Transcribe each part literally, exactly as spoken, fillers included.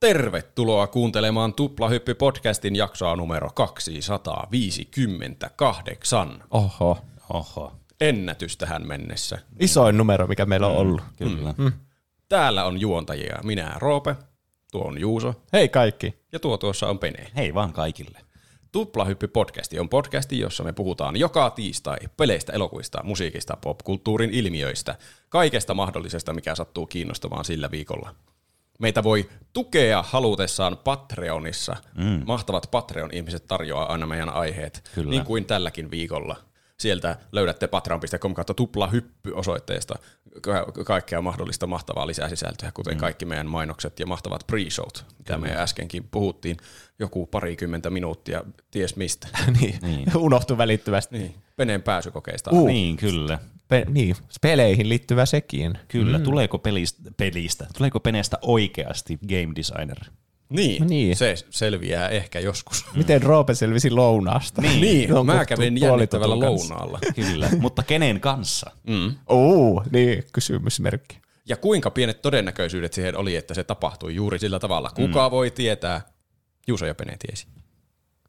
Tervetuloa kuuntelemaan Tuplahyppy-podcastin jaksoa numero kaksisataaviisikymmentäkahdeksan. Oho, oho. Ennätys tähän mennessä. Isoin numero, mikä meillä on ollut. Mm, kyllä. Mm. Täällä on juontajia. Minä, Roope. Tuo on Juuso. Hei kaikki. Ja tuo tuossa on Pene. Hei vaan kaikille. Tuplahyppy-podcasti on podcasti, jossa me puhutaan joka tiistai peleistä, elokuvista, musiikista, popkulttuurin ilmiöistä, kaikesta mahdollisesta, mikä sattuu kiinnostamaan sillä viikolla. Meitä voi tukea halutessaan Patreonissa. Mm. Mahtavat Patreon-ihmiset tarjoaa aina meidän aiheet, kyllä, niin kuin tälläkin viikolla. Sieltä löydätte patreon piste com kautta tuplahyppy-osoitteesta ka- kaikkea mahdollista mahtavaa lisää sisältöä, kuten mm. kaikki meidän mainokset ja mahtavat pre-showt, mitä me äskenkin puhuttiin joku parikymmentä minuuttia, ties mistä. niin. niin. Unohtui välittömästi. Niin. Peneen pääsykokeista. Uh. Niin, kyllä. Pe- niin, peleihin liittyvä sekin. Kyllä, mm. tuleeko pelistä, pelistä, tuleeko Peneestä oikeasti game designer? Niin, niin, se selviää ehkä joskus. Miten Roope selvisi lounaasta? Niin, niin mä kävin jännittävällä lounaalla. Kyllä, mutta kenen kanssa? Mm. Ooh, niin, kysymysmerkki. Ja kuinka pienet todennäköisyydet siihen oli, että se tapahtui juuri sillä tavalla? Kuka mm. voi tietää? Juuso ja Pene tiesi.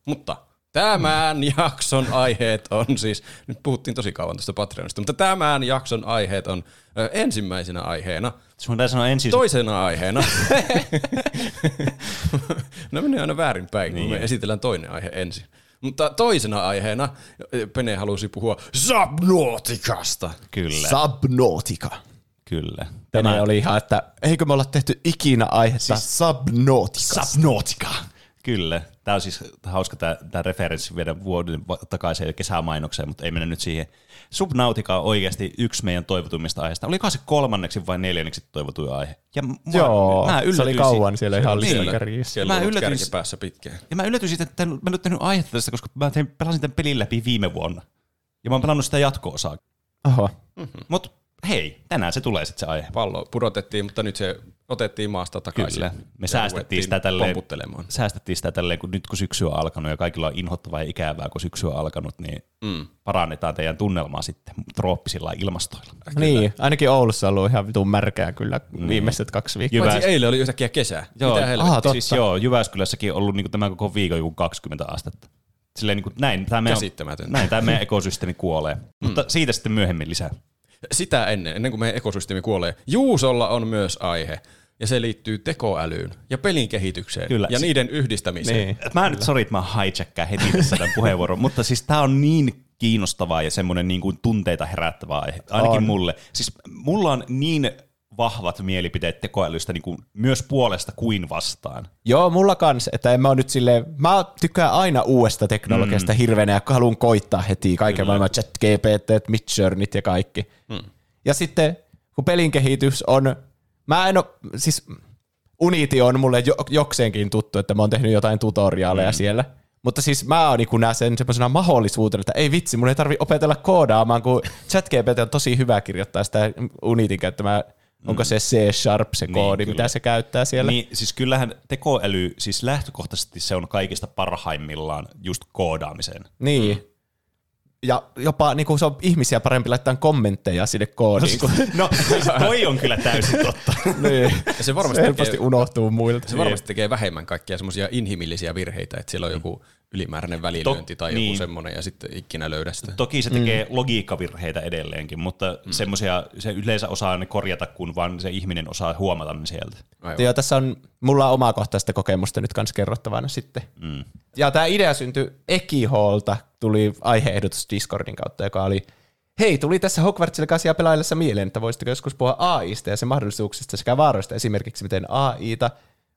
Mutta tämän mm. jakson aiheet on siis, nyt puhuttiin tosi kauan tuosta Patreonista, mutta tämän jakson aiheet on ö, ensimmäisenä aiheena, sanoa ensin... toisena aiheena, no menee aina väärinpäin, niin, kun me esitellään toinen aihe ensin, mutta toisena aiheena Pene halusi puhua Subnauticasta. Kyllä. Subnautica. Kyllä. Tämä Pene oli ihan, että eikö me olla tehty ikinä aihetta siis Subnauticasta. Subnautica. Kyllä. Tämä on siis hauska tämä, tämä referenssi viedä vuoden takaisin kesämainokseen, mutta ei mennä nyt siihen. Subnautica on oikeasti yksi meidän toivotummista aiheista. Oliko se kolmanneksi vai neljänneksi toivotuin aihe? Ja mä, joo, mä se oli kauan siellä ihan lisäkäriissä. Mä yllätyin päässä pitkään. Ja mä yllätyin siitä, että mä en ole tehnyt aihetta tästä, koska mä tein, pelasin tämän pelin läpi viime vuonna. Ja mä oon pelannut sitä jatko-osaa. Aha. Mm-hmm. Mut hei, tänään se tulee sitten se aihe. Pallo pudotettiin, mutta nyt se otettiin maasta takaisin. Kyllä, me säästettiin sitä, tälleen, säästettiin sitä tälleen, kun nyt kun syksy on alkanut ja kaikilla on inhottavaa ja ikävää, kun syksy on alkanut, niin mm. parannetaan teidän tunnelmaa sitten trooppisilla ilmastoilla. Kyllä. Niin, ainakin Oulussa on ollut ihan vitun märkää kyllä mm. viimeiset kaksi viikkoa. Jyväs... Eilen oli yhtäkkiä kesä. Joo, mitä helvettiä. Siis joo, Jyväskylässäkin on ollut niin tämä koko viikon joku kaksikymmentä astetta. Silleen niin kuin, näin tämä meidän, meidän ekosysteemi kuolee, mm. mutta siitä sitten myöhemmin lisää. Sitä ennen, ennen kuin meidän ekosysteemi kuolee, Juusolla on myös aihe, ja se liittyy tekoälyyn ja pelin kehitykseen, kyllä, ja niiden yhdistämiseen. Niin. Mä nyt, sori, mä hijackkaan heti tässä tämän puheenvuoron, mutta siis tää on niin kiinnostavaa ja semmoinen niin kuin tunteita herättävä aihe, ainakin on mulle. Siis mulla on niin vahvat mielipiteet tekoälystä niin kuin myös puolesta kuin vastaan. Joo, mulla kans, että en mä nyt silleen, mä tykkään aina uudesta teknologiasta mm. hirveänä ja haluan koittaa heti kaiken maailman ChatGPT, Midjourneyt ja kaikki. Mm. Ja sitten, kun pelin kehitys on, mä en oo, siis Unity on mulle jo, jokseenkin tuttu, että mä oon tehnyt jotain tutoriaaleja mm. siellä. Mutta siis mä oon näen sen semmoisena mahdollisuutena, että ei vitsi, mun ei tarvi opetella koodaamaan, kun ChatGPT on tosi hyvä kirjoittaa sitä Unitin käyttämää. Onko se C-sharp se koodi, niin, mitä se käyttää siellä? Niin, siis kyllähän tekoäly, siis lähtökohtaisesti se on kaikista parhaimmillaan just koodaamiseen. Niin. Mm. Ja jopa niin kuin se on ihmisiä parempi laittaa kommentteja sinne koodiin. No, no siis toi on kyllä täysin totta. Niin. Se varmasti se helposti tekee, unohtuu muilta. Se varmasti tekee vähemmän kaikkia semmoisia inhimillisiä virheitä, että siellä on joku ylimääräinen välilyönti tai niin, joku semmoinen ja sitten ikinä löydä sitä. Toki se tekee mm. logiikkavirheitä edelleenkin, mutta mm. semmoisia se yleensä osaa ne korjata, kun vaan se ihminen osaa huomata ne sieltä. Joo, tässä on, mulla on omakohtaista kokemusta nyt kans kerrottavana sitten. Mm. Ja tää idea syntyi Ekiholta, tuli aiheehdotus Discordin kautta, joka oli, hei, tuli tässä Hogwartsille kanssa pelaillessa mieleen, että voisitteko joskus puhua A I:stä ja sen mahdollisuuksista sekä vaaroista, esimerkiksi miten A I:ta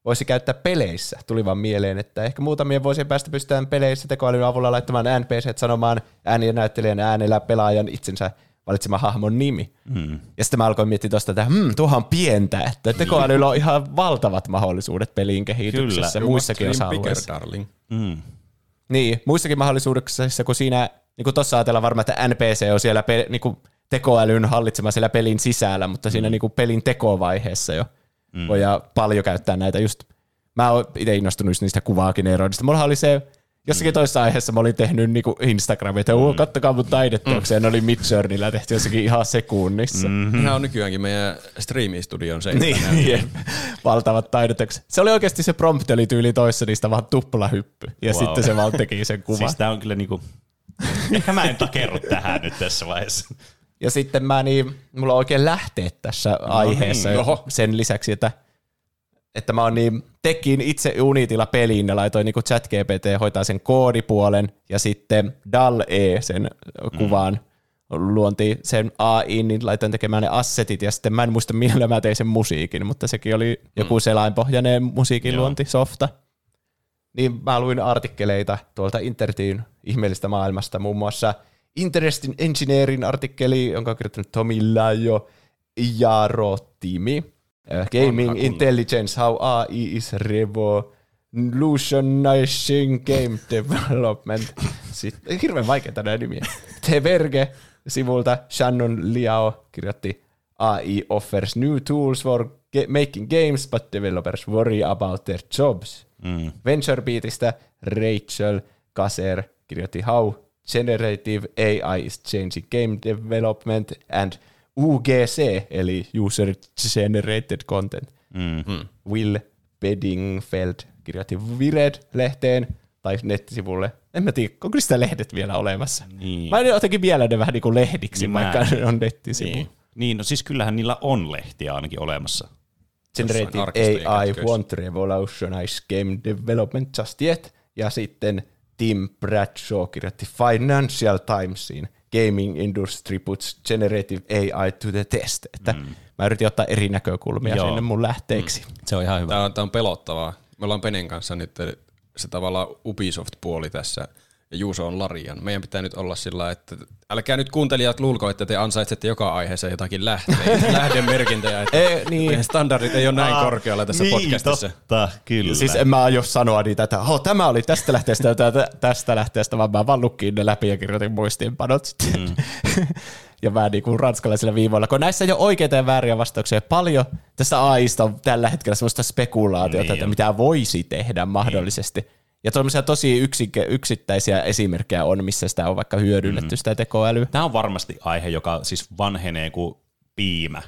voisi käyttää peleissä. Tuli vaan mieleen, että ehkä muutamien vuosien päästä pystytään peleissä tekoälyn avulla laittamaan N P C:t sanomaan ääninäyttelijän äänellä pelaajan itsensä valitsema hahmon nimi. Hmm. Ja sitten mä alkoin miettiä tuosta, että hmm, tuohan on pientä, että tekoälyllä on ihan valtavat mahdollisuudet pelin kehityksessä. Kyllä, muissakin osa-alueissa. Hmm. Niin, muissakin mahdollisuuksissa, kun siinä, niin kuin tuossa ajatellaan varmaan, että N P C on siellä pe- niin kuin tekoälyn hallitsema siellä pelin sisällä, mutta siinä hmm. niin kuin pelin tekovaiheessa jo. Mm. Voidaan paljon käyttää näitä just, mä oon itse innostunut niistä kuvaakin eroista. Mulla oli se Jossakin toisessa aiheessa mä olin tehnyt niinku Instagramia, että mm. kattokaa mun taideteokseen, mm. oli Midjourneyllä tehty jossakin ihan sekunnissa. Mm-hmm. Nämä on nykyäänkin meidän striimistudion seinä. Niin, jep. Valtavat taideteokset. Se oli oikeasti se prompti oli tyyli toissa niistä vaan tuplahyppy. Ja wow. sitten se vaan teki sen kuvan. Siis tää on kyllä niinku... Ehkä mä en takerru tähän nyt tässä vaiheessa. Ja sitten mä niin, mulla on oikein lähteet tässä aiheessa no niin, sen lisäksi, että että mä oon niin, tekin itse Unitilla peliin ja laitoin niin ChatGPT hoitaa sen koodipuolen ja sitten D A L L-E sen kuvaan mm. luontiin sen A I, niin laitoin tekemään ne assetit ja sitten mä en muista millä mä tein sen musiikin, mutta sekin oli mm. joku selainpohjainen musiikin luonti softa. Niin mä luin artikkeleita tuolta internetin ihmeellisestä maailmasta, muun muassa Interesting Engineerin artikkeli, jonka on kirjoittanut Tomi Laajo ja Rotimi. Gaming Intelligence, How A I is Revolutionizing Game Development. Sitten, hirveän vaikeita nämä nimiä. The Verge-sivulta Shannon Liao kirjoitti A I offers new tools for ge- making games, but developers worry about their jobs. Mm. VentureBeatistä Rachel Kaser kirjoitti How Generative A I is Changing Game Development and U G C, eli User Generated Content. Mm-hmm. Will Bedingfeld kirjoitti Wired-lehteen tai nettisivulle. En mä tiedä, onko sitä lehdet vielä olemassa? Niin. Mä jotenkin vielä ne vähän niin kuin lehdiksi, niin vaikka ne on nettisivu. Niin. niin, no siis kyllähän niillä on lehtiä ainakin olemassa. Generative A I won't revolutionize game development just yet. Ja sitten Tim Bradshaw kirjoitti Financial Timesiin. Gaming industry puts generative A I to the test. Että mm. mä yritin ottaa eri näkökulmia Joo. sinne mun lähteeksi. Mm. Se on ihan hyvä. Tämä on, tämä on pelottavaa. Me ollaan Penen kanssa nyt se tavallaan Ubisoft-puoli tässä. Ja Juuso on Larian. Meidän pitää nyt olla sillä, että älkää nyt kuuntelijat luulko, että te ansaitsette joka aiheeseen jotakin lähteitä, lähdemerkintöjä. Ei, niin. Standardit ei ole näin Aa, korkealla tässä niin, podcastissa. Totta, kyllä. Siis en mä aio sanoa niitä, että oh, tämä oli tästä lähteestä tästä lähteestä, vaan mä vaan lukkiin ne läpi ja kirjoitin muistiinpanot sitten. Mm. ja vähän niin kuin ranskalaisilla viivoilla, kun näissä ei ole oikeita ja vääriä vastauksia paljon. Tästä A I:sta on tällä hetkellä sellaista spekulaatiota, niin. että mitä voisi tehdä mahdollisesti. Niin. Ja tuollaisia tosi yksik- yksittäisiä esimerkkejä on, missä sitä on vaikka hyödynnetty mm-hmm. sitä tekoälyä. Tämä on varmasti aihe, joka siis vanhenee kuin piimä.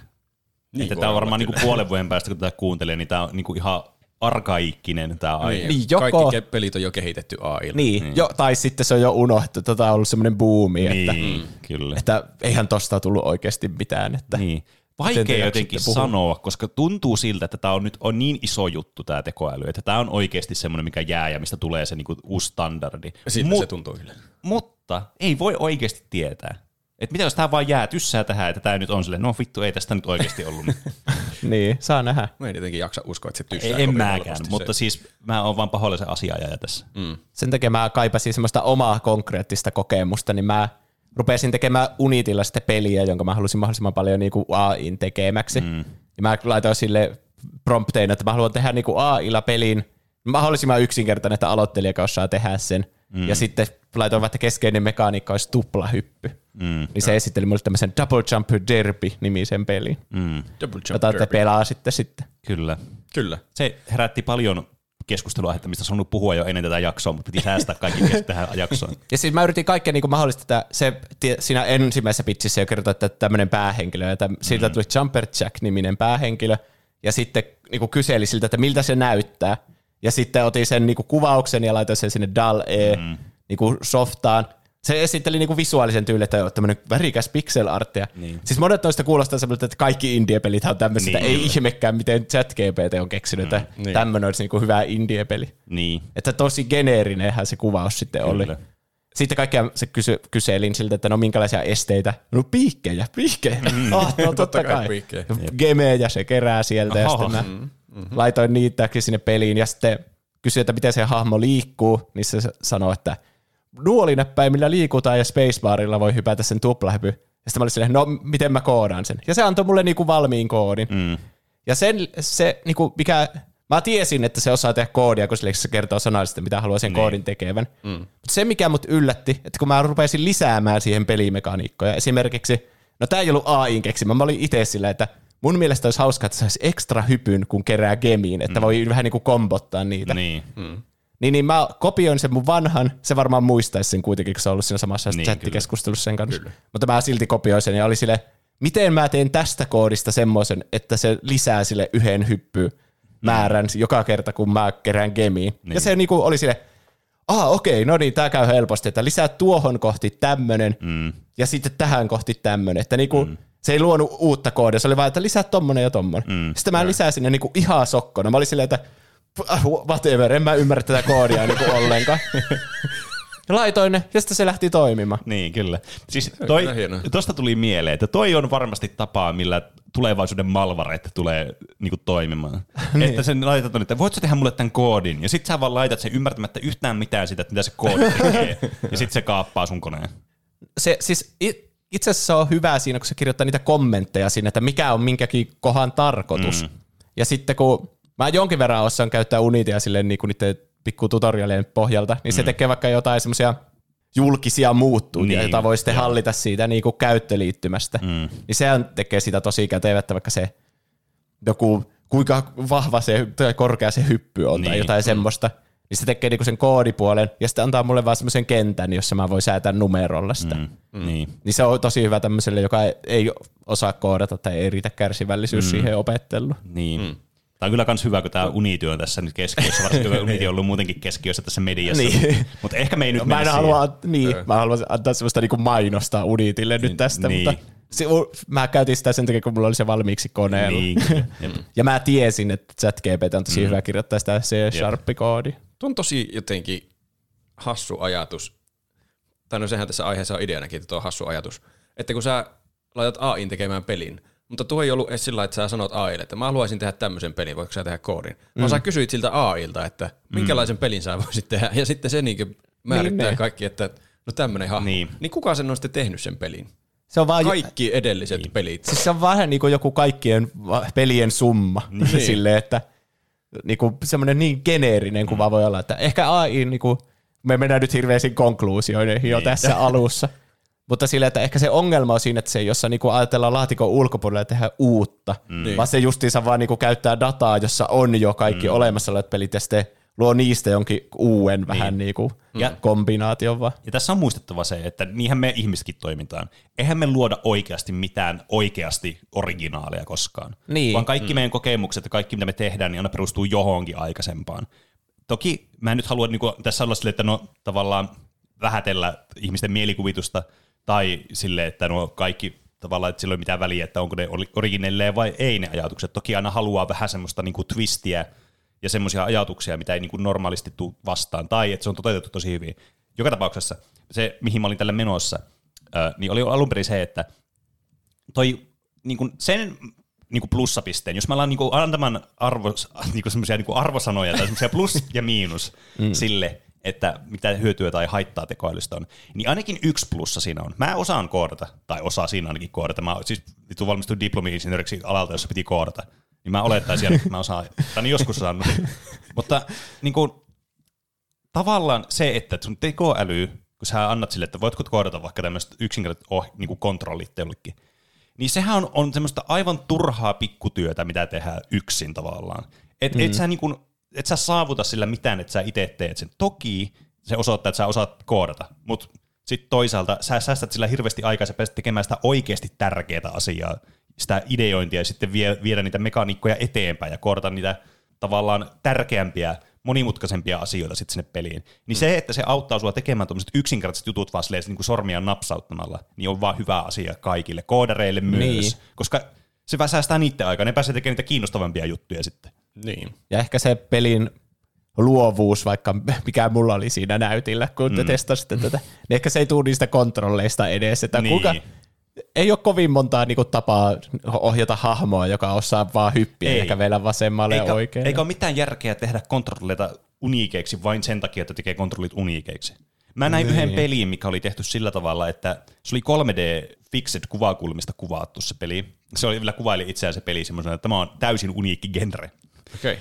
Niin tämä on varmaan niinku puolen vuoden päästä, kun tätä kuuntelee, niin tämä on niinku ihan arkaikkinen tämä aihe. Niin, joko... Kaikki pelit on jo kehitetty A I:lla. Niin, niin. Jo, tai sitten se on jo unohdettu. Tätä on ollut semmoinen boomi, niin, että, kyllä. että eihän tosta tullut oikeasti mitään. Että niin. Vaikea jotenkin sanoa, koska tuntuu siltä, että tämä on nyt on niin iso juttu tämä tekoäly, että tämä on oikeasti semmoinen, mikä jää ja mistä tulee se niinku uusi standardi. Siltä Mut, se tuntuu kyllä. Mutta ei voi oikeasti tietää. Että mitä jos tämä vaan jää tyssää tähän, että tämä nyt on silleen, no vittu, ei tästä nyt oikeasti ollut. niin, saa nähdä. Mä en jotenkin jaksa uskoa, että se tyssää. Ei, en mäkään, mutta se. siis mä oon vaan pahoillisen asiaajaja tässä. Mm. Sen takia mä kaipasin semmoista omaa konkreettista kokemusta, niin mä... Rupesin tekemään Unitilla sitten peliä, jonka mä halusin mahdollisimman paljon niinku A I:n tekemäksi. Mm. Ja mä laitoin sille prompteina, että mä haluan tehdä niinku A I:lla pelin. Mahdollisimman yksinkertainen, että aloittelija osaa tehdä sen. Mm. Ja sitten laitoin vaikka keskeinen mekaniikka olisi tuplahyppy. Mm. Niin ja. se esitteli mulle tämmöisen Double Jump Derby-nimisen pelin. Mm. Double Jump Jota te pelaa sitten sitten. Kyllä. Kyllä. Se herätti paljon... keskusteluaihetta, mistä on ollut puhua jo ennen tätä jaksoa, mutta piti säästää kaikki tähän jaksoon. Ja siis mä yritin kaikkea niin mahdollista, että se, siinä ensimmäisessä pitchissä jo kertoi, että tämmöinen päähenkilö, ja mm. siltä tuli Jumper Jack-niminen päähenkilö, ja sitten niin kyseli siltä, että miltä se näyttää, ja sitten otin sen niin kuvauksen ja laitoin sen sinne D A L L-E mm. niin softaan. Se esitteli niinku visuaalisen tyylin, että tämmöinen värikäs pixel-arttia. Niin. Siis monet noista kuulostaa semmoinen, että kaikki indie-pelit on tämmöistä. Niin. Ei ihmekään, miten ChatGPT on keksinyt, mm. että niin. tämmöinen olisi niinku hyvä indie-peli. Niin. Että tosi geneerinenhän se kuvaus sitten Kyllä. oli. Sitten kaikkea se kysy, kyselin siltä, että no minkälaisia esteitä. No piikkejä, piikkejä. Mm. Oh, no, totta kai. Piikkejä. Gemejä se kerää sieltä. Oho. Ja sitten mä mm-hmm. laitoin niitä sinne peliin. Ja sitten kysyin, että miten se hahmo liikkuu. Niin se sanoi, että nuolinäppäimillä liikutaan ja spacebarilla voi hypätä sen tuplahypy. Ja sitten mä olin silleen, no miten mä koodaan sen. Ja se antoi mulle niinku valmiin koodin. Mm. Ja sen, se, niinku, mikä, mä tiesin, että se osaa tehdä koodia, kun se kertoo sanallisesti, mitä haluaa sen niin. koodin tekevän. Mm. Mutta se, mikä mut yllätti, että kun mä rupesin lisäämään siihen pelimekaniikkoja, esimerkiksi, no tää ei ollut A I:n keksimä, mä olin itse sillä, että mun mielestä olisi hauskaa, että saisi ekstra hypyn, kun kerää gemiin, että mm. voi vähän niinku kombottaa niitä. Niin. Mm. Niin, niin mä kopioin sen mun vanhan, se varmaan muistaisi sen kuitenkin, kun se on ollut siinä samassa niin, chattikeskustelussa sen kanssa. Kyllä. Mutta mä silti kopioin sen ja oli silleen, miten mä teen tästä koodista semmoisen, että se lisää sille yhden hyppymäärän mm. joka kerta, kun mä kerään gemiin. Niin. Ja se niinku oli silleen, aha, okei, no niin, tää käy helposti, että lisää tuohon kohti tämmönen mm. ja sitten tähän kohti tämmönen. Että niinku, mm. se ei luonut uutta koodia, se oli vaan, että lisää tommonen ja tommonen. Mm. Sitten mä lisäsin ne niinku ihan sokkona. Mä olin silleen, että whatever, en mä ymmärrä tätä koodia niinku ollenkaan. Laitoin ne, ja sitten se lähti toimimaan. Niin, kyllä. Siis toi, tosta tuli mieleen, että toi on varmasti tapa, millä tulevaisuuden malvaret tulee niinku toimimaan. Niin. Että sen laitat on, että voit sä tehdä mulle tämän koodin, ja sit sä vaan laitat sen ymmärtämättä yhtään mitään siitä, että mitä se koodi tekee, ja sit se kaappaa sun koneen. Se siis... It- Itse asiassa se on hyvä siinä, kun se kirjoittaa niitä kommentteja sinne, että mikä on minkäkin kohan tarkoitus. Mm. Ja sitten kun mä jonkin verran osaan käyttää Unityä silleen niin kuin niiden pikku tutorialien pohjalta, niin mm. se tekee vaikka jotain semmoisia julkisia muuttuja, niin, jota voi sitten hallita siitä niin kuin käyttöliittymästä. Mm. Niin se tekee sitä tosi kätevättä, vaikka se joku, kuinka vahva se tai korkea se hyppy on niin, tai jotain mm. semmoista. Niin se tekee niinku sen koodipuolen ja sitten antaa mulle vaan semmoisen kentän, jossa mä voin säätää numerolla sitä. Mm, mm. Niin. niin se on tosi hyvä tämmöiselle, joka ei osaa koodata tai ei riitä kärsivällisyys mm. siihen opetteluun. Niin. Mm. Tämä on kyllä myös hyvä, kun tämä Unity on tässä nyt keskiössä, varsinkin Unity on ollut muutenkin keskiössä tässä mediassa. Niin. Mutta ehkä me ei nyt no, mennä mä halua, niin, mä haluan antaa semmoista niinku mainosta Unitylle nyt tästä, niin. mutta se, mä käytin sitä sen takia, kun mulla oli se valmiiksi koneella. Niin. ja mä tiesin, että ChatGPT on tosi mm. hyvä kirjoittaa sitä C-sharp-koodia. Tuo on tosi jotenkin hassu ajatus, tai no sehän tässä aiheessa on ideanakin, että tuo on hassu ajatus, että kun sä laitat A I:n tekemään pelin, mutta tuo ei ollut edes sillä, että sä sanot A I:lle, että mä haluaisin tehdä tämmöisen pelin, voiko sä tehdä koodin, vaan mm. sä kysyit siltä A I:ltä, että minkälaisen mm. pelin sä voisit tehdä, ja sitten se niinku määrittää niin, kaikki, että no tämmönen hahmo, niin, niin kuka sen on sitten tehnyt sen pelin? Se on vaan kaikki j- edelliset niin. pelit. Siis se on vähän niin kuin joku kaikkien pelien summa, niin. silleen, että niinku semmoinen niin geneerinen kuva mm. voi olla, että ehkä A I, niinku, me mennään nyt hirveisiin konkluusioihin jo niin. tässä alussa, mutta sillä, että ehkä se ongelma on siinä, että se, jossa niinku ajatellaan laatikon ulkopuolella tehdä uutta, mm. vaan se justiinsa vaan niinku käyttää dataa, jossa on jo kaikki mm. olemassa olevat pelit, ja sitten luo niistä jonkin uuden niin. vähän niinku ja. kombinaation vaan. Ja tässä on muistettava se, että niinhän me ihmisetkin toimitaan. Eihän me luoda oikeasti mitään oikeasti originaalia koskaan. Niin. Vaan kaikki mm. meidän kokemukset ja kaikki mitä me tehdään, niin aina perustuu johonkin aikaisempaan. Toki mä en nyt halua niinku tässä olla silleen, että no tavallaan vähätellä ihmisten mielikuvitusta tai silleen, että no kaikki tavallaan, että sillä ei ole mitään väliä, että onko ne originelleja vai ei ne ajatukset. Toki aina haluaa vähän semmoista niinku twistiä ja semmoisia ajatuksia, mitä ei niin kuin normaalisti tule vastaan, tai että se on toteutettu tosi hyvin. Joka tapauksessa se, mihin mä olin tällä menossa, niin oli alun perin se, että toi niin kuin sen niin kuin plussapisteen, jos mä alan niin kuin antamaan arvos, niin kuin semmoisia niin kuin arvosanoja tai semmoisia plus ja miinus mm. sille, että mitä hyötyä tai haittaa tekoälystä on, niin ainakin yksi plussa siinä on. Mä osaan koodata, tai osaa siinä ainakin koodata. Mä siis valmistuin diplomi-insinööriksi alalta, jossa piti koodata. Niin mä olettaisin, että mä osaan, tai joskus osannut. Mutta niin kuin, tavallaan se, että sun tekoäly, kun sä annat sille, että voitko koodata vaikka tämmöiset yksinkertaiset oh, niin kontrollit jollekin, niin sehän on, on semmoista aivan turhaa pikkutyötä, mitä tehdään yksin tavallaan. Että mm. et sä, niin kuin, et sä saavuta sillä mitään, että sä itse teet sen. Toki se osoittaa, että sä osaat koodata, mutta sitten toisaalta sä säästät sillä hirveästi aikaa, sä pääset tekemään sitä oikeasti tärkeää asiaa, sitä ideointia ja sitten vie, viedä niitä mekaniikkoja eteenpäin ja koodata niitä tavallaan tärkeämpiä, monimutkaisempia asioita sitten sinne peliin. Niin mm. se, että se auttaa sua tekemään tuommoiset yksinkertaiset jutut vaan silleen, niin kuin sormia napsauttamalla, niin on vaan hyvä asia kaikille, koodareille myös, niin. koska se säästää niiden aikaa, ne pääsee tekemään niitä kiinnostavampia juttuja sitten. Niin. Ja ehkä se pelin luovuus, vaikka mikä mulla oli siinä näytillä, kun mm. te testasitte tätä, niin ehkä se ei tule niistä kontrolleista edes, että niin. kuinka... Ei ole kovin montaa niinku tapaa ohjata hahmoa, joka osaa vaan hyppiä ei. ja kävellä vasemmalle eikä, ja oikealle. Eikä ole mitään järkeä tehdä kontrolleita uniikeiksi vain sen takia, että tekee kontrollit uniikeiksi. Mä näin niin. yhden pelin, mikä oli tehty sillä tavalla, että se oli kolme D-fixed kuvakulmista kuvattu se peli. Se oli vielä kuvaili itseään se peli semmoisena, että tämä on täysin uniikki genre. Okay.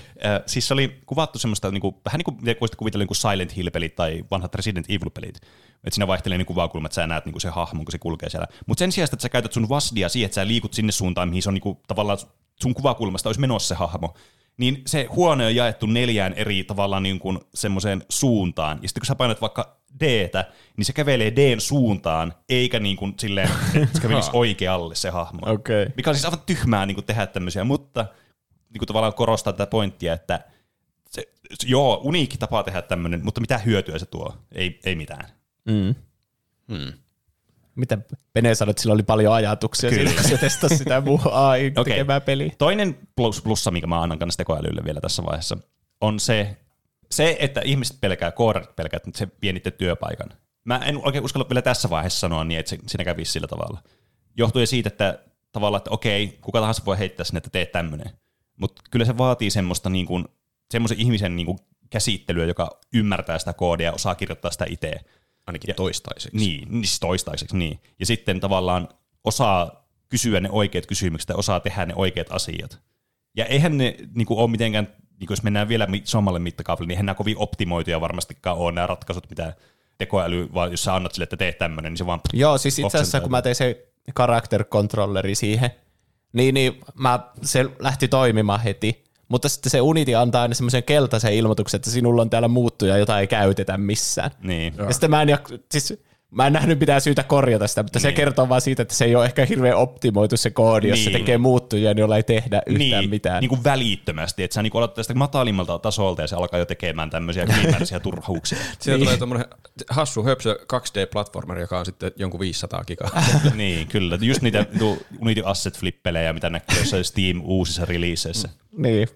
Siis se oli kuvattu semmoista, niin kuin, vähän niin kuin voisit kuvitella niin kuin Silent Hill-pelit tai vanhat Resident Evil-pelit. Että siinä vaihtelee niin kuvakulmat, sä näet niin se hahmon, kun se kulkee siellä. Mutta sen sijaan, että sä käytät sun vasdia siihen, että sä liikut sinne suuntaan, mihin se on niin kuin, tavallaan sun kuvakulmasta olisi menossa se hahmo, niin se huone on jaettu neljään eri tavalla niin kuin semmoiseen suuntaan. Ja sitten kun sä painat vaikka D:tä, niin se kävelee D:n suuntaan, eikä niin kuin silleen, että se kävelisi oikealle se hahmo. Okay. Mikä on siis aivan tyhmää niin kuin tehdä tämmöisiä, mutta niin kuin tavallaan korostaa tätä pointtia, että se, joo, uniikki tapa tehdä tämmöinen, mutta mitä hyötyä se tuo? Ei, ei mitään. Mm. Mm. Mitä Pene sanoi, että sillä oli paljon ajatuksia, kyllä, siitä, kun se testasi sitä muuta A I okay. tekemään peliä. Toinen plus, plussa, minkä mä annan kanssa tekoälylle vielä tässä vaiheessa, on se, se että ihmiset pelkää, koodarit pelkää, että se vienitte työpaikan. Mä en oikein uskalla vielä tässä vaiheessa sanoa niin, että se, siinä kävisi sillä tavalla. Johtuen siitä, että tavallaan, että okei, kuka tahansa voi heittää sinne, että teet tämmöinen. Mutta kyllä se vaatii semmoista niin kuin, semmoisen ihmisen niin kuin käsittelyä, joka ymmärtää sitä koodia ja osaa kirjoittaa sitä itse. Ainakin ja, toistaiseksi. Niin, siis toistaiseksi, niin. Ja sitten tavallaan osaa kysyä ne oikeat kysymykset ja osaa tehdä ne oikeat asiat. Ja eihän ne niin kuin, ole mitenkään, niin kuin, jos mennään vielä sommalle mittakaavalle, niin eihän nämä kovin optimoituja varmastikaan ole nämä ratkaisut, mitä tekoäly, vaan jos sä annat sille, että teet tämmöinen, niin se vaan... Joo, siis itse asiassa kun mä tein se character controlleri siihen, niin, niin mä, se lähti toimimaan heti. Mutta sitten se Unity antaa aina semmoisen keltaisen ilmoituksen, että sinulla on täällä muuttuja, jota ei käytetä missään. Niin. Ja sitten mä en, siis, mä en nähnyt mitään syytä korjata sitä, mutta niin. se kertoo vaan siitä, että se ei ole ehkä hirveän optimoitu se koodi, niin. jos se tekee muuttuja, niin jolla ei tehdä yhtään niin. mitään. Niin kuin välittömästi, että sä niin aloittaa sitä matalimmalta tasolta ja se alkaa jo tekemään tämmöisiä ylimääräisiä turhuuksia. Siinä niin. tulee tommoinen hassu höpsö kaksi D-platformer, joka on sitten jonkun viisisataa gigaa. Niin, kyllä. Just niitä Unity Asset-flippelejä, mitä näkyy jossain Steam-uusissa releaseissä. Niin.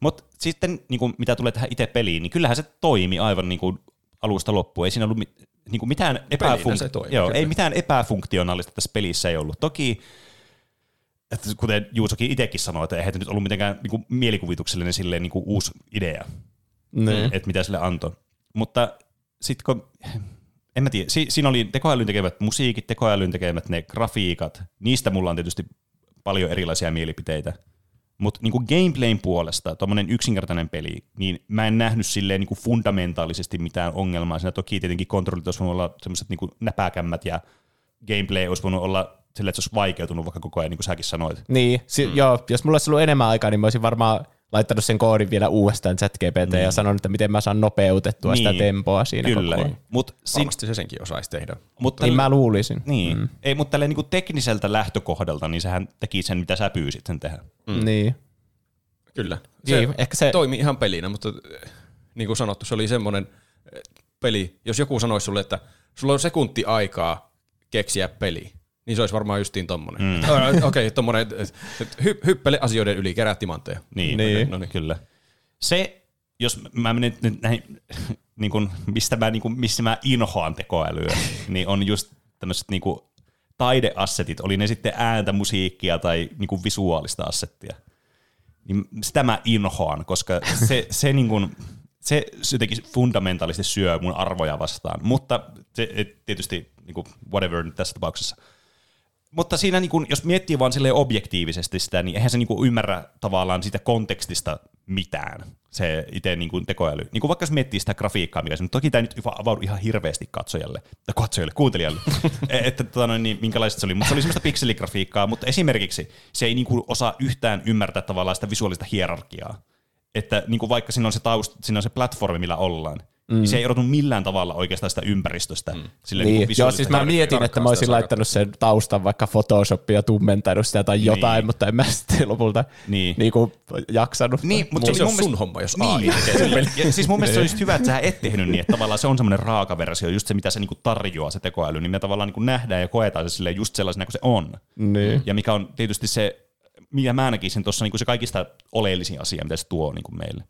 Mutta sitten niinku, mitä tulee tähän itse peliin, niin kyllähän se toimi aivan niinku, alusta loppuun. Ei siinä ollut mit, niinku, mitään, epäfunktio- toimi, joo, ei mitään epäfunktionaalista tässä pelissä ei ollut. Toki, että kuten Juusokin itsekin sanoi, että eihän nyt ollut mitenkään niinku, mielikuvituksellinen silleen, niinku, uusi idea, mm. että mitä sille antoi. Mutta sitten kun, en mä tiedä, si- siinä oli tekoälyn tekemät musiikit, tekoälyn tekemät ne grafiikat, niistä mulla on tietysti paljon erilaisia mielipiteitä. Mutta niinku gameplayn puolesta, tuommoinen yksinkertainen peli, niin mä en nähnyt silleen niinku fundamentaalisesti mitään ongelmaa. Siinä toki tietenkin kontrollit olisi voinut olla semmoiset niinku näpäkämmät ja gameplay olisi voinut olla silleen, että se olisi vaikeutunut vaikka koko ajan, niin kuin säkin sanoit. Niin, si- mm. joo, jos mulla olisi ollut enemmän aikaa, niin mä olisin varmaan laittanut sen koodin vielä uudestaan ChatGPT niin. ja sanonut, että miten mä saan nopeutettua niin. sitä tempoa siinä kyllä. koko ajan. Mut sin- varmasti se senkin osaisi tehdä. Mut niin l- mä luulisin. Niin. Mm. Ei, mutta tälleen niinku tekniseltä lähtökohdalta, niin sehän teki sen, mitä sä pyysit sen tehdä. Mm. Niin. Kyllä. Se, niin, ehkä se toimi ihan pelinä, mutta niin kuin sanottu, se oli semmoinen peli, jos joku sanoisi sulle, että sulla on sekunti aikaa keksiä peli. Niin se olisi varmaan justiin tommonen. Mm. Okei, okay, tommonen hy, hyppele asioiden yli, kerää timantteja. Niin, niin. No niin, kyllä. Se, jos mä menen nyt näihin, niin kun, mistä mä, niin kun, missä mä inhoan tekoälyä, niin on just tämmöiset niin kun taideassetit, oli ne sitten ääntä, musiikkia tai niin kun visuaalista assettia. Niin sitä mä inhoan, koska se, se, niin kun, se jotenkin fundamentaalisesti syö mun arvoja vastaan. Mutta se, tietysti niin kun whatever nyt tässä tapauksessa. Mutta siinä, niin kun, jos miettii vaan silleen objektiivisesti sitä, niin eihän se niin kun ymmärrä tavallaan sitä kontekstista mitään, se itse niin kun tekoäly. Niin kun vaikka jos miettii sitä grafiikkaa, mikä se on, toki tämä nyt avaudu ihan hirveästi katsojalle, katsojalle, kuuntelijalle, että tota noin, niin, minkälaiset se oli. Mutta se oli semmoista pikseligrafiikkaa, mutta esimerkiksi se ei niin kun osaa yhtään ymmärtää tavallaan sitä visuaalista hierarkiaa. Että niin kun vaikka siinä on se taust, siinä on se platformi, millä ollaan, Mm. niin se ei erotu millään tavalla oikeastaan sitä ympäristöstä. Mm. Silleen, niin. Joo, siis mä mietin, että mä olisin laittanut sen taustan vaikka Photoshopia ja tummentanut sitä tai niin. jotain, mutta en mä sitten lopulta niin. Niinku jaksanut. Niin, mutta se on mielestä... sun homma, jos niin. A I. Siis mun mielestä se on just hyvä, että sä et tehnyt niin, että tavallaan se on semmoinen raaka versio, just se mitä se niinku tarjoaa se tekoäly, niin me tavallaan niinku nähdään ja koetaan se silleen just sellaisena kuin se on. Niin. Ja mikä on tietysti se, mitä mä näkisin tuossa niinku se kaikista oleellisin asia, mitä se tuo niinku meille.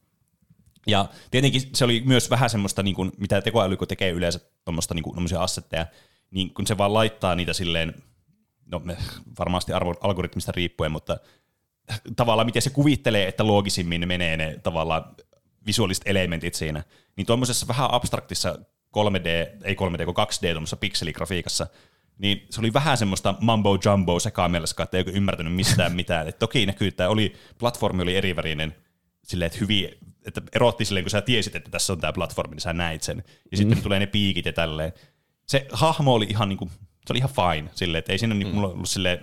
Ja tietenkin se oli myös vähän semmoista, niin kuin, mitä tekoäly kun tekee yleensä tuommoista niin assetteja, niin kun se vaan laittaa niitä silleen, no varmasti algoritmista riippuen, mutta tavallaan miten se kuvittelee, että loogisimmin menee ne tavallaan visuaaliset elementit siinä, niin tuommoisessa vähän abstraktissa kolme D, ei kolme D, kun kaksi D tuommoisessa pikseligrafiikassa, niin se oli vähän semmoista mumbo jumbo sekaamieliskaa, että ei ole ymmärtänyt mistään mitään. Et toki näkyy, että oli, platformi oli erivärinen, silleen, että hyvin... että erotti silleen, kun sä tiesit, että tässä on tää platformi, niin sä näit sen. Ja sitten mm. tulee ne piikit ja tälleen. Se hahmo oli ihan niinku, se oli ihan fine silleen, että ei siinä mm. mulla ollut silleen,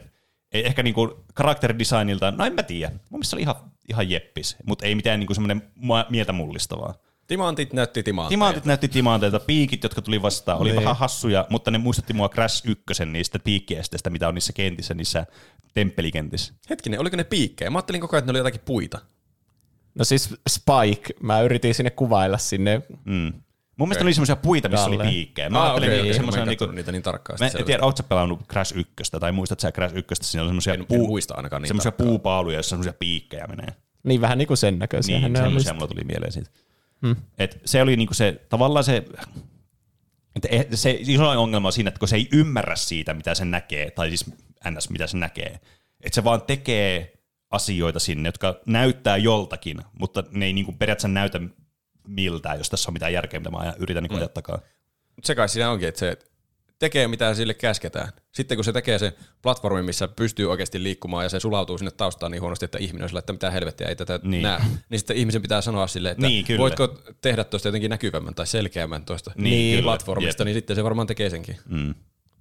ei ehkä niinku karakterdesignilta, no en mä tiedä. Mun mielestä se oli ihan ihan jeppis, mutta ei mitään niinku semmoinen mieltä mullistavaa. Timantit näytti timanteilta. Timantit näytti timanteilta. Piikit, jotka tuli vastaan, oli ne. Vähän hassuja, mutta ne muistutti mua Crash yksi niistä piikkiesteistä, mitä on niissä kentissä, niissä temppelikentissä. Hetkinen, oliko ne piikkejä? Mä ajattelin koko ajan, että ne oli jotakin puita. No siis Spike, mä yritin sinne kuvailla sinne. Mm. Mun mielestä okay. oli semmoisia puita, missä Dalle. Oli piikkejä. Mä ah, ajattelin okay, okay. semmoisia niinku niitä niin tarkkaan. Mä en tiedä, ootko sä pelannut Crash yksi tai muistatko sä Crash yksi, siinä on semmoisia puu, niin puupaaluja, joissa semmoisia piikkejä menee. Niin vähän niinku sen näköisiä. Niin, semmoisia mulla tuli mieleen siitä. Hmm. Et se oli niinku se, tavallaan se, että se iso ongelma on siinä, että kun se ei ymmärrä siitä, mitä se näkee, tai siis ns. Mitä se näkee, että se vaan tekee asioita sinne, jotka näyttää joltakin, mutta ne ei niinku periaatteessa näytä miltään, jos tässä on mitään järkeä, mitä mä yritän niinku hmm. ajattakaan. Se kai siinä onkin, että se tekee, mitä sille käsketään. Sitten kun se tekee se platformi, missä pystyy oikeasti liikkumaan ja se sulautuu sinne taustaan niin huonosti, että ihminen on sillä, että mitä helvettiä ei tätä niin. näe, niin sitten ihmisen pitää sanoa sille, että niin, voitko tehdä tuosta jotenkin näkyvämmän tai selkeämmän tuosta niin, platformista, niin sitten se varmaan tekee senkin. Mm.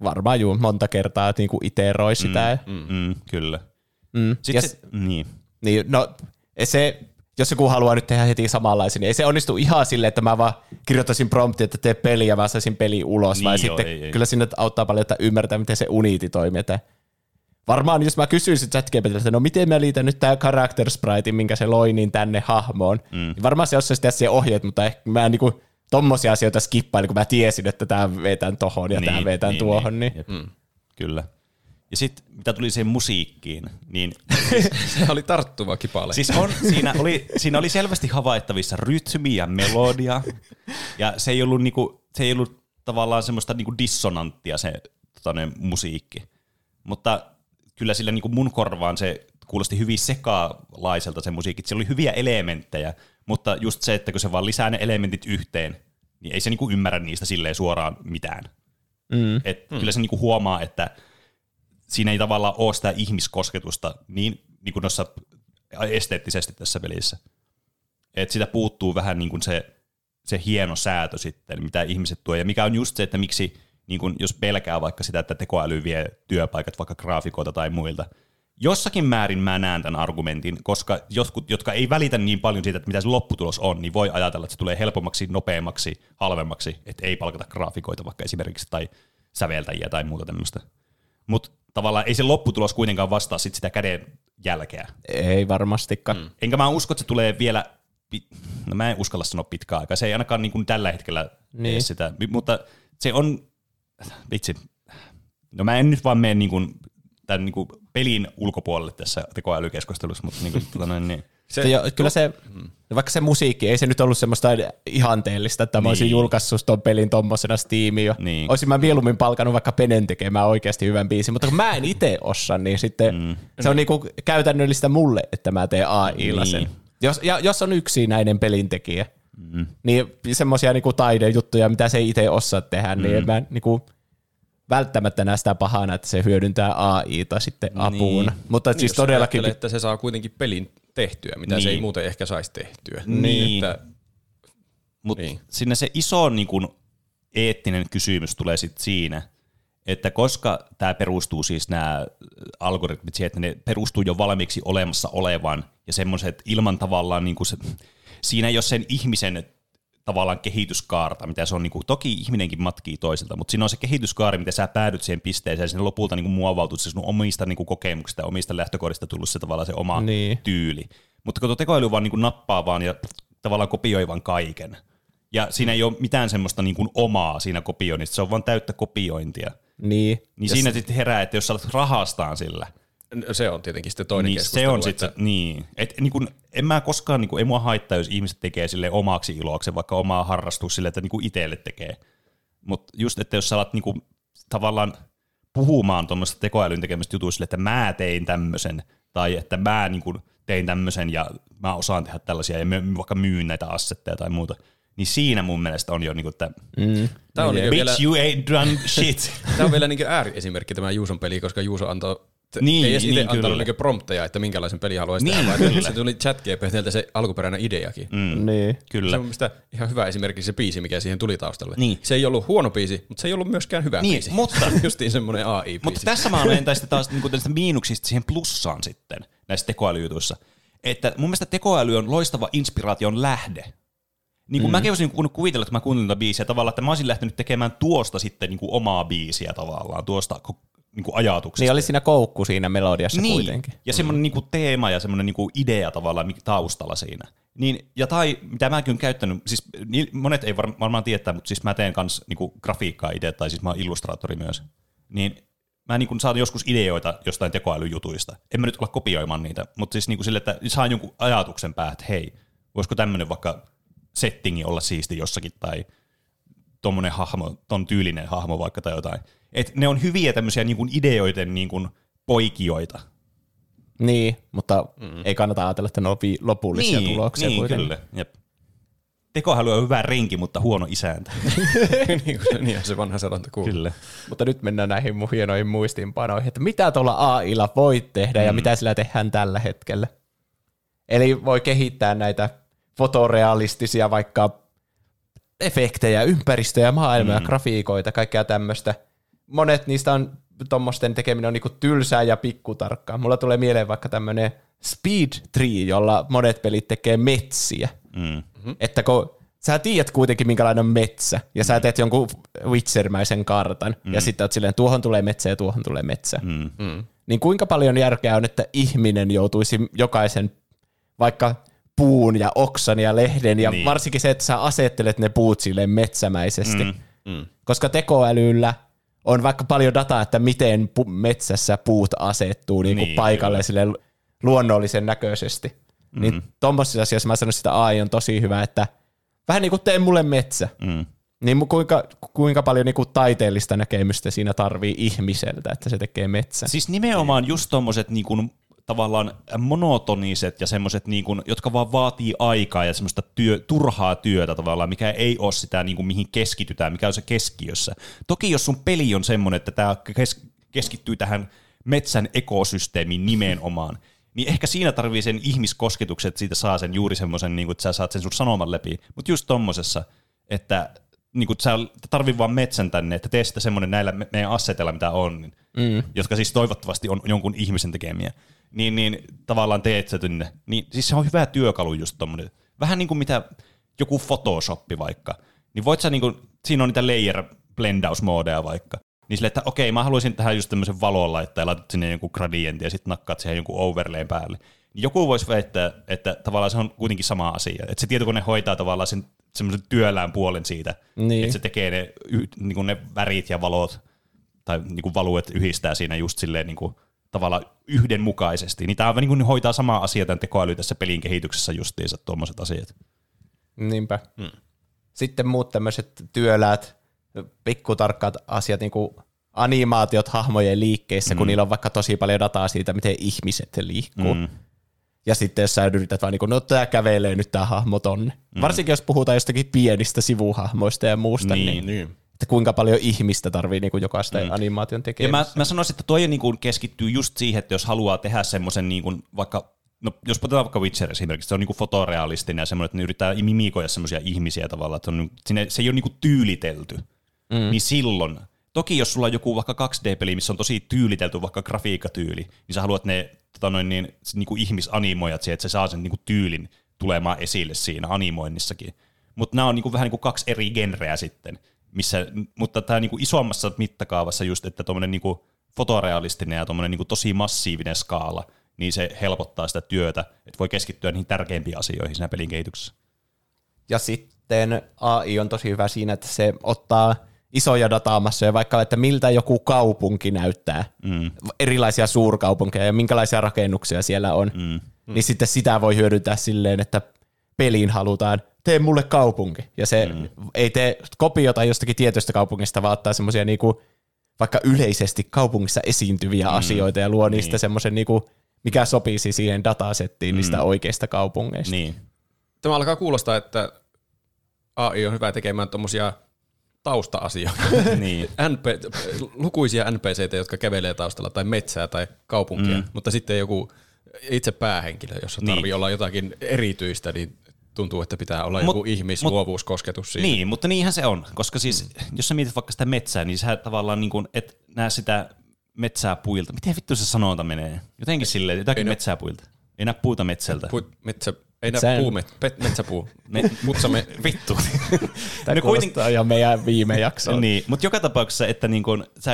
Varmaan juu, monta kertaa, että niinku iteroi sitä. Mm, mm, mm, kyllä. Mm. Sitten se, niin. Niin, no, se, jos joku haluaa nyt tehdä heti samanlaisen, niin ei se onnistu ihan silleen, että mä vaan kirjoittaisin promptin, että tee peli ja mä saisin peli ulos. Niin vai joo, sitten ei, ei. Kyllä siinä auttaa paljon, että ymmärtää, miten se Unity toimii. Että varmaan jos mä kysyisin ChatGPT:ltä, että no miten mä liitän nyt tää character sprite, minkä se loi, niin tänne hahmoon. Mm. Niin varmaan se osaisi tehdä siihen ohjeet, mutta ehkä mä en niinku tommosia asioita skippailin, kun mä tiesin, että tää vetään tohon ja niin, tää vetään niin, tuohon. Niin. Niin. Mm. Kyllä. Ja sitten mitä tuli siihen musiikkiin, niin se oli tarttuva kipale. Siis on, siinä, oli, siinä oli selvästi havaittavissa rytmi ja melodia, ja se ei ollut, niinku, se ei ollut tavallaan semmoista niinku dissonanttia se tota, ne, musiikki. Mutta kyllä sillä niinku mun korvaan se kuulosti hyvin sekalaiselta se musiikki. Siellä oli hyviä elementtejä, mutta just se, että kun se vaan lisää ne elementit yhteen, niin ei se niinku ymmärrä niistä silleen suoraan mitään. Mm. Et mm. Kyllä se niinku huomaa, että siinä ei tavallaan ole sitä ihmiskosketusta niin, niin kuin noissa esteettisesti tässä pelissä. Et sitä puuttuu vähän niin kuin se, se hieno säätö sitten, mitä ihmiset tuo. Ja mikä on just se, että miksi, niin kuin jos pelkää vaikka sitä, että tekoäly vie työpaikat vaikka graafikoilta tai muilta. Jossakin määrin mä näen tämän argumentin, koska jotkut, jotka ei välitä niin paljon siitä, että mitä se lopputulos on, niin voi ajatella, että se tulee helpommaksi, nopeammaksi, halvemmaksi, että ei palkata graafikoita vaikka esimerkiksi tai säveltäjiä tai muuta tämmöistä. Mutta tavallaan ei se lopputulos kuitenkaan vastaa sit sitä käden jälkeä. Ei varmastikaan. Mm. Enkä mä usko, että se tulee vielä, no mä en uskalla sanoa pitkään aikaa, se ei ainakaan niin kuin tällä hetkellä niin. sitä, mutta se on, vitsi, no mä en nyt vaan mene niin kuin tämän niin kuin pelin ulkopuolelle tässä tekoälykeskustelussa, mutta niin kuin tota noin niin. Se, jo, kyllä se, vaikka se musiikki, ei se nyt ollut semmoista ihanteellista, että mä niin. olisin julkaissut ton pelin tommosena Steamiin jo. Niin. Olisin mä mieluummin palkannut vaikka Penen tekemään oikeasti hyvän biisin, mutta kun mä en itse osaa, niin sitten mm. se on niinku käytännöllistä mulle, että mä teen A I:lla sen. Niin. Jos, ja, jos on yksinäinen pelintekijä, mm. niin semmoisia niinku taidejuttuja, mitä se ei itse osaa tehdä, mm. niin mä niinku välttämättä näe sitä pahana, että se hyödyntää A I:ta sitten apuun. Niin. Mutta niin, siis todellakin, että se saa kuitenkin pelin tehtyä, mitä niin. se ei muuten ehkä saisi tehtyä. Niin. Että mut niin. sinne se iso niin kun, eettinen kysymys tulee sit siinä, että koska tämä perustuu siis nämä algoritmit siihen, että ne perustuu jo valmiiksi olemassa olevan ja semmoiset ilman tavallaan, niin kun se, siinä ei ole sen ihmisen tavallaan kehityskaarta, mitä se on, niin kun, toki ihminenkin matkii toiselta, mutta siinä on se kehityskaari, mitä sä päädyt siihen pisteeseen, ja sinne lopulta niin kun, muovautuu se sun omista niin kun, kokemuksista ja omista lähtökohdista tullut se tavallaan se oma niin. tyyli. Mutta kun tuo tekoäly vaan niin kun, nappaa vaan ja tavallaan kopioi vaan kaiken, ja siinä ei ole mitään semmoista niin kun, omaa siinä kopioinnista, se on vaan täyttä kopiointia. Niin. Niin siinä se sitten herää, että jos sä alat rahastaan sillä. Se on tietenkin sitten toinen niin, keskustelu. Se on sitten, että niin. Et, niin kun, en mä koskaan, niin kun, ei mua haittaa, jos ihmiset tekee sille omaksi iloksi, vaikka omaa harrastus sille, että niin kun itselle tekee. Mutta just, että jos sä alat niin kun, tavallaan puhumaan tuommoista tekoälyn tekemistä jutuista sille, että mä tein tämmöisen, tai että mä niin kun, tein tämmöisen ja mä osaan tehdä tällaisia, ja mä, vaikka myyn näitä assetteja tai muuta, niin siinä mun mielestä on jo niinku, että mm. tää on yeah. niinku bitch, you ain't done shit. Tää on vielä niinku ääriesimerkki tämä Juuson peli, koska Juuso antoi Niin, ei edes niin, antanut niinku prompteja, että minkälaisen pelin haluaisi niin, tehdä, vaan se tuli ChatGPT:ltä se alkuperäinen ideakin. Mm, niin, kyllä. Se on mielestäni ihan hyvä esimerkiksi se biisi, mikä siihen tuli taustalle. Niin. Se ei ollut huono biisi, mutta se ei ollut myöskään hyvä niin, biisi. Mutta justiin semmoinen A I-biisi. Mutta tässä mä olen tästä taas niinku tästä miinuksista siihen plussaan sitten näissä tekoälyjutuissa. että mun mielestä tekoäly on loistava inspiraation lähde. Niin kuin mm. mäkin olisin voinut kuvitella, että mä kuuntelin tätä biisiä tavallaan, että mä olisin lähtenyt tekemään tuosta sitten niin kuin omaa biisiä tavallaan, tuosta niin kuin ajatuksesta. Niin oli siinä koukku siinä melodiassa niin, kuitenkin. Ja semmoinen mm. niin kuin teema ja semmoinen niin kuin idea tavallaan taustalla siinä. Niin, ja tai mitä mäkin olen käyttänyt, siis monet ei varmaan tietää, mutta siis mä teen kanssa niin kuin grafiikkaa itse, tai siis mä oon illustraattori myös, niin mä niin kuin saan joskus ideoita jostain tekoälyjutuista. En mä nyt ole kopioimaan niitä, mutta siis niin kuin sille, että saan jonkun ajatuksen päähän, että hei, voisiko tämmöinen vaikka settingi olla siisti jossakin, tai tommonen hahmo, ton tyylinen hahmo vaikka tai jotain. Et ne on hyviä tämmöisiä niin kuin ideoiden niin kuin poikioita. Niin, mutta mm. ei kannata ajatella, että ne on lopullisia niin, tuloksia. Niin, kuitenkin. Kyllä. Jep. Tekoäly on hyvä renki, mutta huono isäntä. niin, niin on se vanha sanonta kuuluu. Kyllä. Mutta nyt mennään näihin mun hienoihin muistiinpanoihin, että mitä tuolla A I:lla voi tehdä mm. ja mitä sillä tehdään tällä hetkellä. Eli voi kehittää näitä fotorealistisia vaikka efektejä, ympäristöjä, maailmaa, mm. grafiikoita, kaikkea tämmöistä. Monet niistä on tuommoisten tekeminen on niinku tylsää ja pikkutarkkaa. Mulla tulee mieleen vaikka tämmöinen Speed Tree, jolla monet pelit tekee metsiä. Mm-hmm. Että kun sä tiedät kuitenkin, minkälainen on metsä, ja sä teet jonkun Witcher-mäisen kartan, mm. ja sitten oot silleen, tuohon tulee metsä ja tuohon tulee metsä. Mm-hmm. Niin kuinka paljon järkeä on, että ihminen joutuisi jokaisen vaikka puun ja oksan ja lehden, ja niin. varsinkin se, että sä asettelet ne puut silleen metsämäisesti. Mm-hmm. Koska tekoälyllä on vaikka paljon dataa, että miten pu- metsässä puut asettuu niin kuin niin, paikalle sille luonnollisen näköisesti. Mm-hmm. Niin tuommoisissa asioissa mä sanon sitä A I on tosi hyvä, että vähän niin kuin tee mulle metsä. Mm. Niin kuinka, kuinka paljon niin kuin taiteellista näkemystä siinä tarvii ihmiseltä, että se tekee metsän. Siis nimenomaan just tuommoiset niin kuin tavallaan monotoniset ja semmoiset, niin kuin, jotka vaan vaatii aikaa ja semmoista työ, turhaa työtä tavallaan, mikä ei ole sitä, niin kuin, mihin keskitytään, mikä on se keskiössä. Toki jos sun peli on semmoinen, että tämä kes- keskittyy tähän metsän ekosysteemiin nimenomaan, niin ehkä siinä tarvii sen ihmiskosketuksen, että siitä saa sen juuri semmoisen, niin kuin, että sä saat sen sun sanoman läpi. Mutta just tommosessa, että niin kuin, sä tarvii vaan metsän tänne, että tee sitä semmoinen näillä me- meidän asseteilla, mitä on, niin, mm. jotka siis toivottavasti on jonkun ihmisen tekemiä. Niin, niin tavallaan teet sä tynne. Niin, siis se on hyvä työkalu just tommoinen. Vähän niin kuin mitä joku Photoshoppi vaikka. Niin voit sä niin kuin, siinä on niitä layer-blendausmoodeja vaikka. Niin silleen, että okei, mä haluaisin tähän just tämmöisen valon laittaa ja laitat sinne jonkun gradientin ja sitten nakkaat siihen jonkun overlayn päälle. Niin joku voisi väittää, että tavallaan se on kuitenkin sama asia. Että se tietokone hoitaa tavallaan sen semmoisen työlään puolen siitä. Niin. Että se tekee ne, niin kuin ne värit ja valot tai niin kuin valuet yhdistää siinä just silleen niin kuin tavallaan yhdenmukaisesti, niin tämä niin hoitaa samaa asiaa tämän tekoäly tässä pelin kehityksessä justiinsa tuommoiset asiat. Niinpä. Hmm. Sitten muut tämmöiset työläät, pikkutarkkaat asiat, niin kuin animaatiot hahmojen liikkeissä, hmm. kun niillä on vaikka tosi paljon dataa siitä, miten ihmiset liikkuu. Hmm. Ja sitten jos sä yrität vaan niin kuin, no tää kävelee nyt tää hahmo tonne. Hmm. Varsinkin jos puhutaan jostakin pienistä sivuhahmoista ja muusta, niin... niin, niin. että kuinka paljon ihmistä tarvii niin kuin jokaista mm. animaation tekemistä. Ja mä, mä sanoisin, että toi niin kuin keskittyy just siihen, että jos haluaa tehdä semmoisen niin kuin vaikka, no jos otetaan vaikka Witcher esimerkiksi, se on niin kuin fotorealistinen ja semmoinen, että ne yrittää mimikoida semmoisia ihmisiä tavallaan, että on, sinne, se ei ole niin kuin tyylitelty, mm. niin silloin, toki jos sulla on joku vaikka kaksi D-peli, missä on tosi tyylitelty vaikka grafiikkatyyli, niin sä haluat ne tota noin, niin, niin kuin ihmisanimoijat siihen, että se saa sen niin kuin tyylin tulemaan esille siinä animoinnissakin. Mutta nämä on niin kuin vähän niin kuin kaksi eri genreä sitten. Missä, mutta tämä niinku isommassa mittakaavassa just, että tuommoinen niinku fotorealistinen ja tuommoinen niinku tosi massiivinen skaala, niin se helpottaa sitä työtä, että voi keskittyä niihin tärkeimpiin asioihin siinä pelin kehityksessä. Ja sitten A I on tosi hyvä siinä, että se ottaa isoja datamassoja, vaikka että miltä joku kaupunki näyttää, mm. erilaisia suurkaupunkeja ja minkälaisia rakennuksia siellä on, mm. niin mm. sitten sitä voi hyödyntää silleen, että peliin halutaan tee mulle kaupunki. Ja se mm. ei tee kopiota jostakin tietystä kaupungista, vaan ottaa semmoisia niinku, vaikka yleisesti kaupungissa esiintyviä mm. asioita ja luo niistä niin. semmoisen, niinku, mikä sopisi siihen datasettiin mm. niistä oikeista kaupungeista. Niin. Tämä alkaa kuulostaa, että A I on hyvä tekemään tuommoisia tausta-asioita. niin. N P- lukuisia N P C:tä, jotka kävelee taustalla, tai metsää tai kaupunkia, mm. mutta sitten joku itse päähenkilö, jossa tarvii niin. olla jotakin erityistä, niin tuntuu, että pitää olla mut, joku ihmisluovuuskosketus siinä. Niin, mutta niinhän se on, koska siis, mm. jos sä mietit vaikka sitä metsää, niin sä tavallaan niin kuin et näe sitä metsää puilta. Miten vittu se sanonta menee? Jotenkin silleen, jotakin ei, metsää puilta. Ei näe puuta metsältä. Pu, metsä, ei näe Sen... puu, met, pet, metsäpuu. Me, mutta me vittu. Tämä kuulostaa ihan meidän viime jaksoon. Niin, mutta joka tapauksessa, että niin kun, sä,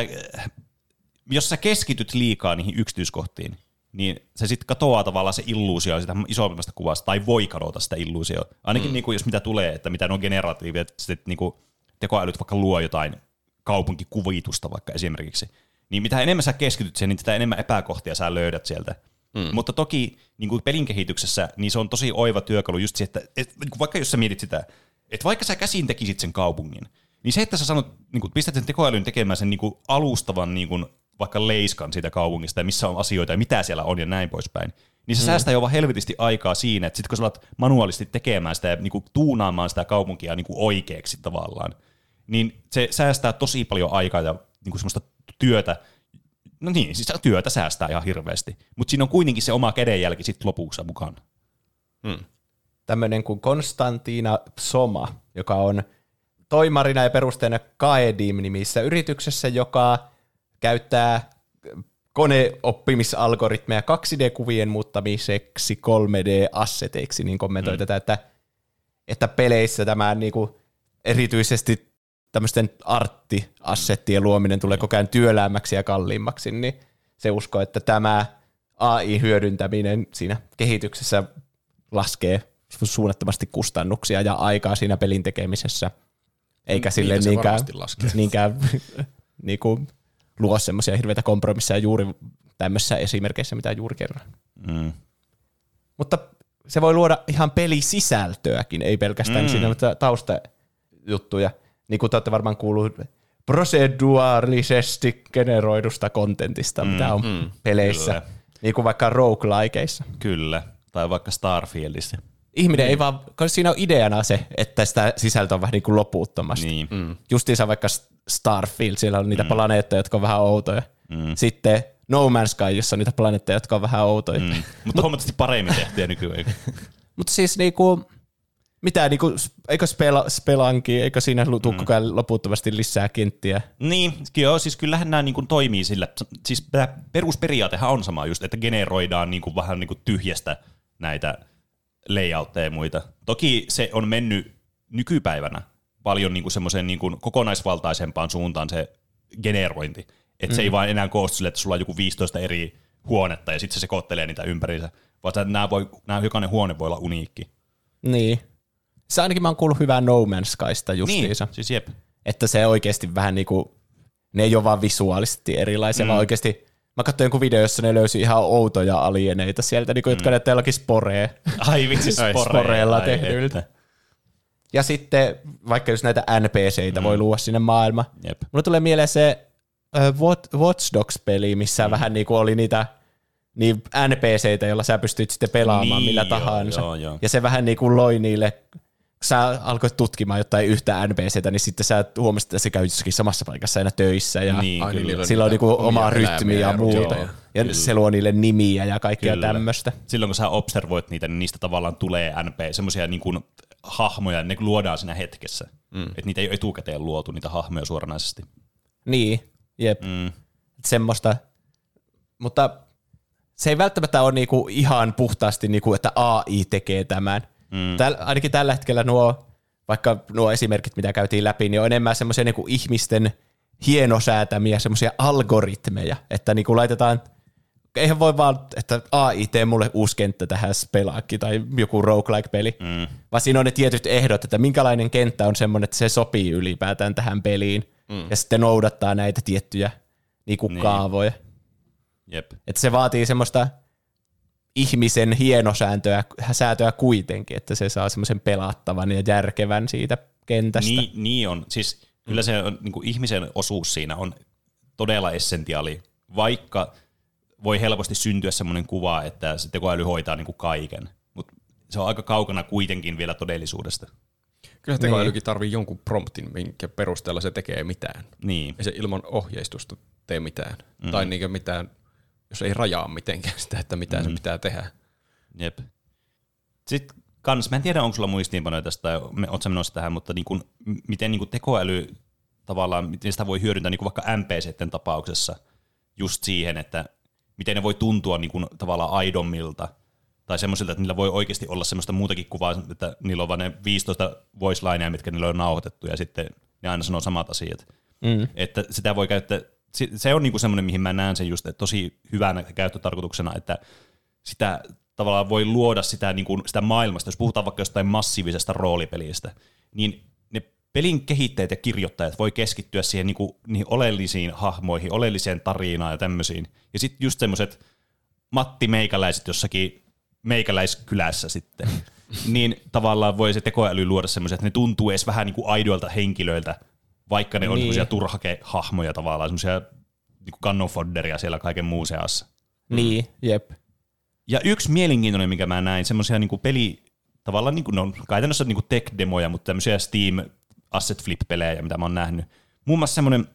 jos sä keskityt liikaa niihin yksityiskohtiin, niin se sitten katoaa tavallaan se illuusio sitä isommasta kuvasta, tai voi kadota sitä illuusiota. Ainakin mm. niin kun, jos mitä tulee, että mitä ne on generatiiviset, sitten niin kun tekoälyt vaikka luo jotain kaupunkikuvitusta vaikka esimerkiksi, niin mitä enemmän sä keskityt siihen, niin sitä enemmän epäkohtia sä löydät sieltä. Mm. Mutta toki niin kuin pelin kehityksessä niin se on tosi oiva työkalu just se, että et, vaikka jos sä mietit sitä, että vaikka sä käsin tekisit sen kaupungin, niin se, että sä sanot, niin kuin, pistät sen tekoälyn tekemään sen niin kuin alustavan niin kuin, vaikka leiskan siitä kaupungista ja missä on asioita ja mitä siellä on ja näin poispäin, niin se mm. säästää jo vaan helvetisti aikaa siinä, että sit kun sä alat manuaalisesti tekemään sitä ja niin kuin, tuunaamaan sitä kaupunkia niin kuin oikeaksi tavallaan, niin se säästää tosi paljon aikaa ja niin kuin semmoista työtä. No niin, siis työtä säästää ihan hirveästi, mutta siinä on kuitenkin se oma kädenjälki sitten lopussa mukana. Hmm. Tämmöinen kuin Konstantine Psoma, joka on toimarina ja perusteena Kaedim-nimissä yrityksessä, joka käyttää koneoppimisalgoritmeja kaksi D-kuvien muuttamiseksi kolme D-asseteiksi, niin kommentoi hmm. tätä, että, että peleissä tämä niinku erityisesti tämmöisten arttiassettien luominen tulee koko ajan työläämmäksi ja kalliimmaksi, niin se uskoo, että tämä A I-hyödyntäminen siinä kehityksessä laskee suunnattomasti kustannuksia ja aikaa siinä pelin tekemisessä, eikä sille niinkään, niinkään niin kuin luo semmoisia hirveitä kompromisseja juuri tämmöisissä esimerkkeissä, mitä juuri kerran. Mm. Mutta se voi luoda ihan pelisisältöäkin, ei pelkästään mm. siinä taustajuttuja. Niin kuin te olette varmaan kuullut proseduaalisesti generoidusta kontentista, mm, mitä on mm, peleissä. Kyllä. Niin kuin vaikka roguelikeissa. Kyllä, tai vaikka Starfieldissä. Ihminen mm. ei vaan, kun siinä on ideana se, että sitä sisältöä on vähän niin kuin loputtomasti. Niin. Mm. Justiinsa vaikka Starfield, siellä on niitä mm. planeettoja, jotka on vähän outoja. Mm. Sitten No Man's Sky, jossa on niitä planeettoja, jotka on vähän outoja. Mm. Mutta huomattavasti paremmin tehtyä nykyään. Mutta siis niinku... Mitä, niinku, eikö spela, spelanki, eikö siinä tule koko ajan loputtomasti lisää kenttiä? Niin, joo, siis kyllähän nämä niinku toimii sillä, siis perusperiaatehan on sama just, että generoidaan niinku vähän niinku tyhjästä näitä layoutteja ja muita. Toki se on mennyt nykypäivänä paljon niinku semmoiseen niinku kokonaisvaltaisempaan suuntaan se generointi, että mm. se ei vaan enää koostu sille, että sulla on joku viisitoista eri huonetta ja sitten se sekoittelee niitä ympäriinsä, vaan nämä voi, nämä jokainen huone voi olla uniikki. Niin. Se ainakin mä oon kuullut hyvää No Man's Skysta justiinsa. Niin, siis jep. Että se oikeasti vähän niinku, ne ei ole vaan visuaalisesti erilaisia, mm. vaan oikeasti, mä katsoin jonkun video, jossa ne löysi ihan outoja alieneita sieltä, niinku, mm. jotka näyttää jollakin sporee. Ai vitsi, sporeella tehdyiltä. Ja sitten, vaikka jos näitä N P C:itä mm. voi luoda sinne maailma. Jep. Mulle tulee mieleen se uh, Watch Dogs-peli, missä mm. vähän niinku oli niitä niin N P C:itä, joilla sä pystyt sitten pelaamaan niin, millä joo, tahansa. Joo, joo. Ja se vähän niinku loi niille... Sä alkoit tutkimaan jotain yhtä N P C:tä, niin sitten sä huomasit, että se käy jossakin samassa paikassa aina töissä. Ja niin, kyllä. Sillä on niinku oma rytmiä ja muuta. Joo, ja kyllä. Se luo niille nimiä ja kaikkea tämmöistä. Silloin kun sä observoit niitä, niin niistä tavallaan tulee N P C, semmoisia niinku hahmoja, ne luodaan siinä hetkessä. Mm. Että niitä ei ole etukäteen luotu, niitä hahmoja suoranaisesti. Niin, jep. Mm. Semmoista. Mutta se ei välttämättä ole niinku ihan puhtaasti, niinku, että A I tekee tämän. Mm. Täl, ainakin tällä hetkellä nuo, vaikka nuo esimerkit, mitä käytiin läpi, niin on enemmän semmoisia niin kuin ihmisten hienosäätämiä semmoisia algoritmeja, että niin kuin laitetaan, eihän voi vaan, että A I tee mulle uusi kenttä tähän spelaakki tai joku roguelike-peli, mm. vaan siinä on ne tietyt ehdot, että minkälainen kenttä on semmoinen, että se sopii ylipäätään tähän peliin, mm. ja sitten noudattaa näitä tiettyjä niin kuin niin. kaavoja. Jep. Että se vaatii semmoista ihmisen hienosääntöä säätöä kuitenkin, että se saa semmoisen pelattavan ja järkevän siitä kentästä. Niin, niin on. Siis kyllä se on, niin kuin ihmisen osuus siinä on todella essentiaali, vaikka voi helposti syntyä semmoinen kuva, että se tekoäly hoitaa niin kuin kaiken, mutta se on aika kaukana kuitenkin vielä todellisuudesta. Kyllä tekoälykin niin. tarvii jonkun promptin, minkä perusteella se tekee mitään. Niin. Ei se ilman ohjeistusta tee mitään. Mm-hmm. Tai niinkö mitään jos ei rajaa mitenkään sitä, että mitä mm-hmm. se pitää tehdä. Jep. Sitten kans, mä en tiedä, onko sulla muistiinpanoja tästä, tai oot sä menossa tähän, mutta niin kun, miten niin kun tekoäly tavallaan, miten sitä voi hyödyntää niin kun vaikka M P C:iden tapauksessa just siihen, että miten ne voi tuntua niin kun, tavallaan aidommilta, tai semmoisilta, että niillä voi oikeasti olla semmoista muutakin kuvaa, että niillä on vain ne viisitoista voice-lineja, mitkä niillä on nauhoitettu, ja sitten ne aina sanoo samat asiat. Mm. Että sitä voi käyttää, se on niinku semmoinen, mihin mä näen sen just, että tosi hyvänä käyttötarkoituksena, että sitä tavallaan voi luoda sitä, niinku, sitä maailmasta, jos puhutaan vaikka jostain massiivisesta roolipelistä, niin ne pelin kehittäjät ja kirjoittajat voi keskittyä siihen niinku, niihin oleellisiin hahmoihin, oleelliseen tarinaan ja tämmöisiin. Ja sitten just semmoiset Matti-meikäläiset jossakin meikäläiskylässä sitten, niin tavallaan voi se tekoäly luoda semmoisia, että ne tuntuu edes vähän niinku aidoilta henkilöiltä, vaikka ne niin. on semmoisia turhakehahmoja tavallaan, semmoisia niinku kannonfodderia siellä kaiken muun seassa. Niin, jep. Ja yksi mielenkiintoinen, minkä mä näin, semmoisia niinku peli, tavallaan niinku, ne on käytännössä niinku tech-demoja, mutta tämmöisiä Steam Asset Flip-pelejä, mitä mä oon nähnyt. Muun muassa semmoinen,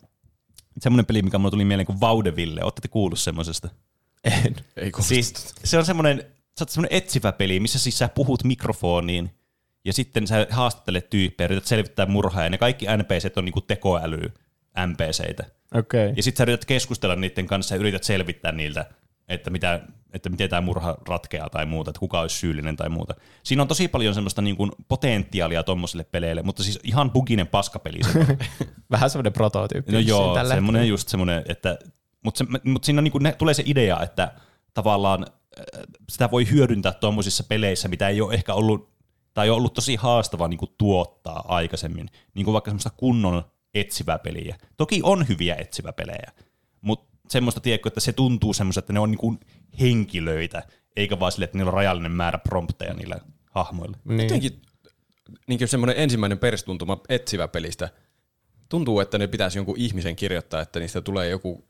semmoinen peli, mikä mulle tuli mieleen kuin Vaudeville. Ootte te kuullut semmoisesta? En. Ei siis, se on semmoinen, se on semmoinen etsivä peli, missä siis sä puhut mikrofoniin ja sitten sä haastattelet tyyppejä, yrität selvittää murhaa ja ne kaikki N P C:t on niinku tekoälyä N P C:itä. Okay. Ja sitten sä yrität keskustella niiden kanssa ja yrität selvittää niiltä, että, mitä, että miten tämä murha ratkeaa tai muuta, että kuka olisi syyllinen tai muuta. Siinä on tosi paljon semmoista niinku potentiaalia tuommoisille peleille, mutta siis ihan buginen paskapeli. Vähän semmoinen prototyyppi. No joo, semmoinen just semmoinen, että mutta se, mut siinä niinku ne, tulee se idea, että tavallaan sitä voi hyödyntää tuommoisissa peleissä, mitä ei ole ehkä ollut, tai on ollut tosi haastava niin kuin tuottaa aikaisemmin, niin kuin vaikka semmoista kunnon etsivää peliä. Toki on hyviä etsivä pelejä, mutta semmoista tiedätkö, että se tuntuu semmoista, että ne on niin kuin henkilöitä, eikä vaan sille, että niillä on rajallinen määrä prompteja niillä hahmoilla. Niin. Jotenkin niin kuin semmoinen ensimmäinen peristuntuma etsivä pelistä. Tuntuu, että ne pitäisi jonkun ihmisen kirjoittaa, että niistä tulee joku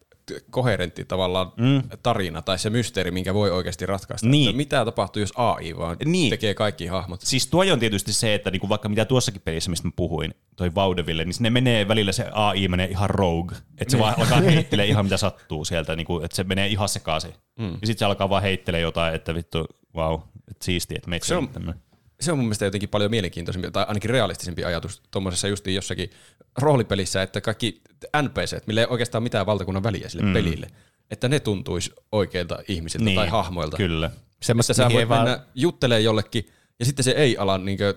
koherentti tavallaan mm. tarina tai se mysteeri, minkä voi oikeasti ratkaista. Niin. Mitä tapahtuu, jos A I vaan niin. tekee kaikki hahmot? Siis tuo on tietysti se, että niinku vaikka mitä tuossakin pelissä, mistä mä puhuin, toi Vaudeville, niin sinne menee välillä se A I menee ihan rogue. Että se vaan alkaa heittelee ihan mitä sattuu sieltä, niinku, että se menee ihan sekaisin. Mm. Ja sitten se alkaa vaan heittelee jotain, että vittu, vau, wow, että siistiä, että meikö se on tämmöinen. Se on mun mielestä jotenkin paljon mielenkiintoisempi tai ainakin realistisempi ajatus tuommoisessa justiin jossakin roolipelissä, että kaikki N P C:t, millä ei oikeastaan mitään valtakunnan väliä sille mm. pelille, että ne tuntuisi oikeilta ihmisiltä niin, tai hahmoilta. Kyllä. Semmoista sä voit vaan mennä juttelemaan jollekin ja sitten se ei ala niinkö,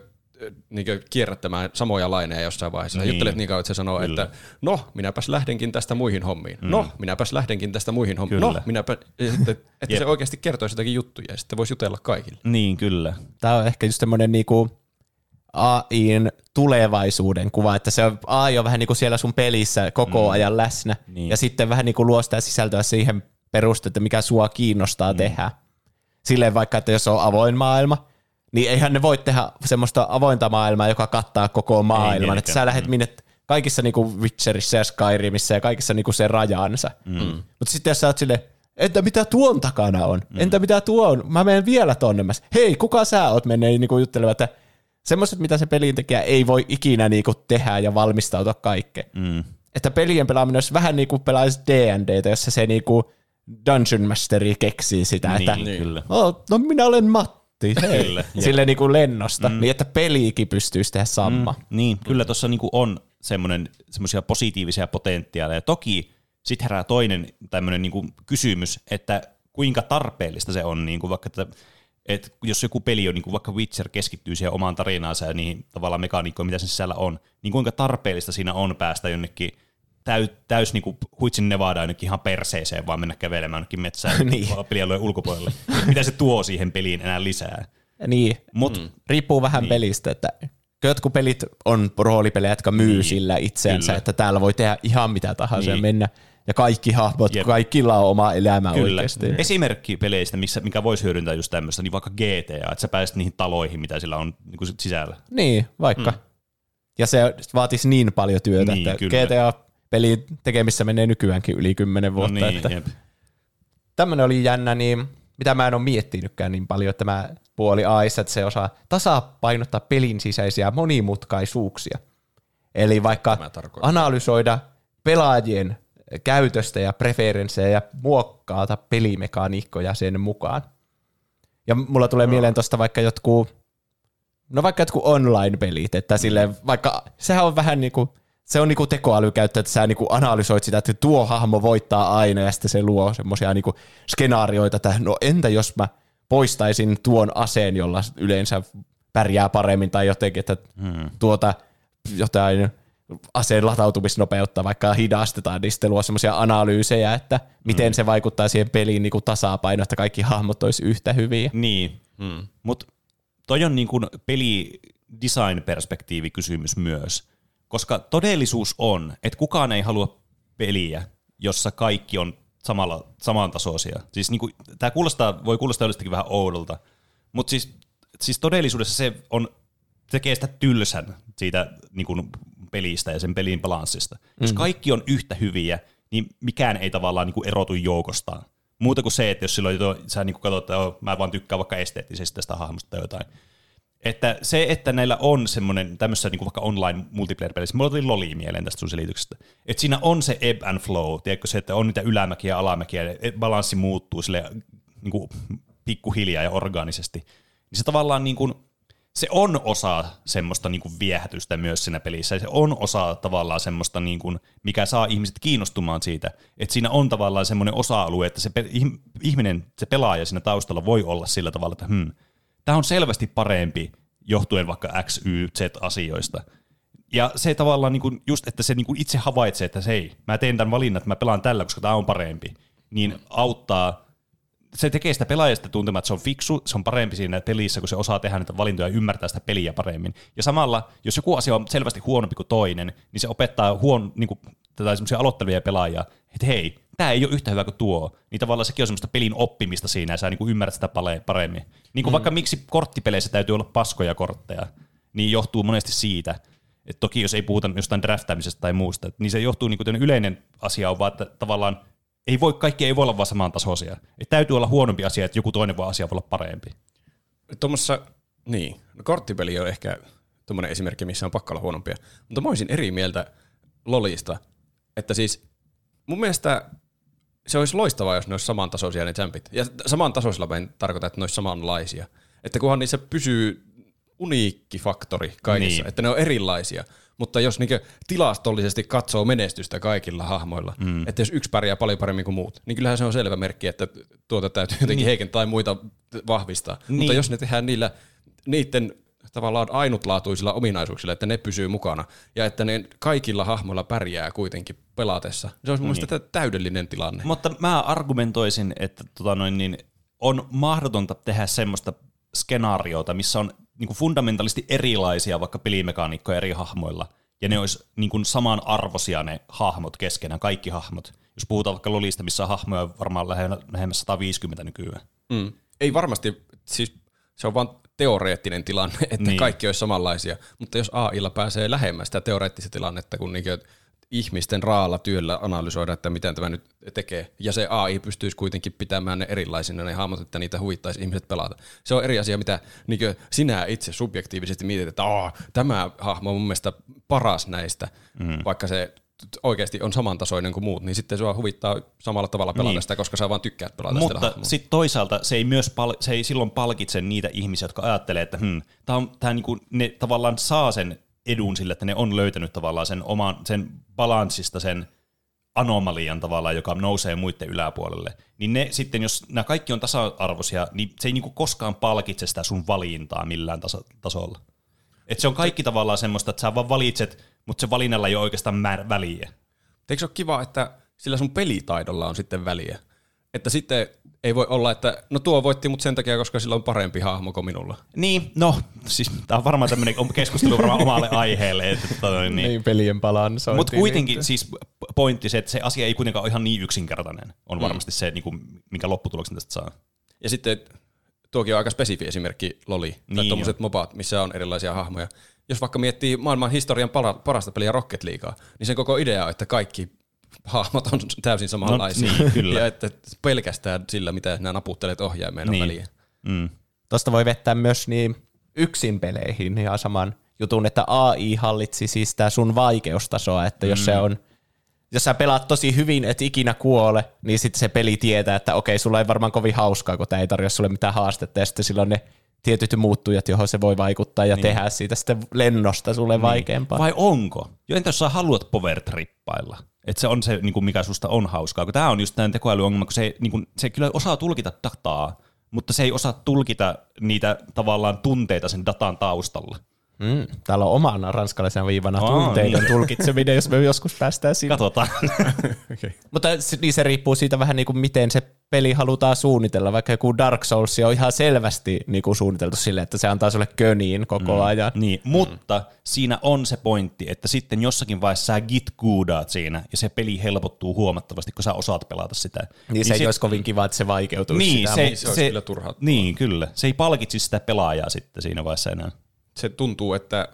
niinkö kierrättämään samoja laineja jossain vaiheessa. Niin. Juttelet niin kauan, että se sanoo, kyllä. että no, minäpäs lähdenkin tästä muihin hommiin. Mm. No, minäpäs lähdenkin tästä muihin hommiin. Kyllä. No, minäpä... Sitten, että yep. se oikeasti kertoisi jotakin juttuja ja sitten voisi jutella kaikille. Niin, kyllä. Tämä on ehkä just semmoinen niinku A I:n tulevaisuuden kuva, että se A I on vähän niinku siellä sun pelissä koko mm. ajan läsnä. Niin. Ja sitten vähän niinku luo sitä sisältöä siihen perusteella, että mikä sua kiinnostaa mm. tehdä. Silleen vaikka, että jos on avoin maailma, niin eihän ne voi tehdä semmoista avointa maailmaa, joka kattaa koko maailman. Että sä lähdet minne kaikissa niinku Witcherissä ja Skyrimissä ja kaikissa niinku se rajansa. Mm. Mutta sitten jos sä oot silleen, entä mitä tuon takana on? Mm. Entä mitä tuo on? Mä menen vielä tonne. Hei, kuka sä oot? Menneen niinku juttelemaan, että semmoiset, mitä se pelintekijä ei voi ikinä niinku tehdä ja valmistautua kaikkeen. Mm. Että pelien pelaaminen olisi vähän niin kuin pelaisi D and D:tä, jossa se niinku Dungeon Masteri keksii sitä, niin, että niin. Oh, no minä olen Matti. Heille. Sille niinku lennosta, mm. niin että peliikin pystyisi tehdä sama. Mm. Niin, kyllä tuossa niinku on semmoisia positiivisia potentiaaleja. Toki sitten herää toinen tämmöinen niinku kysymys, että kuinka tarpeellista se on, niinku vaikka, että, että jos joku peli on, niinku vaikka Witcher keskittyy siihen omaan tarinaansa ja niihin tavallaan mekaniikkoihin, mitä sen sisällä on, niin kuinka tarpeellista siinä on päästä jonnekin täys, täys niinku huitsin Nevada ainakin ihan perseeseen, vaan mennä kävelemään ainakin metsään niin. pelialueen ulkopuolelle. Mitä se tuo siihen peliin enää lisää? Niin, mut mm. riippuu vähän niin. pelistä, että jotkut pelit on roolipelejä, jotka myy niin. sillä itseänsä, kyllä. että täällä voi tehdä ihan mitä tahansa niin. mennä. Ja kaikki hahmot, jep. kaikilla on oma elämä kyllä. oikeasti. Esimerkki peleistä, mikä voisi hyödyntää just tämmöistä, niin vaikka G T A, että sä pääset niihin taloihin, mitä sillä on niin kuin sisällä. Niin, vaikka. Mm. Ja se vaatisi niin paljon työtä, niin, että kyllä. G T A pelin tekemissä menee nykyäänkin yli kymmenen vuotta. No niin, tämmöinen oli jännä, niin mitä mä en ole miettinytkään niin paljon, että mä puoli aissa, että se osaa tasapainottaa pelin sisäisiä monimutkaisuuksia. Eli vaikka analysoida pelaajien käytöstä ja preferenssejä ja muokkaata pelimekaniikkoja sen mukaan. Ja mulla tulee no. mieleen tuosta vaikka jotkut, no vaikka jotkut online-pelit, että silleen, vaikka sehän on vähän niin kuin se on niinku tekoälykäyttö, että sä niinku analysoit sitä, että tuo hahmo voittaa aina ja sitten se luo semmoisia niinku skenaarioita, että no entä jos mä poistaisin tuon aseen, jolla yleensä pärjää paremmin tai jotenkin, että hmm. tuota jotain aseen latautumisnopeutta vaikka hidastetaan, niin sitten luo semmoisia analyysejä, että miten hmm. se vaikuttaa siihen peliin niin kuin tasapaino, että kaikki hahmot olisi yhtä hyviä. Niin, hmm. mutta toi on niin kuin pelidesign-perspektiivikysymys myös, koska todellisuus on, että kukaan ei halua peliä, jossa kaikki on samalla, samantasoisia. Siis niin kuin, tää kuulostaa, voi kuulostaa yleisestikin vähän oudolta, mutta siis, siis todellisuudessa se on, tekee sitä tylsän siitä niin kuin pelistä ja sen pelin balanssista. Mm. Jos kaikki on yhtä hyviä, niin mikään ei tavallaan niin kuin erotu joukostaan. Muuta kuin se, että jos silloin sä niin kuin katsot, että oh, mä vaan tykkään vaikka esteettisesti tästä hahmosta tai jotain. Että se, että näillä on semmoinen tämmöisessä niin kuin vaikka online multiplayer-pelissä, mulla tuli Loli mieleen tästä sun selityksestä, että siinä on se ebb and flow, tiedätkö se, että on niitä ylämäkiä ja alamäkiä, ja balanssi muuttuu silleen niin kuin pikkuhiljaa ja orgaanisesti. Niin se tavallaan niin kuin, se on osa semmoista niin kuin viehätystä myös siinä pelissä, ja se on osa tavallaan semmoista, niin kuin, mikä saa ihmiset kiinnostumaan siitä, että siinä on tavallaan semmoinen osa-alue, että se pe- ihminen, se pelaaja siinä taustalla voi olla sillä tavalla, että hmm, tämä on selvästi parempi johtuen vaikka X, Y, Z-asioista. Ja se tavallaan niin kuin just, että se niin kuin itse havaitsee, että hei, mä teen tämän valinnan, että mä pelaan tällä, koska tämä on parempi, niin auttaa, se tekee sitä pelaajasta tuntemaan, että se on fiksu, se on parempi siinä pelissä, kun se osaa tehdä niitä valintoja ja ymmärtää sitä peliä paremmin. Ja samalla, jos joku asia on selvästi huonompi kuin toinen, niin se opettaa huon, niin kuin, tätä semmoisia aloittavia pelaajia, että hei, tämä ei ole yhtä hyvä kuin tuo, niin tavallaan sekin on semmoista pelin oppimista siinä, ja sä niin kuin ymmärrät sitä paremmin. Niin kuin mm. vaikka miksi korttipeleissä täytyy olla paskoja kortteja, niin johtuu monesti siitä, että toki jos ei puhuta jostain draftaamisesta tai muusta, niin se johtuu, niin kuin yleinen asia on vaan, että tavallaan ei voi, kaikki ei voi olla vaan samantasoisia. Et täytyy olla huonompi asia, että joku toinen asia voi olla parempi. Tuommoissa, niin, no korttipeli on ehkä tuommoinen esimerkki, missä on pakko olla huonompia, mutta mä olisin eri mieltä Lolista, että siis mun mielestä se olisi loistavaa, jos ne olisi samantasoisia ne champit. Ja samantasoisilla mä en tarkoita, että ne olisi samanlaisia. Että kunhan niissä pysyy uniikki faktori kaikissa, niin, että ne on erilaisia. Mutta jos niinkö tilastollisesti katsoo menestystä kaikilla hahmoilla, mm. että jos yksi pärjää paljon paremmin kuin muut, niin kyllähän se on selvä merkki, että tuota täytyy jotenkin niin. heikentää tai muita vahvistaa. Niin. Mutta jos ne tehdään niillä, niiden tavallaan ainutlaatuisilla ominaisuuksilla, että ne pysyy mukana ja että ne kaikilla hahmoilla pärjää kuitenkin pelatessa. Se olisi mun niin. mielestä täydellinen tilanne. Mutta mä argumentoisin, että tota noin, niin on mahdotonta tehdä semmoista skenaariota, missä on niin kuin fundamentaalisti erilaisia vaikka pelimekaniikkoja eri hahmoilla, ja ne olisi niin kuin samanarvoisia ne hahmot keskenään, kaikki hahmot. Jos puhutaan vaikka Lolista, missä hahmoja on varmaan lähemmäs sata viisikymmentä nykyään. Mm. Ei varmasti, siis se on vaan teoreettinen tilanne, että niin. kaikki olisi samanlaisia, mutta jos A I:lla pääsee lähemmäs sitä teoreettista tilannetta, kun niinkö ihmisten raalla työllä analysoida, että miten tämä nyt tekee. Ja se A I pystyisi kuitenkin pitämään ne erilaisina, ne hahmot, että niitä huvittaisi ihmiset pelata. Se on eri asia, mitä niin sinä itse subjektiivisesti mietit, että tämä hahmo on mun mielestä paras näistä, mm. vaikka se oikeasti on samantasoinen kuin muut, niin sitten sua huvittaa samalla tavalla pelata niin. sitä, koska sä vaan tykkäät pelata sitä. Mutta sitten toisaalta se ei, myös pal- se ei silloin palkitse niitä ihmisiä, jotka ajattelee, että hmm, tää on, tää niinku, ne tavallaan saa sen edun sillä, että ne on löytänyt tavallaan sen oman, sen balanssista, sen anomalian tavallaan, joka nousee muiden yläpuolelle, niin ne sitten, jos nämä kaikki on tasa-arvoisia, niin se ei niinku koskaan palkitse sitä sun valintaa millään taso- tasolla. Että se on kaikki tavallaan semmoista, että sä vaan valitset, mutta se valinnalla ei ole oikeastaan määr- väliä. Eikö se ole kiva, että sillä sun pelitaidolla on sitten väliä? Että sitten ei voi olla, että no tuo voitti mut sen takia, koska sillä on parempi hahmo kuin minulla. Niin, no, siis tää on varmaan tämmönen keskustelu varmaan omalle aiheelle. Että, että, niin. niin, pelien balansointi. Mut kuitenkin niitä. Siis pointti se, että se asia ei kuitenkaan ole ihan niin yksinkertainen, on mm. varmasti se, niin kuin, minkä lopputuloksen tästä saa. Ja sitten tuokin on aika spesifi esimerkki Loli, tai niin tommoset mobat, missä on erilaisia hahmoja. Jos vaikka miettii maailman historian parasta peliä Rocket Leaguea, niin sen koko idea on, että kaikki hahmot on täysin samanlaisia. No, niin, kyllä. Ja että pelkästään sillä, mitä nämä naputtelet ohjaimeen niin. on väliä. Mm. Tuosta voi vettää myös niin yksin peleihin ihan saman jutun, että A I hallitsi siis tää sun vaikeustasoa, että mm. jos se on, jos sä pelaat tosi hyvin, et ikinä kuole, niin sitten se peli tietää, että okei, sulla ei varmaan kovin hauskaa, kun tää ei tarjoa sulle mitään haastetta, ja sitten silloin ne tietyt muuttujat, johon se voi vaikuttaa ja niin. tehdä siitä sitten lennosta sulle niin. vaikeampaa. Vai onko? Jo entä jos sä haluat power-trippailla? Että se on se, mikä susta on hauskaa. Kun tämä on just tämän tekoälyongelma, kun se, niin kun, se kyllä osaa tulkita dataa, mutta se ei osaa tulkita niitä tavallaan tunteita sen datan taustalla. Mm, täällä on omana ranskalaisena viivana oh, tunteiden niin. tulkitseminen, jos me joskus päästään sinne. Katsotaan. Okay. Mutta niin se riippuu siitä vähän niin kuin miten se peli halutaan suunnitella, vaikka joku Dark Souls on ihan selvästi niin kuin suunniteltu sille, että se antaa sulle köniin koko mm. ajan. Niin, mm. mutta siinä on se pointti, että sitten jossakin vaiheessa sä git-goodaat siinä ja se peli helpottuu huomattavasti, kun sä osaat pelata sitä. Niin, niin se ei se... olisi kovin kiva, että se vaikeutuisi niin, sitä, se, mutta se olisi se... kyllä turhauttavaa. Niin, kyllä. Se ei palkitsisi sitä pelaajaa sitten siinä vaiheessa enää. Se tuntuu, että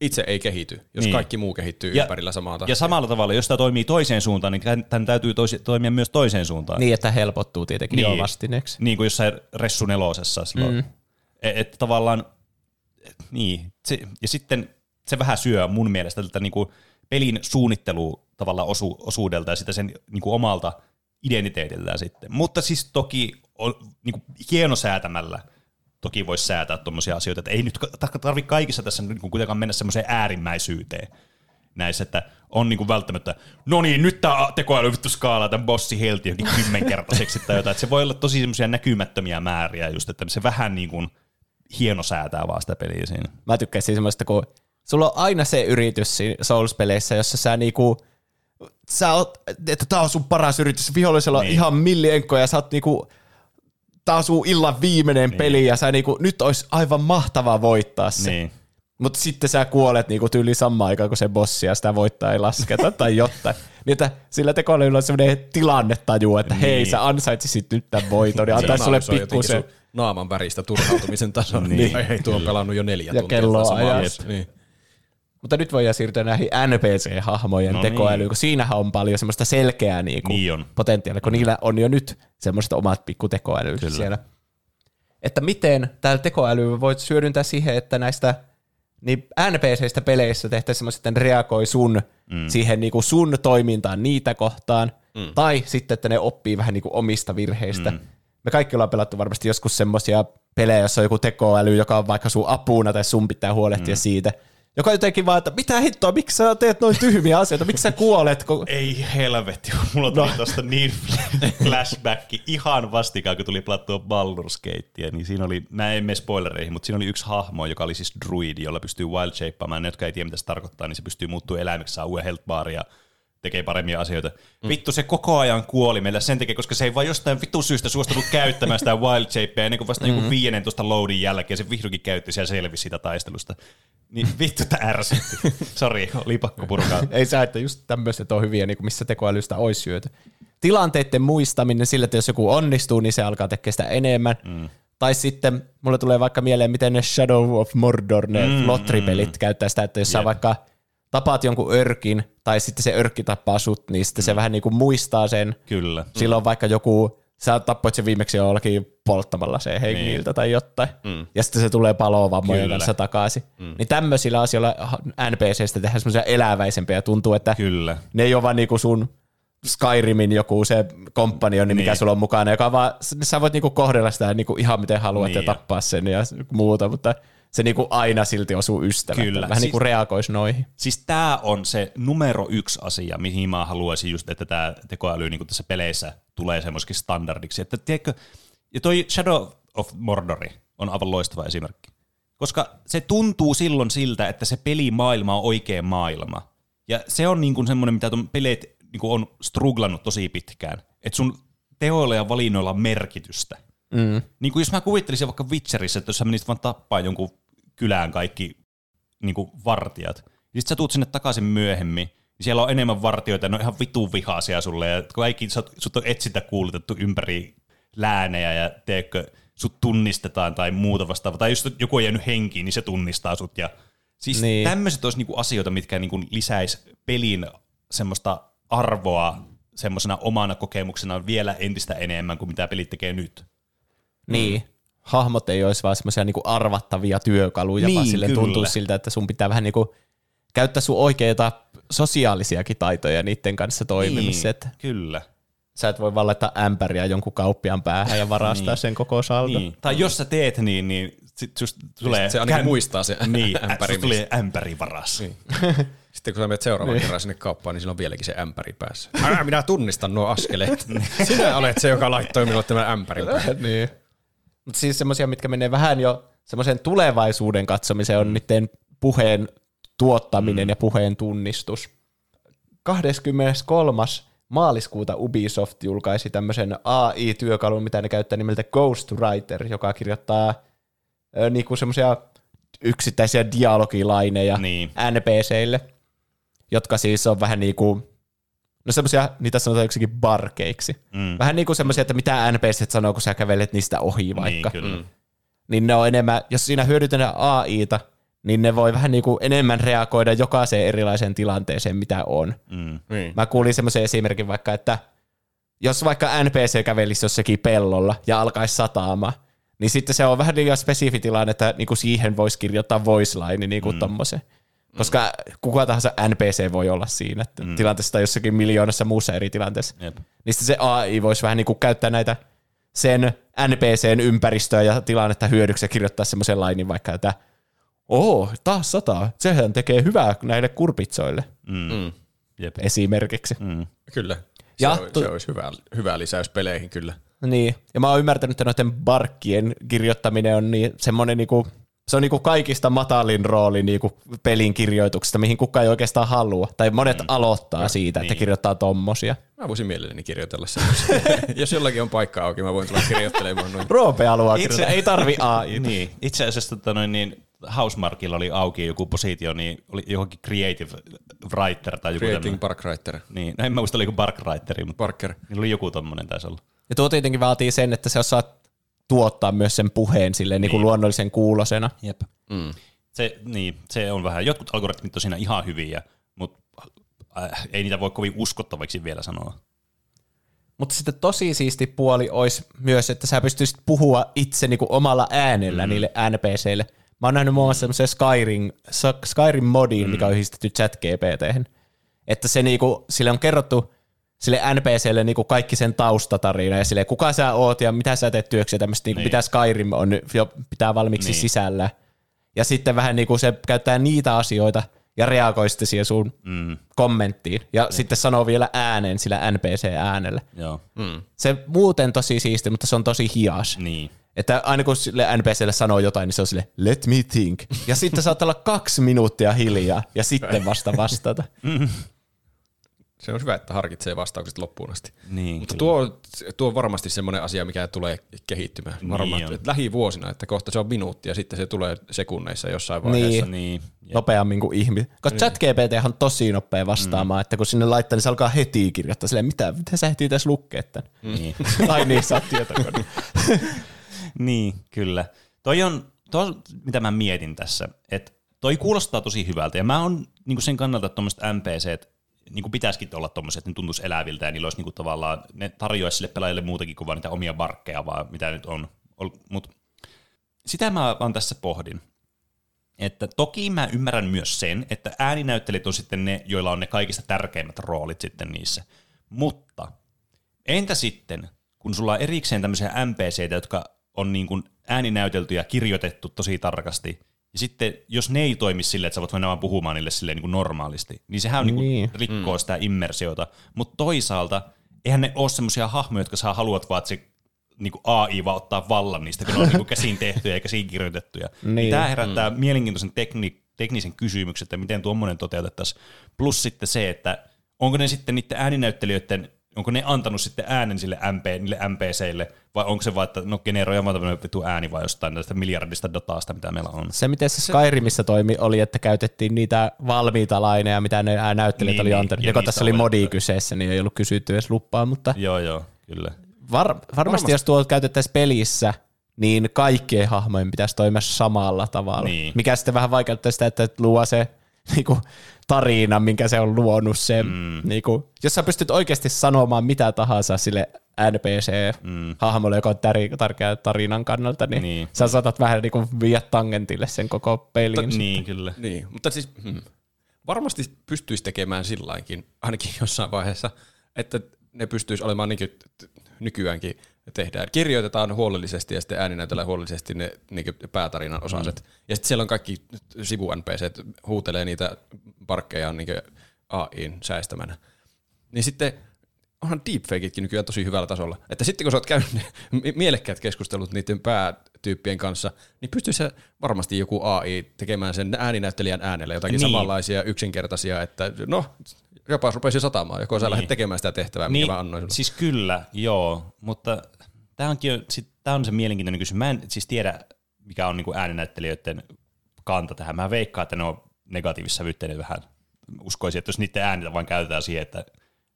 itse ei kehity, jos niin. kaikki muu kehittyy ja, ympärillä samaa tahtia. Ja samalla tavalla, jos tämä toimii toiseen suuntaan, niin tämän täytyy toisi, toimia myös toiseen suuntaan. Niin, että helpottuu tietenkin niin. jo vastineeksi. Niin kuin jossain Ressu nelosessa silloin. Mm. Että et, tavallaan, et, niin. Se, ja sitten se vähän syö mun mielestä tältä niin kuin pelin suunnittelu tavallaan osu, osuudelta ja sitä sen niin kuin omalta identiteetillään sitten. Mutta siis toki niin kuin hienosäätämällä. Toki voisi säätää tuommoisia asioita, että ei nyt tarvitse kaikissa tässä kuitenkaan mennä semmoiseen äärimmäisyyteen näissä, että on niin kuin välttämättä, no niin, nyt tämä tekoäly vittu skaalaa tämän bossi helti johonkin kymmenkertaiseksi tai jotain, että se voi olla tosi semmoisia näkymättömiä määriä just, että se vähän niin kuin hieno säätää vaan sitä peliä siinä. Mä tykkään siis semmoista, kun sulla on aina se yritys Souls-peleissä, jossa sä niinku sä oot, että tää on sun paras yritys, vihollisella on niin. ihan millienkkoja ja sä oot niinku taas sun illan viimeinen niin. peli, ja sä niinku, nyt olisi aivan mahtavaa voittaa se. Niin. Mutta sitten sä kuolet niinku tyyli samaan aikaan, kun se bossi, ja sitä voittaa ei lasketa tai jotain. Niin, että sillä tekoälyllä on sellainen tilannetaju, että niin. hei, sä ansaitsisit nyt tämän voiton, ja antaisi sulle pikkuisen. Naaman väristä turhautumisen tason, niin. niin. Hei, tuo on pelannut jo neljä ja tuntia. Ja niin. Mutta nyt voidaan siirtyä näihin N P C-hahmojen no tekoälyyn, niin. kun siinähän on paljon semmoista selkeää niin niin potentiaalia, kun niillä on jo nyt semmoiset omat pikkutekoälyt siellä. Että miten täällä tekoälyä voit syödyntää siihen, että näistä niin N P C:istä peleissä tehtäisiin semmoiset, että ne reagoi sun, mm. siihen niin kuin sun toimintaan niitä kohtaan, mm. tai sitten, että ne oppii vähän niin kuin omista virheistä. Mm. Me kaikki ollaan pelattu varmasti joskus semmoisia pelejä, jossa on joku tekoäly, joka on vaikka sun apuna, tai sun pitää huolehtia mm. siitä. Joka jotenkin vaan, että mitä hittoa, miksi sä teet noin tyhmiä asioita, miksi sä kuolet? Kun... Ei helvetti, mulla tuli no. tosta niin flashbacki ihan vastikaan, kun tuli plattua Baldur's Gatea, niin siinä oli, mä en mene spoilereihin, mutta siinä oli yksi hahmo, joka oli siis druidi, jolla pystyy wildshapeamaan, ne jotka ei tiedä mitä se tarkoittaa, niin se pystyy muuttuu eläimeksi, saa uuden healthbaarin ja tekee paremmia asioita. Mm. Vittu, se koko ajan kuoli meillä sen takia, koska se ei vaan jostain vittu syystä suostunut käyttämään sitä wildshapea, ennen kuin vasta mm-hmm. joku viidentoista loadin jälkeen se vihdoinkin käytti, siellä selvisi sitä taistelusta. Niin vittu, tää ärsytti. Sori, oli pakko purkaa. Ei saa, että just tämmöiset on hyviä, missä tekoälystä olisi syöty. Tilanteiden muistaminen sillä, että jos joku onnistuu, niin se alkaa tekemään sitä enemmän. Mm. Tai sitten mulle tulee vaikka mieleen, miten ne Shadow of Mordor, ne mm, lotripelit mm. käyttää sitä, että jos yeah. sä vaikka tapaat jonkun örkin, tai sitten se örkki tappaa sut, niin sitten mm. se vähän niin kuin muistaa sen. Kyllä. Silloin mm. vaikka joku, sä tappoit sen viimeksi jollakin polttamalla sen hengiltä niin. tai jotain, mm. ja sitten se tulee palovammojen kanssa takaisin. Mm. Niin tämmöisillä asioilla N P C:stä tehdään semmoisia eläväisempiä, ja tuntuu, että Kyllä. ne ei ole vaan niinku sun Skyrimin joku se komppanioni, niin. mikä sulla on mukana, joka vaan, sä voit niinku kohdella sitä niinku ihan miten haluat niin. ja tappaa sen ja muuta, mutta se niinku aina silti osuu ystävältä. Vähän siis, niinku reagoisi noihin. Siis tää on se numero yksi asia, mihin mä haluaisin just, että tää tekoäly niinku tässä peleissä tulee semmoisikin standardiksi. Että tiedätkö, ja toi Shadow of Mordori on aivan loistava esimerkki. Koska se tuntuu silloin siltä, että se pelimaailma on oikea maailma. Ja se on niinku semmoinen, mitä ton peleet niinku on struglannut tosi pitkään. Että sun teoilla ja valinnoilla on merkitystä. Mm. Niin kuin jos mä kuvittelisin vaikka Witcherissa, että jos sä menisit vaan tappaa jonkun kylään kaikki niin kuin vartijat, ja sit sä tuut sinne takaisin myöhemmin, niin siellä on enemmän vartijoita, ne on ihan vitun vihaisia sulle, ja kaikki sut, sut on etsintä kuulutettu ympäri läänejä, ja teekö, sut tunnistetaan tai muuta vastaavaa, tai jos joku on jäänyt henkiin, niin se tunnistaa sut, ja siis niin. tämmöiset olisi niin kuin asioita, mitkä niin kuin lisäis pelin semmoista arvoa semmoisena omana kokemuksena vielä entistä enemmän kuin mitä pelit tekee nyt. Niin. Hahmot ei olisi vaan semmoisia niinku arvattavia työkaluja, niin, vaan silleen tuntuu siltä, että sun pitää vähän niinku käyttää sun oikeita sosiaalisiakin taitoja niiden kanssa toimimiseen. Niin, kyllä. Sä et voi vaan laittaa ämpäriä jonkun kauppiaan päähän ja varastaa niin. sen koko saldo. Niin. Tai jos sä teet niin, niin sit susta tulee... Se ainakin käm... muistaa se niin, ämpäri. Susta tulee ämpäri varas. Niin. Sitten kun sä menet seuraavan niin. kerran sinne kauppaan, niin sillä on vieläkin se ämpäri päässä. Minä tunnistan nuo askeleet. Sinä olet se, joka laittoi minulle tämän ämpärin päähän. Niin. Mutta siis semmoisia, mitkä menee vähän jo semmoisen tulevaisuuden katsomiseen, on niiden puheen tuottaminen mm. ja puheen tunnistus. kahdeskymmeneskolmas maaliskuuta Ubisoft julkaisi tämmöisen A I-työkalun, mitä ne käyttää nimeltä Ghostwriter, joka kirjoittaa ö, niinku semmoisia yksittäisiä dialogilaineja niin. N P C:ille, jotka siis on vähän niinku, no semmoisia, niitä sanotaan yksikin barkeiksi. Mm. Vähän niinku semmoisia, että mitä N P C:t sanoo, kun sä kävelet niistä ohi vaikka. Niin, mm. niin ne on enemmän, jos siinä hyödytään A I:ta, niin ne voi vähän niin kuin enemmän reagoida jokaiseen erilaiseen tilanteeseen, mitä on. Mm. Mm. Mä kuulin semmoisen esimerkin vaikka, että jos vaikka N P C kävelisi jossakin pellolla ja alkaisi sataamaan, niin sitten se on vähän liian spesifi tilanne, että niin kuin siihen voisi kirjoittaa voice line, niin kuin mm. tommoisen. Koska kuka tahansa N P C voi olla siinä mm. tilanteessa tai jossakin miljoonassa muussa eri tilanteessa. Jep. Niin sitten se A I voisi vähän niin kuin käyttää näitä sen N P C:n ympäristöä ja tilannetta hyödyksi ja kirjoittaa semmoisen lainin vaikka, että oo, taas sataa. Sehän tekee hyvää näille kurpitsoille. Mm. Jep. Esimerkiksi. Mm. Kyllä. Se, ja, on, tu- se olisi hyvä, hyvä lisäys peleihin, kyllä. Niin. Ja mä oon ymmärtänyt, että noiden barkkien kirjoittaminen on niin, semmoinen, niinku, se on niinku kaikista matalin rooli niinku pelin kirjoituksesta, mihin kukaan ei oikeastaan halua. Tai monet mm. aloittaa ja, siitä, niin. että kirjoittaa tommosia. Mä voisin mielelläni kirjoitella semmoisia. Jos jollakin on paikka auki, mä voin tulla kirjoittelemaan noin. Roope haluaa kirjoittaa. Ei tarvi A I. Niin. Itse asiassa tota noin niin... Housemarkilla oli auki joku positio, niin oli johonkin creative writer tai joku Creating tämmönen. Bark writer. Niin, no en mä muista, oliko bark writeri, mutta Barker. Niin oli joku tommonen taisi olla. Ja tuo tietenkin vaatii sen, että se osaat tuottaa myös sen puheen silleen niin. niin kuin luonnollisen kuulosena. Jep. Mm. Se, niin, se on vähän. Jotkut algoritmit on siinä ihan hyviä, mutta äh, ei niitä voi kovin uskottaviksi vielä sanoa. Mutta sitten tosi siisti puoli olisi myös, että sä pystyisit puhua itse niin kuin omalla äänellä mm. niille N P C:ille. Mä oon nähnyt muun muassa semmoisen Skyrim, Skyrim-modiin, mm. mikä on yhdistetty ChatGPT:hen. Että se niinku, sille on kerrottu sille N P C:lle niinku kaikki sen taustatarina ja sille kuka sä oot ja mitä sä teet työksi ja tämmöistä, niinku, niin. mitä Skyrim on jo pitää valmiiksi niin. sisällä. Ja sitten vähän niinku se käyttää niitä asioita ja reagoi sitten siihen sun mm. kommenttiin. Ja niin. sitten sanoo vielä ääneen sillä N P C-äänellä. Joo. Mm. Se muuten tosi siisti, mutta se on tosi hias. Niin. Että aina kun sille N P C:lle sanoo jotain, niin se on sille, let me think. Ja sitten saattaa olla kaksi minuuttia hiljaa, ja sitten vasta vastata. Se on hyvä, että harkitsee vastaukset loppuun asti. Niin, mutta tuo, tuo on varmasti semmoinen asia, mikä tulee kehittymään. Varmasti niin lähivuosina, että kohta se on minuutti, ja sitten se tulee sekunneissa jossain vaiheessa. Niin, niin. nopeammin kuin ihmiset. Koska niin. ChatGPT on tosi nopea vastaamaan, mm. että kun sinne laittaa, niin se alkaa heti kirjoittaa silleen, mitä, mitä sä heti tässä lukee tämän? Niin. Tai niin, sä oot tietokone. Niin, kyllä. Toi on, toi, mitä mä mietin tässä, että toi kuulostaa tosi hyvältä, ja mä oon niinku sen kannalta, että tuommoiset N P C:t niinku pitäisikin olla tommoset, että ne tuntuisi eläviltä, ja niillä olisi niinku tavallaan, ne tarjoaisi sille pelaajille muutakin kuin vaan niitä omia barkkeja, vaan mitä nyt on. Mut sitä mä vaan tässä pohdin, että toki mä ymmärrän myös sen, että ääninäyttelijät on sitten ne, joilla on ne kaikista tärkeimmät roolit sitten niissä, mutta entä sitten, kun sulla on erikseen tämmöisiä N P C:tä, jotka on niin kuin ääninäytelty ja kirjoitettu tosi tarkasti. Ja sitten, jos ne ei toimi silleen, että sä voit mennä vaan puhumaan niille silleen niin kuin normaalisti, niin sehän niin. Niin kuin rikkoo mm. sitä immersiota. Mutta toisaalta, eihän ne ole semmoisia hahmoja, jotka sä haluat vaan, että se niin kuin A I vaan ottaa vallan niistä, kun ne on niin kuin käsin tehtyjä ja käsin kirjoitettuja. Niin. Tämä herättää mm. mielenkiintoisen tekni- teknisen kysymyksen, että miten tuommoinen toteutettaisiin. Plus sitten se, että onko ne sitten niiden ääninäyttelijöiden onko ne antanut sitten äänen sille M P, niille N P C:ille, vai onko se vaan, että no generoi vaan tämmöinen vitu ääni vai jostain tästä miljardista datasta, mitä meillä on? Se, miten se Skyrimissä toimi, oli, että käytettiin niitä valmiita laineja, mitä ne näyttelijät niin, oli antanut. Joko tässä oli modi kyseessä, niin ei ollut kysytty edes luppaa, mutta... Joo, joo, kyllä. Var, varmasti, varmasti jos tuo käytettäisiin pelissä, niin kaikkien hahmojen pitäisi toimia samalla tavalla. Niin. Mikä sitten vähän vaikeuttaa sitä, että luo se... Niinku, tarina, minkä se on luonut se. Mm. Niinku, jos sä pystyt oikeasti sanomaan mitä tahansa sille N P C-hahmolle, mm. joka on tär- tärkeä tarinan kannalta, niin, niin. sä saatat vähän niinku viedä tangentille sen koko pelin. Mutta, niin, kyllä. Niin, mutta siis hmm. varmasti pystyisi tekemään sillainkin, ainakin jossain vaiheessa, että ne pystyisi olemaan niinkin, nykyäänkin tehdään. Kirjoitetaan huolellisesti ja sitten ääninäytellään huolellisesti ne niin päätarinan osaset. Mm. Ja sitten siellä on kaikki sivu-N P C:t huutelee niitä parkkejaan niin A I:n säistämänä. Niin sitten onhan deepfakeitkin nykyään tosi hyvällä tasolla. Että sitten kun sä oot käynyt mielekkäät keskustelut niiden päätyyppien kanssa, niin pystyy se varmasti joku A I tekemään sen ääninäyttelijän äänellä jotakin niin. samanlaisia yksinkertaisia, että no, jopa rupesi satamaan, joko sä niin. lähdet tekemään sitä tehtävää, niin, mikä mä annoin sulle. Siis kyllä, joo, mutta tämä on se mielenkiintoinen kysymys. Mä en siis tiedä, mikä on niinku ääninäyttelijöiden kanta tähän. Mä veikkaan, että ne on negatiivissävytteinen vähän. Uskoisin, että jos niiden äänitä vaan käytetään siihen, että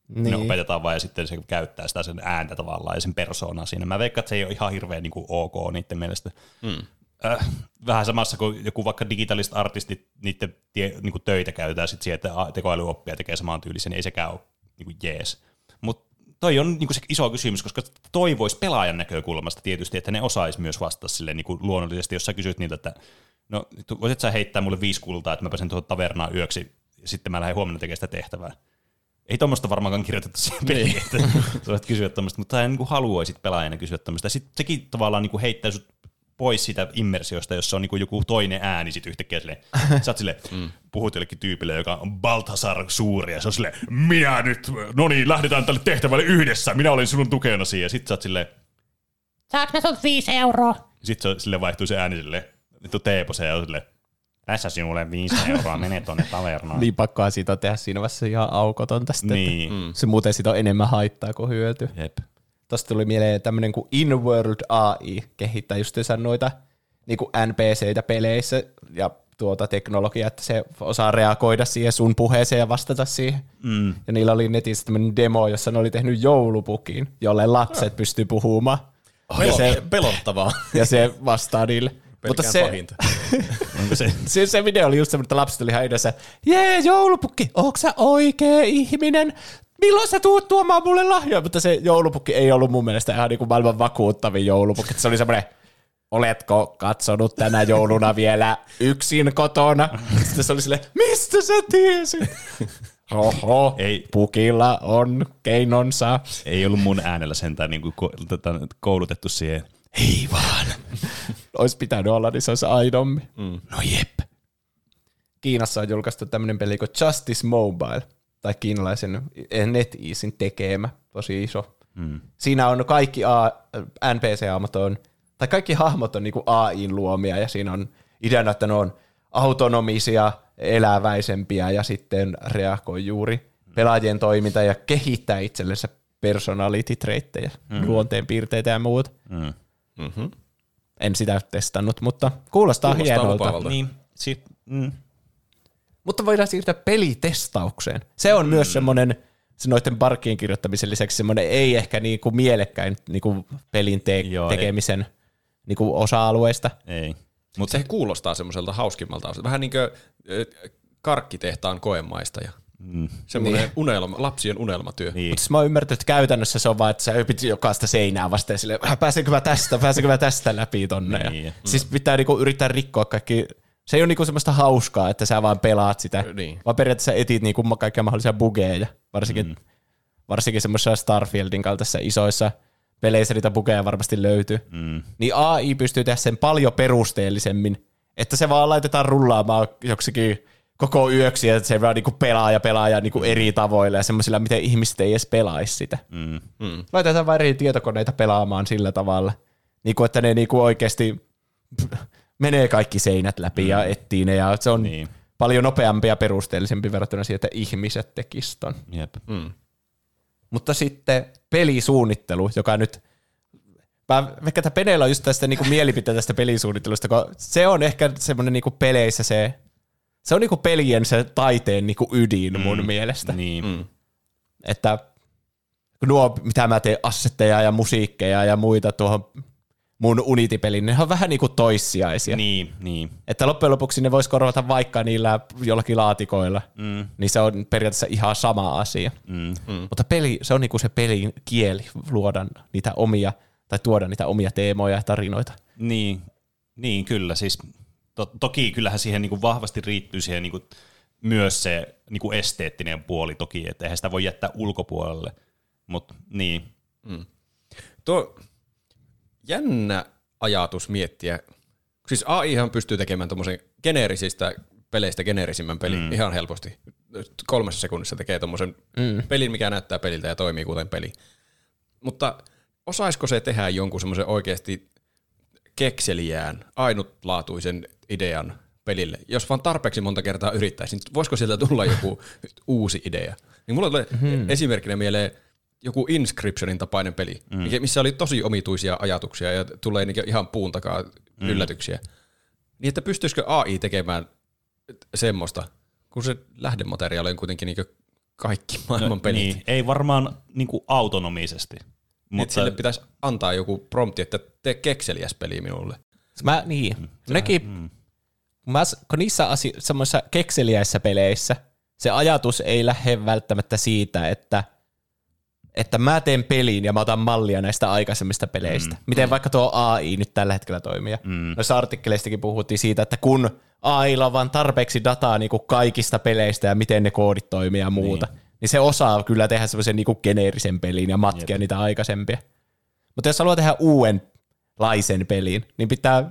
niin. ne opetetaan vaan ja sitten se käyttää sitä sen ääntä tavallaan ja sen persoonaa siinä. Mä veikkaan, että se ei ole ihan hirveän niin kuin ok niiden mielestä. Mm. Äh, vähän samassa kuin joku vaikka digitaaliset artistit, niiden tie, niin kuin töitä käytetään sitten siihen, että tekoälyoppia tekee samaan tyylisen, niin ei sekään ole niin kuin jees. Mutta toi on niin kuin se iso kysymys, koska toivoisi pelaajan näkökulmasta tietysti, että ne osaisi myös vastata silleen niin kuin luonnollisesti, jos sä kysyt niiltä, että no voisit sä heittää mulle viisi kultaa, että mä pääsen tuohon tavernaan yöksi ja sitten mä lähden huomenna tekemään sitä tehtävää. Ei tuommoista varmaankaan kirjoitettu siihen peliin, että sä voit kysyä tuommoista, mutta sä niin haluaisit pelaajana kysyä tuommoista. Sitten sekin tavallaan niin heittää sut pois sitä immersiosta, jos se on niin joku toinen ääni sit yhtäkkiä silleen. Sä oot silleen, mm. puhut jollekin tyypille, joka on Balthasar suuri, ja se on silleen, minä nyt, no niin, lähdetään tälle tehtävälle yhdessä, minä olen sinun tukena siihen. Ja sit sä oot silleen, saaks mä sut viisi euroa? Sit se silleen vaihtuu se ääni silleen, nyt on teeposeen ja on silleen, tässä sinulle viisi euroa, mene tuonne tavernaan. Niin pakkoa siitä on tehdä siinä vaiheessa ihan aukotonta sitten. Niin. Mm. Se muuten siitä on enemmän haittaa kuin hyöty. Jep. Tuosta tuli mieleen tämmöinen kuin in-world A I kehittää just noita niin kuin N P C:itä peleissä ja tuota teknologiaa, että se osaa reagoida siihen sun puheeseen ja vastata siihen. Mm. Ja niillä oli netissä tämmöinen demo, jossa ne oli tehnyt joulupukin, jolle lapset no. pystyy puhumaan. Pelot, ja se, pelottavaa. Ja se vastaa niille. Pelkään mutta pahinta. Se, se, se video oli just semmoinen, että lapset oli ihan edessä, jee, joulupukki, ootko sä oikea ihminen? Milloin sä tuut tuomaan mulle lahjoja? Mutta se joulupukki ei ollut mun mielestä ihan niin kuin maailman vakuuttavin joulupukki. Se oli semmoinen, oletko katsonut tänä jouluna vielä yksin kotona? Sitten se oli silleen, mistä sä tiesit? Oho, ei. Pukilla on keinonsa. Ei ollut mun äänellä sentään niin kuin koulutettu siihen. Hei vaan. Olisi pitänyt olla, niin se olisi aidommin. Mm. No jep. Kiinassa on julkaistu tämmöinen peli kuin Justice Mobile, tai kiinalaisen NetEasen tekemä, tosi iso. Mm. Siinä on kaikki N P C-hahmot on, tai kaikki hahmot on niin kuin A I:n luomia, ja siinä on ideana, että ne on autonomisia, eläväisempiä, ja sitten reagoi juuri pelaajien toimintaa ja kehittää itsellensä personality-treittejä, mm. luonteenpiirteitä ja muut. Mm. Mm-hmm. En sitä testannut, mutta kuulostaa, kuulostaa hienolta. Niin, si- mm. Mutta voidaan siirtyä pelitestaukseen. Se on mm. myös semmoinen, se noiden parkkiin kirjoittamisen lisäksi semmoinen ei ehkä niinku mielekkäin niinku pelin te- Joo, tekemisen ei. Niinku osa-alueista. Ei. Mutta se kuulostaa semmoiselta hauskimmalta. Vähän niin kuin karkkitehtaan koemaistaja. Mm. Semmoinen niin. unelma, lapsien unelmatyö. Niin. Mutta siis mä oon ymmärtänyt, että käytännössä se on vaan, että sä ypit jokaista seinää vastaan silleen, pääsenkö mä tästä, pääsenkö mä tästä läpi tonne. Niin. Ja mm. Siis pitää niinku yrittää rikkoa kaikki, se ei ole niinku semmoista hauskaa, että sä vaan pelaat sitä, niin. vaan periaatteessa etit niinku kaikkia mahdollisia bugeja, varsinkin, mm. varsinkin semmoisessa Starfieldin kaltaisissa isoissa peleissä niitä bugeja varmasti löytyy. Mm. Niin A I pystyy tehdä sen paljon perusteellisemmin, että se vaan laitetaan rullaamaan joksikin koko yöksi, että se vaan niinku pelaa ja pelaa ja niinku eri tavoilla ja semmoisilla, miten ihmiset ei edes pelaisi sitä. Mm. Mm. Laitetaan vaan eri tietokoneita pelaamaan sillä tavalla, niinku, että ne niinku oikeasti menee kaikki seinät läpi mm. ja etsii ne, ja se on niin. paljon nopeampi ja perusteellisempi verrattuna siihen, että ihmiset tekisivät ton. Yep. Mm. Mutta sitten pelisuunnittelu, joka nyt Mä, vaikka tämä Peneellä on just tästä niinku mielipiteestä tästä pelisuunnittelusta, kun se on ehkä semmoinen niinku peleissä se Se on niinku pelien se taiteen niinku ydin mun mm, mielestä. Niin. Mm. Että nuo, mitä mä teen, assetteja ja musiikkeja ja muita tuohon mun Unity-pelin, ne on vähän niinku toissijaisia. Niin, niin. Että loppujen lopuksi ne vois korvata vaikka niillä jollakin laatikoilla. Mm. Niin se on periaatteessa ihan sama asia. Mm. Mm. Mutta peli, se on niinku se pelin kieli, luoda niitä omia, tai tuoda niitä omia teemoja ja tarinoita. Niin, niin kyllä siis. Toki kyllähän siihen niin kuin vahvasti riittyy siihen niin kuin myös se niin kuin esteettinen puoli toki, että eihän sitä voi jättää ulkopuolelle, mutta niin. Mm. Tuo jännä ajatus miettiä, siis A Ihan pystyy tekemään tuommoisen geneerisistä peleistä geneerisimmän pelin mm. ihan helposti. kolmessa sekunnissa tekee tommosen mm. pelin, mikä näyttää peliltä ja toimii kuten peli. Mutta osaisiko se tehdä jonkun semmoisen oikeasti kekseliään, ainutlaatuisen idean pelille? Jos vaan tarpeeksi monta kertaa yrittäisin, voisiko sieltä tulla joku uusi idea? Niin mulla tulee mm. esimerkkinä mieleen joku Inscriptionin tapainen peli, mm. missä oli tosi omituisia ajatuksia ja tulee ihan puun takaa mm. yllätyksiä. Niin että pystyisikö A I tekemään semmoista, kun se lähdemateriaali on kuitenkin niin kaikki maailman pelit. Niin, ei varmaan niin kuin autonomisesti. Mutta sille pitäisi antaa joku prompti, että tee kekseliäs peli minulle. Mä, niin. Mm. Minäkin, mm. mä, kun niissä asio- semmoisissa kekseliäissä peleissä se ajatus ei lähde välttämättä siitä, että, että mä teen peliin ja mä otan mallia näistä aikaisemmista peleistä. Mm. Miten vaikka tuo A I nyt tällä hetkellä toimii. Mm. Noissa artikkeleistakin puhuttiin siitä, että kun AIlla on vaan tarpeeksi dataa niin kuin kaikista peleistä ja miten ne koodit toimii ja muuta, niin. niin se osaa kyllä tehdä semmoisen niinku geneerisen pelin ja matkia Jep. niitä aikaisempia. Mutta jos haluaa tehdä uudenlaisen pelin, niin pitää,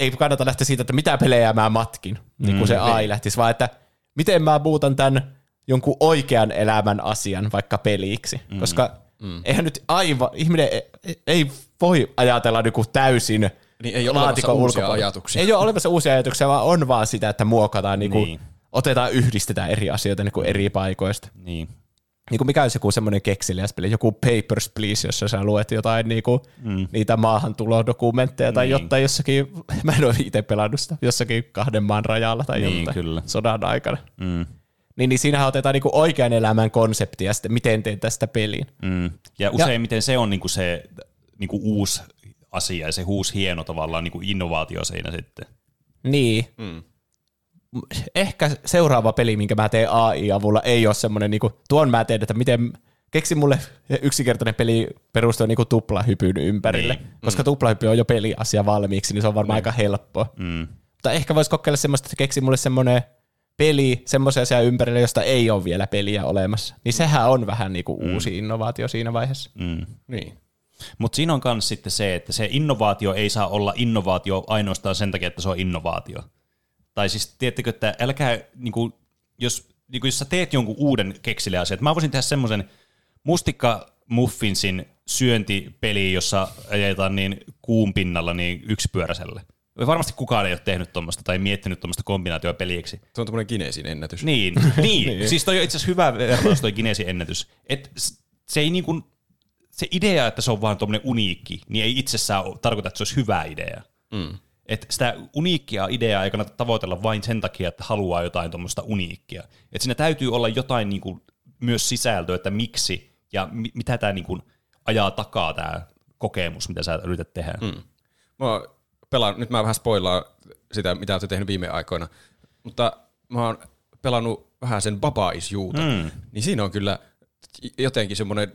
ei kannata lähteä siitä, että mitä pelejä mä matkin, mm, niin kuin se A I lähtisi, vaan että miten mä muutan tämän jonkun oikean elämän asian vaikka peliksi, mm, koska mm. eihän nyt aivan, ihminen ei, ei voi ajatella niinku täysin niin ei laatikon ulkopuolella. Ei ole olemassa uusia ajatuksia, vaan on vaan sitä, että muokataan niinku niin. Otetaan, yhdistetään eri asioita niin kuin eri paikoista. Niin. Niin kuin mikä olisi joku semmoinen kekseliäs peli, joku Papers, Please, jossa sä luet jotain niin kuin, mm. niitä maahantulodokumentteja tai niin. jotain jossakin, mä en ole itse pelannut sitä, jossakin kahden maan rajalla tai niin, jotain kyllä. sodan aikana. Mm. Niin, niin siinähän otetaan niin kuin oikean elämän konsepti ja sitten miten teet tästä peliin. Mm. Ja useimmiten ja, se on niin kuin se niin kuin uusi asia ja se uusi hieno tavallaan niin kuin innovaatio siinä sitten. Niin. Mm. Ehkä seuraava peli, minkä mä teen A I-avulla, ei ole semmoinen, niin tuon mä teen, että miten keksi mulle yksinkertainen peli perustuu niin tuplahypyn ympärille, niin. koska mm. tuplahyppy on jo peliasia valmiiksi, niin se on varmaan niin. aika helppoa. Mm. Mutta ehkä voisi kokeilla semmoista, että keksi mulle semmoinen peli, semmoisen asian ympärille, josta ei ole vielä peliä olemassa. Niin mm. sehän on vähän niin kuin uusi mm. innovaatio siinä vaiheessa. Mm. Niin. Mutta siinä on myös sitten se, että se innovaatio ei saa olla innovaatio ainoastaan sen takia, että se on innovaatio. Tai siis, tiedättekö, että älkää, niin kuin, jos, niin kuin, jos sä teet jonkun uuden kekseliä asian, mä voisin tehdä semmoisen mustikkamuffinsin syöntipeliin, jossa ajetaan niin kuun pinnalla niin yksipyöräiselle. Varmasti kukaan ei ole tehnyt tuommoista tai miettinyt tuommoista kombinaatioa peliksi. Se on tuommoinen Guinnessin ennätys. Niin, niin. Siis toi on itse asiassa hyvä vertaus toi Guinnessin ennätys. Et se, ei niin kuin, se idea, että se on vaan tuommoinen uniikki, niin ei itsessään tarkoita, että se olisi hyvä idea. Mm. Että sitä uniikkia ideaa ei kannata tavoitella vain sen takia, että haluaa jotain tuommoista uniikkia. Että siinä täytyy olla jotain niin kuin, myös sisältöä, että miksi ja mi- mitä tämä niin kuin, ajaa takaa tämä kokemus, mitä sä yrität tehdä. Mm. Mä pelaan, nyt mä vähän spoilaan sitä, mitä olet tehnyt viime aikoina, mutta mä oon pelannut vähän sen Baba Is Youta, mm. niin siinä on kyllä jotenkin semmoinen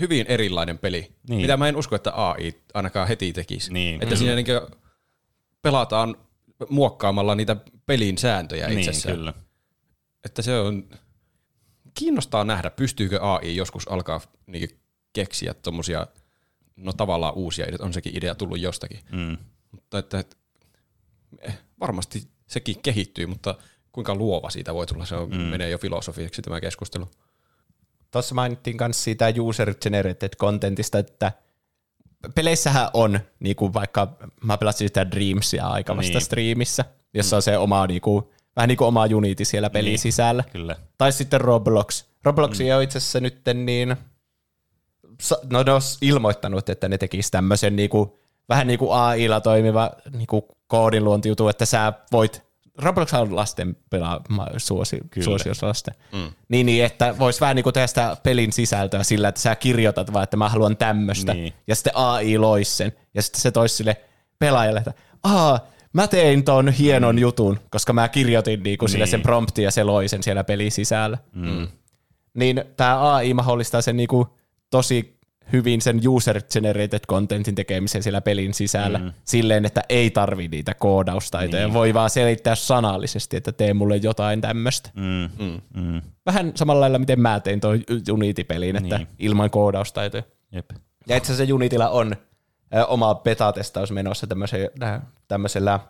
hyvin erilainen peli, niin. mitä mä en usko, että A I ainakaan heti tekisi. Niin. Että mm. siinä niinkö pelataan muokkaamalla niitä pelin sääntöjä niin, itsessään. Kyllä. Että se on kiinnostaa nähdä, pystyykö A I joskus alkaa niin keksiä tommosia, no tavallaan uusia ideoita, on sekin idea tullut jostakin. Mm. Mutta että, että varmasti sekin kehittyy, mutta kuinka luova siitä voi tulla, se on, mm. menee jo filosofiaksi tämä keskustelu. Tuossa mainittiin myös siitä user generated contentista, että peleissähän on, niin kuin vaikka mä pelasin sitä Dreamsia aika vasta niin. striimissä, jossa on se oma, niin kuin, vähän niin kuin oma Unity siellä pelin niin. sisällä. Kyllä. Tai sitten Roblox. Roblox mm. on itse asiassa nyt niin, no ne on ilmoittanut, että ne tekisi tämmöisen niin kuin, vähän niin kuin A I:lla toimiva niin kuin koodinluontijutu, että sä voit, Roblox on lasten pelaama suosi, suosios lasten, mm. niin, niin että voisi vähän niin kuin tehdä sitä pelin sisältöä sillä, että sä kirjoitat vaan, että mä haluan tämmöistä, niin. ja sitten A I loisi sen, ja sitten se toisi sille pelaajalle, että aah, mä tein ton hienon mm. jutun, koska mä kirjoitin niin kuin niin. sille sen promptin, ja se loi sen siellä pelin sisällä. Mm. Niin tää A I mahdollistaa sen niin kuin tosi hyvin sen user-generated contentin tekemisen siellä pelin sisällä mm. silleen, että ei tarvitse niitä koodaustaitoja. Niin. Voi vaan selittää sanallisesti, että tee mulle jotain tämmöistä. Mm. Mm. Mm. Vähän samalla lailla, miten mä tein tuon Unity-pelin, että niin. ilman koodaustaitoja. Jep. Ja itse asiassa Unityllä on ä, oma beta-testaus menossa tämmöisellä, tämmöisellä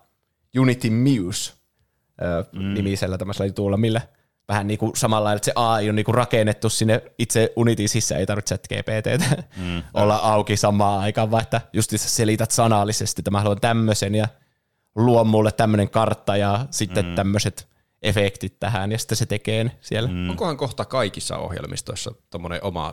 Unity Muse-nimisellä tämmöisellä jutulla, millä vähän niin kuin samalla, että se A I on niin kuin rakennettu sinne itse Unitin sisään, ei tarvitse ChatGPT:tä mm. olla auki samaan aikaan, vaan että just sä selität sanallisesti, että mä haluan tämmöisen ja luo mulle tämmöinen kartta ja sitten mm. tämmöiset efektit tähän ja sitten se tekee siellä. Mm. Onkohan kohta kaikissa ohjelmistoissa tommoinen oma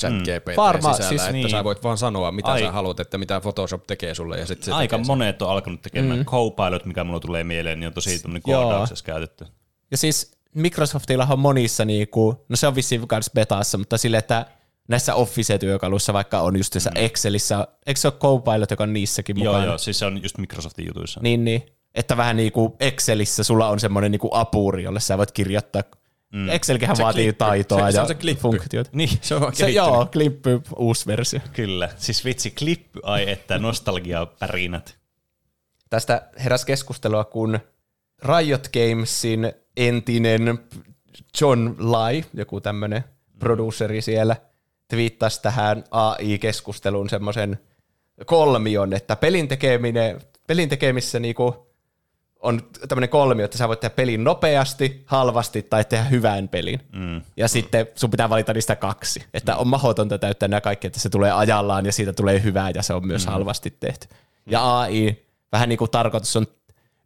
ChatGPT mm. sisällä, siis että niin. sä voit vaan sanoa, mitä Ai. sä haluat, että mitä Photoshop tekee sulle. Ja sit se aika tekee monet sen. On alkanut tekemään mm. Copilot, mikä mulla tulee mieleen, niin on tosi tämmöinen koodauksessa käytetty. Ja siis Microsoftilla on monissa, niinku, no se on vissiin myös betassa, mutta sille, että näissä Office-työkaluissa vaikka on just tässä mm. Excelissä, eikö se ole Copilot, joka on niissäkin mukana? Joo, joo, siis se on just Microsoftin jutuissa. Niin, niin. Että vähän niin kuin Excelissä sulla on semmoinen niin kuin apuri, jolle sä voit kirjoittaa. Mm. Excelkinhän vaatii klippy. taitoa se, se ja se funktiot. Niin, se on se, joo, klippy, uusi versio. Kyllä, siis vitsi klippy, ai että nostalgiapärinät. Tästä heräsi keskustelua, kun Riot Gamesin entinen John Lai, joku tämmöinen produceri siellä, twiittasi tähän A I-keskusteluun semmoisen kolmion, että pelin tekeminen, pelin tekemisessä niinku on tämmöinen kolmio, että sä voit tehdä pelin nopeasti, halvasti tai tehdä hyvän pelin. Mm. Ja sitten sun pitää valita niistä kaksi. Että mm. on mahdotonta täyttää nämä kaikki, että se tulee ajallaan ja siitä tulee hyvää ja se on myös mm. halvasti tehty. Mm. Ja A I, vähän niin kuin tarkoitus on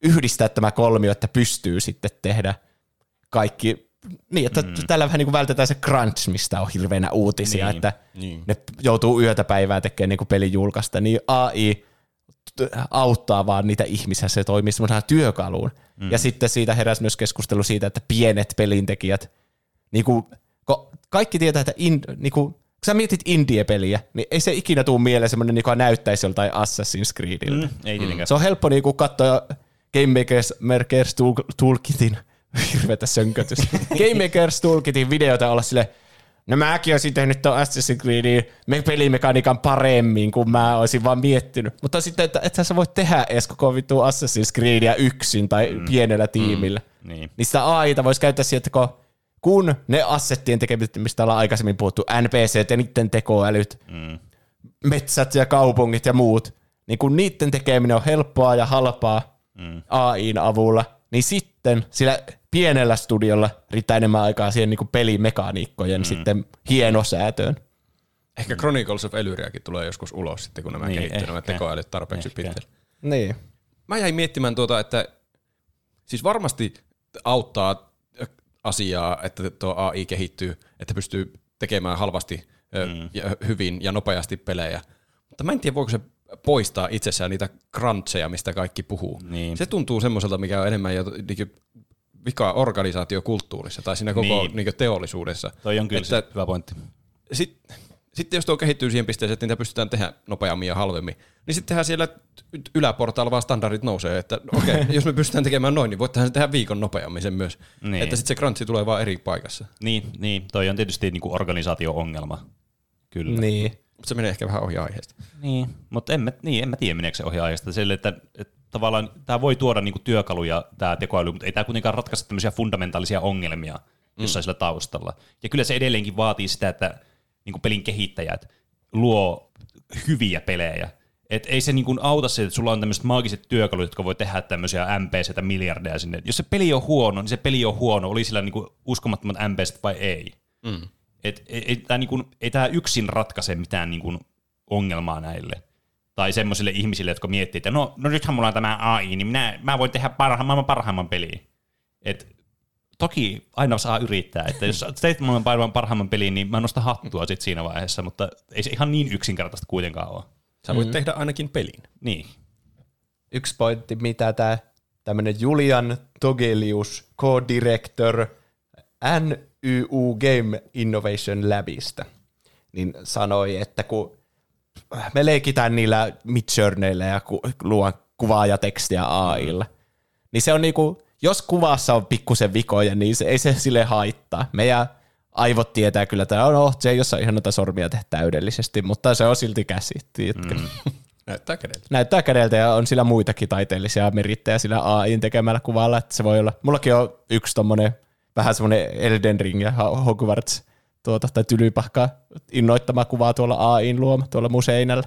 yhdistää tämä kolmio, että pystyy sitten tehdä kaikki niin, että mm. tällä vähän niin kuin vältetään se crunch, mistä on hirveänä uutisia, niin, että niin. ne joutuu yötä päivää tekemään niin kuin pelin julkaista, niin A I auttaa vaan niitä ihmisiä, se toimii semmoisena työkaluun. Mm. Ja sitten siitä heräsi myös keskustelu siitä, että pienet pelintekijät, niin kuin, kaikki tietää, että in, niin kuin, kun sä mietit indie-peliä, niin ei se ikinä tule mieleen semmoinen, joka näyttäisi joltain Assassin's Creediltä. Mm, ei tietenkään. Se on helppo niin kuin katsoa Game Maker's Toolkitin, hirveätä sönkötys, Game Maker's Toolkitin videota olla silleen, no mäkin olisin tehnyt tuon Assassin's Creedin pelimekaniikan paremmin, kuin mä olisin vaan miettinyt. Mutta sitten, että et sä voit tehdä edes koko vittu Assassin's Creedia yksin tai mm. pienellä tiimillä. Mm. Niin. niin sitä A I:ta voisi käyttää siihen, että kun, kun ne assettien tekemistä, mistä ollaan aikaisemmin puhuttu, N P C:t ja niiden tekoälyt, mm. metsät ja kaupungit ja muut, niin kun niiden tekeminen on helppoa ja halpaa mm. A I:n avulla, niin sitten sillä pienellä studiolla riittää enemmän aikaa siihen niin kuin pelimekaniikkojen mm. sitten hienosäätöön. Ehkä Chronicles of Elyriakin tulee joskus ulos sitten, kun nämä niin, kehittyvät nämä tekoälyt tarpeeksi pitkälle. Niin. Mä jäin miettimään tuota, että siis varmasti auttaa asiaa, että tuo A I kehittyy, että pystyy tekemään halvasti mm. ja hyvin ja nopeasti pelejä. Mutta mä en tiedä, voiko se poistaa itsessään niitä cruncheja, mistä kaikki puhuu. Niin. Se tuntuu semmoiselta, mikä on enemmän jo vika organisaatiokulttuurissa tai siinä koko niin. Niin teollisuudessa. Toi on kyllä että, sit hyvä pointti. Sitten sit jos tuo kehittyy siihen pisteeseen, että niitä pystytään tehdä nopeammin ja halvemmin, niin sittenhän siellä yläportaalla vaan standardit nousee, että okei, okay, jos me pystytään tekemään noin, niin voittehan se tehdä viikon nopeammin sen myös. Niin. Että sitten se crunchi tulee vaan eri paikassa. Niin, niin. Toi on tietysti niinku organisaatio-ongelma. Kyllä. Niin. Mutta se menee ehkä vähän ohi aiheesta. Niin, mutta en mä, niin, en mä tiedä, meneekö se ohi aiheesta. Sille, että, että tavallaan tämä voi tuoda niinku työkaluja, tämä tekoäly, mutta ei tämä kuitenkaan ratkaista tämmöisiä fundamentaalisia ongelmia jossain mm. sillä taustalla. Ja kyllä se edelleenkin vaatii sitä, että niinku pelin kehittäjät luo hyviä pelejä. Et ei se niinku auta se, että sulla on tämmöiset maagiset työkalut, jotka voi tehdä tämmöisiä M P C:tä miljardeja sinne. Jos se peli on huono, niin se peli on huono. Oli sillä niinku uskomattomat M P C:t vai ei? Mm. Et, et, et, tää niinku, ei tämä yksin ratkaise mitään niinku ongelmaa näille. Tai semmoisille ihmisille, jotka miettii, että no, no nythän mulla on tämä A I, niin minä, mä voin tehdä parhaimman, parhaimman peliin. Et toki aina saa yrittää, että jos teit mulla parhaimman, parhaimman peliin, niin mä nostan hattua sit siinä vaiheessa, mutta ei se ihan niin yksinkertaista kuitenkaan ole. Sä voit mm. tehdä ainakin pelin. Niin. Yksi pointti, mitä tämä tämmöinen Julian Togelius, co-director N Y U Game Innovation Labista, niin sanoi, että kun me leikitään niillä Midjourneyillä ja ku, luon kuvaa ja tekstiä A I:lla. Niin se on niinku, jos kuvassa on pikkusen vikoja, niin se ei se sille haittaa. Meidän aivot tietää kyllä, että no, se ei jossain ihan noita sormia tehdä täydellisesti, mutta se on silti käsi. Mm. Näyttää kädeltä. Näyttää kädeltä ja on sillä muitakin taiteellisia merittejä sillä A I:n tekemällä kuvalla, että se voi olla. Mullakin on yksi tommonen, vähän semmonen Elden Ring ja Hogwarts tuota, tai tylypahkaa innoittamaa kuvaa tuolla A I:n luoma, tuolla museinällä.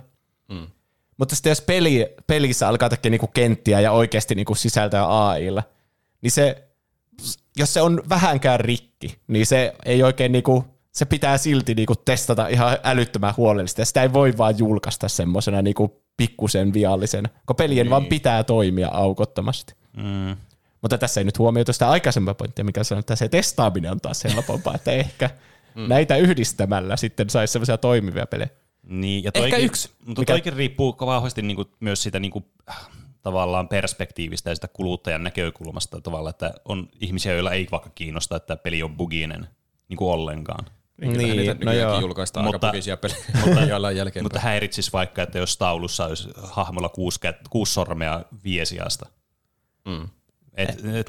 Mm. Mutta sitten jos peli, pelissä alkaa tekemään niinku kenttiä ja oikeasti niinku sisältöä A I:llä, niin se jos se on vähänkään rikki, niin se ei oikein niinku, se pitää silti niinku testata ihan älyttömän huolellisesti. Ja sitä ei voi vaan julkaista semmoisena niinku pikkusen viallisen, kun pelien niin vaan pitää toimia aukottomasti. Mm. Mutta tässä ei nyt huomioitu sitä aikaisempaa pointtia, mikä sanoi, että se testaaminen on taas helpompaa, että ehkä mm. näitä yhdistämällä sitten saisi semmoisia toimivia pelejä. Niin, ja toikin, ehkä yksi. Mutta mikä toikin riippuu vahvasti niinku myös siitä niinku, tavallaan perspektiivistä ja sitä kuluttajan näkökulmasta tavalla, että on ihmisiä, joilla ei vaikka kiinnosta, että peli on buginen niinku ollenkaan. Niin, niin niitä no joo. julkaistaan mutta, aika bugisia pelejä. Mutta, mutta häiritsisi vaikka, että jos taulussa olisi hahmolla kuusi, kuusi sormea viesiasta. Mm.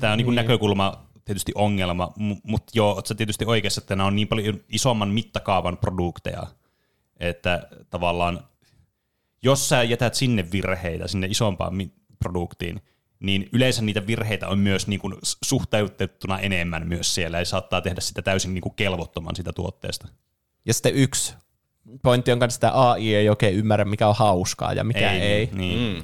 Tämä on niin kuin niin. näkökulma tietysti ongelma, mutta joo, oletko tietysti oikeassa, että nämä on niin paljon isomman mittakaavan produkteja, että tavallaan jos sä jätät sinne virheitä, sinne isompaan produktiin, niin yleensä niitä virheitä on myös niin kuin suhteutettuna enemmän myös siellä, ja saattaa tehdä sitä täysin niin kuin kelvottoman sitä tuotteesta. Ja sitten yksi pointti on myös, että A I ei oikein ymmärrä, mikä on hauskaa ja mikä ei. ei. Niin. Mm.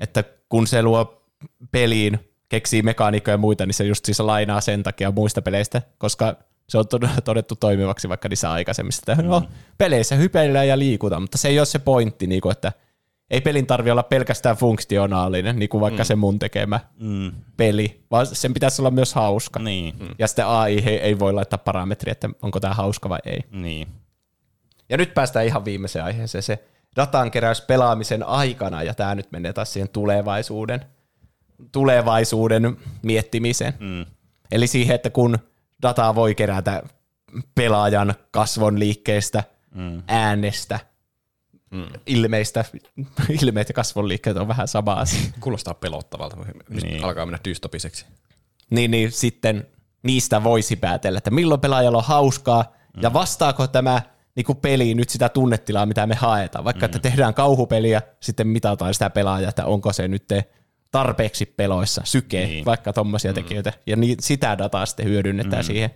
Että kun se luo peliin, keksii mekaanikkoja ja muita, niin se just siis lainaa sen takia muista peleistä, koska se on todettu toimivaksi vaikka niissä aikaisemmissa. Mm. No, peleissä hypeillään ja liikutaan, mutta se ei ole se pointti, niin kuin, että ei pelin tarvitse olla pelkästään funktionaalinen, niin kuin vaikka mm. se mun tekemä mm. peli, vaan sen pitäisi olla myös hauska. Niin. Mm. Ja sitten A I ei voi laittaa parametriä, että onko tämä hauska vai ei. Niin. Ja nyt päästään ihan viimeiseen aiheeseen, se datankeräys pelaamisen aikana, ja tämä nyt menee taas siihen tulevaisuuden. tulevaisuuden miettimisen. Mm. Eli siihen, että kun dataa voi kerätä pelaajan kasvon liikkeestä, mm. äänestä, mm. ilmeistä, ilmeet ja kasvon liikkeet on vähän sama asia. Kuulostaa pelottavalta, niin. alkaa mennä dystopiseksi. Niin, niin sitten niistä voisi päätellä, että milloin pelaajalla on hauskaa, mm. ja vastaako tämä niin kuin peli nyt sitä tunnetilaa, mitä me haetaan. Vaikka, mm. että tehdään kauhupeliä, sitten mitataan sitä pelaajaa, että onko se nyt te tarpeeksi peloissa, syke, niin. vaikka tommosia tekijöitä, mm. ja ni- sitä dataa sitten hyödynnetään mm. siihen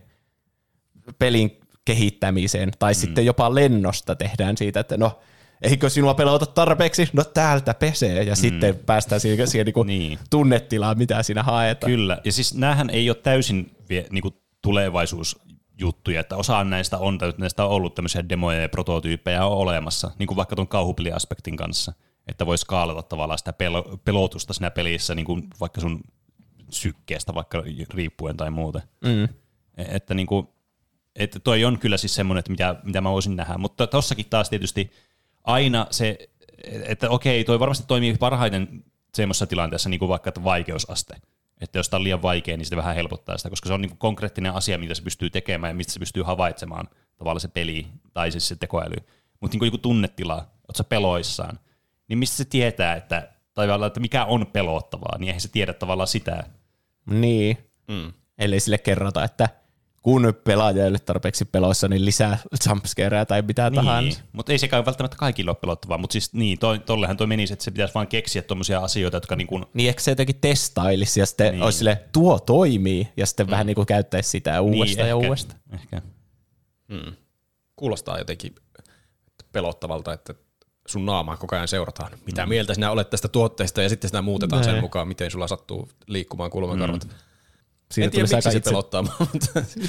pelin kehittämiseen, tai mm. sitten jopa lennosta tehdään siitä, että no, eikö sinua pelota tarpeeksi? No täältä pesee, ja mm. sitten päästään siihen, siihen niinku niin. tunnetilaan, mitä siinä haetaan. Kyllä, ja siis näähän ei ole täysin vie, niinku tulevaisuusjuttuja, että osa näistä on, näistä on ollut tämmöisiä demoja ja prototyyppejä on olemassa, niin kuin vaikka tuon kauhupeliaspektin kanssa. Että voi skaalata tavallaan sitä pelo- pelotusta siinä pelissä, niin kuin vaikka sun sykkeestä vaikka riippuen tai muuten. Mm. Että niin kuin, että toi on kyllä siis semmoinen, että mitä, mitä mä voisin nähdä. Mutta tossakin taas tietysti aina se, että okei, toi varmasti toimii parhaiten semmoisessa tilanteessa, niin kuin vaikka vaikeusaste. Että jos tää on liian vaikea, niin sitä vähän helpottaa sitä, koska se on niin kuin konkreettinen asia, mitä se pystyy tekemään ja mistä se pystyy havaitsemaan tavallaan se peli tai siis se tekoäly. Mutta niin kuin joku tunnetila, oot sä peloissaan, niin mistä se tietää, että, tavallaan, että mikä on pelottavaa, niin eihän se tiedä tavallaan sitä. Niin, mm. ellei sille kerrota, että kun pelaaja ei ole tarpeeksi peloissa, niin lisää jumpscareja tai mitä niin, tahansa. Mutta ei sekään välttämättä kaikille ole pelottavaa, mutta siis niin, to, tollehan toi menisi, että se pitäisi vaan keksiä tuommoisia asioita, jotka niin kuin... Niin, ehkä se jotenkin testailisi ja sitten niin. olisi sille, tuo toimii, ja sitten mm. vähän niin kuin käyttäisi sitä uudestaan niin, ja uudestaan. Ehkä. Mm. Kuulostaa jotenkin pelottavalta, että sun naamaa koko ajan seurataan. Mitä mm. mieltä sinä olet tästä tuotteesta, ja sitten sinä muutetaan nee. sen mukaan, miten sulla sattuu liikkumaan kulmakarvat. Mm. En tiedä, miksi se itse... pelottaa. Mutta...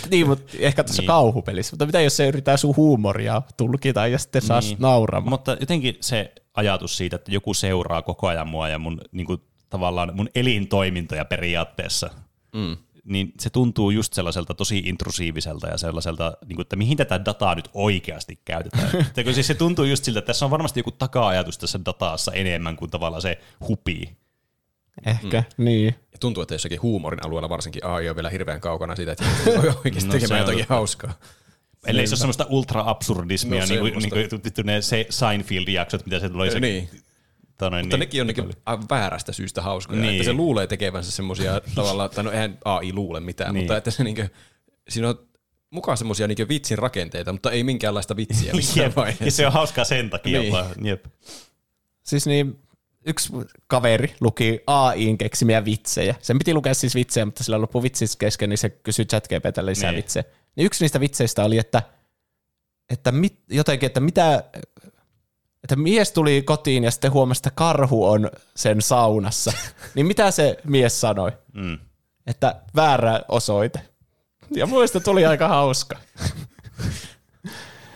niin, mutta ehkä tuossa niin. kauhupelissä. Mutta mitä jos se yrittää sun huumoria tulkita ja sitten saa niin. nauramaan? Mutta jotenkin se ajatus siitä, että joku seuraa koko ajan mua ja mun, niin kuin, tavallaan mun elintoimintoja periaatteessa, mm. niin se tuntuu just sellaiselta tosi intrusiiviselta ja sellaiselta, että mihin tätä dataa nyt oikeasti käytetään. Siis se tuntuu just siltä, että tässä on varmasti joku taka-ajatus tässä dataassa enemmän kuin tavallaan se hupii. Ehkä, mm. niin. Ja tuntuu, että jossakin huumorin alueella varsinkin A I on vielä hirveän kaukana siitä, että voi oikeasti no, tekemään jotakin hauskaa. Eli se on semmoista ultra-absurdismia, no, niin kuin niin ne Seinfeld-jaksot, mitä se tulee. Niin. Noin, mutta niin, nekin on nekin väärästä syystä hauskoja, niin. että se luulee tekevänsä semmoisia tavallaan, tai no eihän A I luule mitään, niin. mutta että se niinkö, siinä on mukaan semmoisia niinkö vitsin rakenteita, mutta ei minkäänlaista vitsiä missään vaiheessa. Ja se on hauskaa sen takia. Niin. Jep. Siis niin, yksi kaveri luki A I:n keksimiä vitsejä. Sen piti lukea siis vitsejä, mutta sillä loppui vitsis kesken, niin se kysyi ChatGPT:lle lisää niin. vitsejä. Niin yksi niistä vitseistä oli, että, että mit, jotenkin, että mitä... Että mies tuli kotiin ja sitten huomasi, että karhu on sen saunassa. Niin mitä se mies sanoi? Mm. että väärä osoite. Ja muista tuli aika hauska.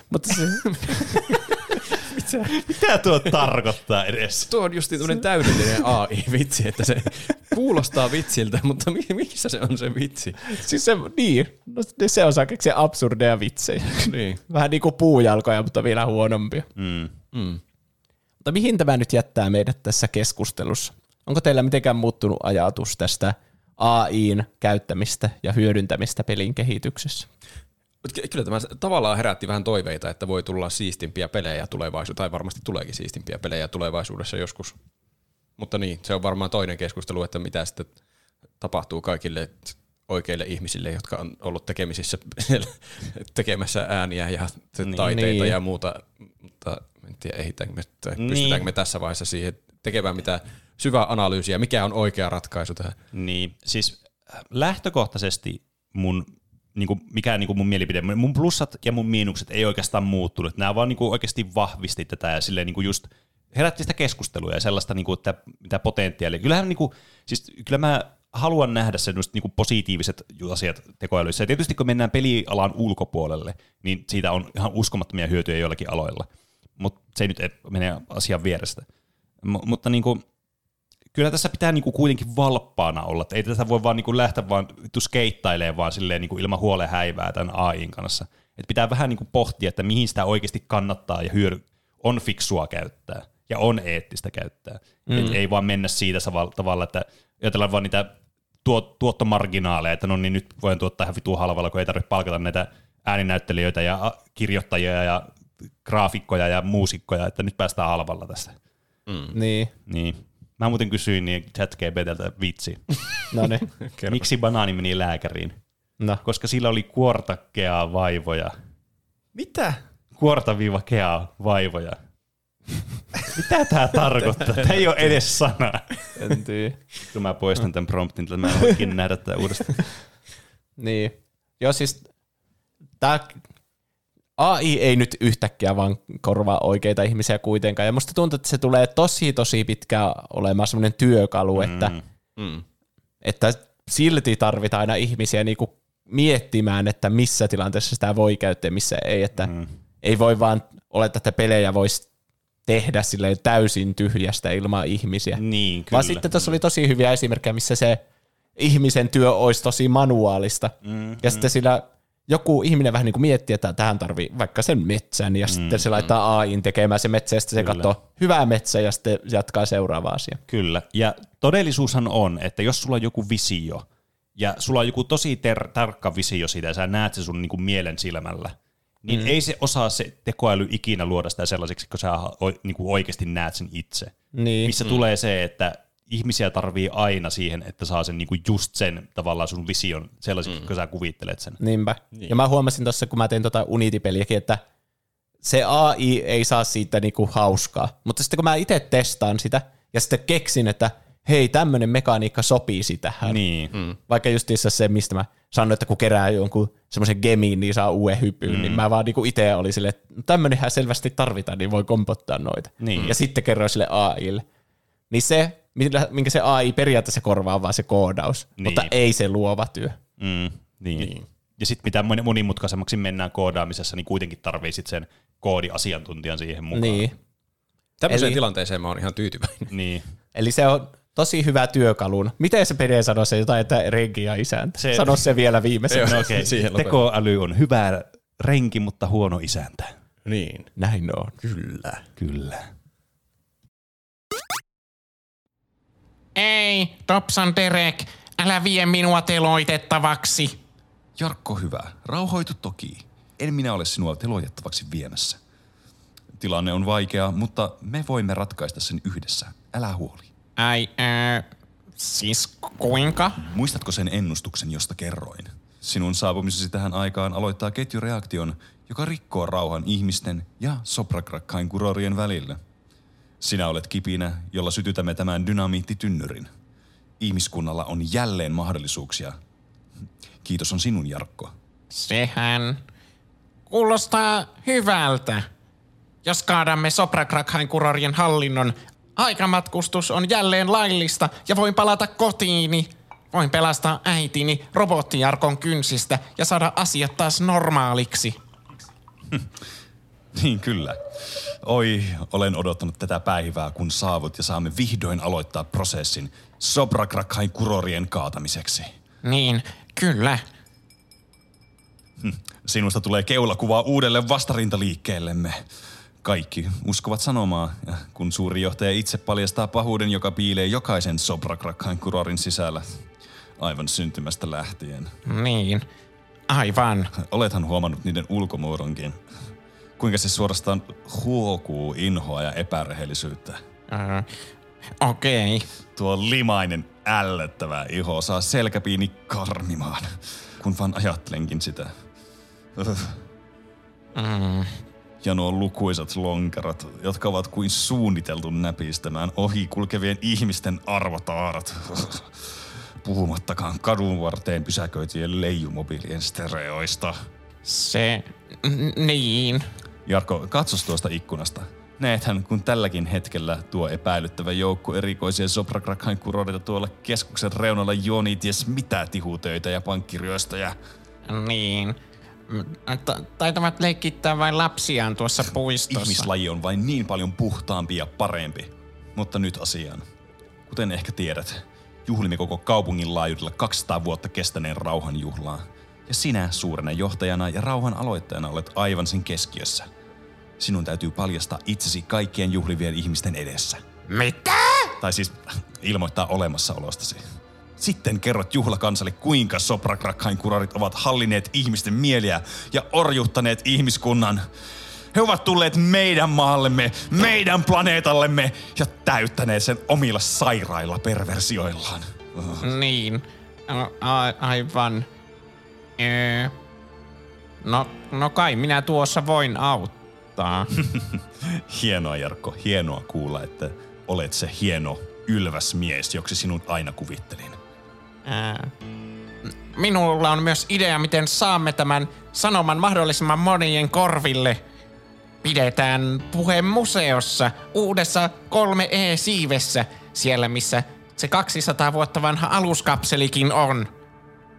Mutta se... Mitä? Mitä tuo tarkoittaa edes? Tuo on just tämmöinen täydellinen A I-vitsi, että se kuulostaa vitsiltä, mutta missä se on se vitsi? Siis se, niin, no, se osaa keksiä absurdeja vitsejä. Niin. Vähän niin kuin puujalkoja, mutta vielä huonompia. Mm. Mm. Mutta mihin tämä nyt jättää meidät tässä keskustelussa? Onko teillä mitenkään muuttunut ajatus tästä A I:n käyttämistä ja hyödyntämistä pelin kehityksessä? Kyllä tämä tavallaan herätti vähän toiveita, että voi tulla siistimpiä pelejä tulevaisuudessa, tai varmasti tuleekin siistimpiä pelejä tulevaisuudessa joskus. Mutta niin, se on varmaan toinen keskustelu, että mitä sitten tapahtuu kaikille oikeille ihmisille, jotka on ollut tekemisissä tekemässä ääniä ja taiteita niin. ja muuta. Mutta en tiedä, ehditäänkö me, niin. pystytäänkö me tässä vaiheessa siihen tekemään mitään syvää analyysiä, mikä on oikea ratkaisu tähän. Niin, siis lähtökohtaisesti mun... Niin kuin, mikä niin kuin mun mielipide, mun plussat ja mun miinukset ei oikeastaan muuttunut. Nämä vaan niin kuin oikeasti vahvisti tätä ja silleen niin kuin just herätti sitä keskustelua ja sellaista, niin kuin, että mitä potentiaalia. Kyllähän niin kuin, siis kyllä mä haluan nähdä sen just niin kuin positiiviset asiat tekoälyssä. Ja tietysti kun mennään pelialan ulkopuolelle, niin siitä on ihan uskomattomia hyötyjä joillakin aloilla. Mutta se ei nyt mene asian vierestä. M- mutta niin kuin, kyllä tässä pitää niinku kuitenkin valppaana olla, että ei tätä voi vaan niinku lähteä vaan skeittailemaan vaan silleen niinku ilman huolen häivää tämän A I:n kanssa. Et pitää vähän niinku pohtia, että mihin sitä oikeasti kannattaa ja hyödy on fiksua käyttää ja on eettistä käyttää. Mm. Et ei vaan mennä siitä tavalla, että ajatellaan vaan niitä tuot, tuottomarginaaleja, että no niin nyt voin tuottaa ihan vitun halvalla, kun ei tarvitse palkata näitä ääninäyttelijöitä ja kirjoittajia ja graafikkoja ja muusikkoja, että nyt päästään halvalla tästä. Mm. Niin. Niin. Mä muuten kysyin niin ChatGPT:ltä vitsi. No niin. Miksi banaani meni lääkäriin? No. Koska sillä oli kuortakeaa vaivoja. Mitä? Kuortaviivakeaa vaivoja. Mitä tää tarkoittaa? Tää ei oo edes sana. En tiedä. Kun mä poistan tän promptin, niin mä en voikin nähdä tää uudestaan. Niin. Joo siis tää... A I ei nyt yhtäkkiä vaan korvaa oikeita ihmisiä kuitenkaan, ja musta tuntuu, että se tulee tosi tosi pitkään olemaan semmoinen työkalu, mm, että, mm. että silti tarvitaan aina ihmisiä niinku miettimään, että missä tilanteessa sitä voi käyttää, missä ei, että mm. ei voi vaan olettaa, että pelejä voisi tehdä silleen täysin tyhjästä ilman ihmisiä. Niin, kyllä. Vaan sitten tuossa oli tosi hyviä esimerkkejä, missä se ihmisen työ olisi tosi manuaalista, mm, ja sitten mm. sillä joku ihminen vähän niin kuin miettii, että tähän tarvii vaikka sen metsän, ja mm, sitten se laittaa mm. A I:n tekemään se metsä, ja sitten Kyllä. se katsoo hyvää metsää, ja sitten jatkaa seuraava asia. Kyllä, ja todellisuushan on, että jos sulla on joku visio, ja sulla on joku tosi ter- tarkka visio siitä, ja sä näet se sun niin kuin mielen silmällä, niin mm. ei se osaa se tekoäly ikinä luoda sitä sellaiseksi, kun sä niin kuin oikeasti näet sen itse. Niin. Missä mm. tulee se, että ihmisiä tarvii aina siihen, että saa sen niinku just sen tavallaan sun vision sellaiseksi, mm. kun sä kuvittelet sen. Niinpä. Niin. Ja mä huomasin tuossa, kun mä tein tota Unity-peliäkin, että se A I ei saa siitä niinku hauskaa. Mutta sitten kun mä itse testaan sitä ja sitten keksin, että hei, tämmönen mekaniikka sopisi tähän. Niin. Mm. Vaikka just se, mistä mä sanoin, että kun kerää jonkun semmoisen gemiin, niin saa uuden hypyn, mm. niin mä vaan niinku itse olin silleen, että tämmönenhän selvästi tarvitaan, niin voi kompottaa noita. Niin. Ja sitten kerroin sille A I:lle. Niin se... minkä se A I periaatteessa korvaa, vaan se koodaus, niin. mutta ei se luova työ. Mm, niin. niin. Ja sitten mitä monimutkaisemmaksi mennään koodaamisessa, niin kuitenkin tarvii sit sen koodiasiantuntijan siihen mukaan. Niin. Tällaiseen Eli... tilanteeseen mä oon ihan tyytyväinen. Niin. Eli se on tosi hyvä työkalu. Miten se pede sanoo se jotain, että renki ja isäntä? Se... Sano se vielä viimeisenä. No, okay. Tekoäly on hyvä renki, mutta huono isäntä. Niin. Näin on. Kyllä. Kyllä. Ei, Topsan Derek, älä vie minua teloitettavaksi. Jarkko hyvä, rauhoitu toki. En minä ole sinua teloitettavaksi viemässä. Tilanne on vaikea, mutta me voimme ratkaista sen yhdessä. Älä huoli. Ai, ää, siis kuinka? Muistatko sen ennustuksen, josta kerroin? Sinun saapumisesi tähän aikaan aloittaa ketjureaktion, joka rikkoo rauhan ihmisten ja soprakrakkain kurorien välillä. Sinä olet kipinä, jolla sytytämme tämän dynamiittitynnyrin. Ihmiskunnalla on jälleen mahdollisuuksia. Kiitos on sinun, Jarkko. Sehän kuulostaa hyvältä. Jos kaadamme Soprakrakhain kurorien hallinnon, aikamatkustus on jälleen laillista ja voin palata kotiini. Voin pelastaa äitini robottijarkon kynsistä ja saada asiat taas normaaliksi. Niin kyllä. Oi, olen odottanut tätä päivää, kun saavut ja saamme vihdoin aloittaa prosessin Sobrakrakhain kurorien kaatamiseksi. Niin, kyllä. Sinusta tulee keulakuvaa uudelle vastarintaliikkeellemme. Kaikki uskovat sanomaa, kun suuri johtaja itse paljastaa pahuuden, joka piilee jokaisen Sobrakrakhain kurorin sisällä. Aivan syntymästä lähtien. Niin, aivan. Olethan huomannut niiden ulkomuodonkin. Kuinka se suorastaan huokuu inhoa ja epärehellisyyttä. Uh, Okei. Okay. Tuo limainen, ällöttävä iho saa selkäpiini karmimaan, kun vaan ajattelenkin sitä. Uh. Mm. Ja nuo lukuisat lonkerat, jotka ovat kuin suunniteltu näpistämään ohi kulkevien ihmisten arvotaarat. Uh. Puhumattakaan kadun varteen pysäköityjen leijumobiilien stereoista. Se... N- niin. Jarkko, katsos tuosta ikkunasta. Näethän, kun tälläkin hetkellä tuo epäilyttävä joukko erikoisia Sobrakrakhain kuroreita tuolla keskuksen reunalla juonii ties mitä tihutöitä ja pankkiryöstöjä. Niin. T- taitavat leikittää vain lapsiaan tuossa puistossa. Ihmislaji on vain niin paljon puhtaampi ja parempi. Mutta nyt asiaan. Kuten ehkä tiedät, juhlimme koko kaupungin laajuudella kaksisataa vuotta kestäneen rauhanjuhlaa. Ja sinä suurena johtajana ja rauhan aloittajana olet aivan sen keskiössä. Sinun täytyy paljastaa itsesi kaikkien juhlivien ihmisten edessä. Mitä? Tai siis ilmoittaa olemassaolostasi. Sitten kerrot juhlakansalle, kuinka Sobrakrakhain kurarit ovat hallinneet ihmisten mieliä ja orjuttaneet ihmiskunnan. He ovat tulleet meidän maallemme, meidän planeetallemme ja täyttäneet sen omilla sairailla perversioillaan. Niin, a- aivan... Öö. No, no kai minä tuossa voin auttaa. Hienoa, Jarkko. Hienoa kuulla, että olet se hieno, ylväs mies, joksi sinut aina kuvittelin. Öö. Minulla on myös idea, miten saamme tämän sanoman mahdollisimman monien korville. Pidetään puhe museossa, uudessa kolme E-siivessä, siellä missä se kaksisataa vuotta vanha aluskapselikin on.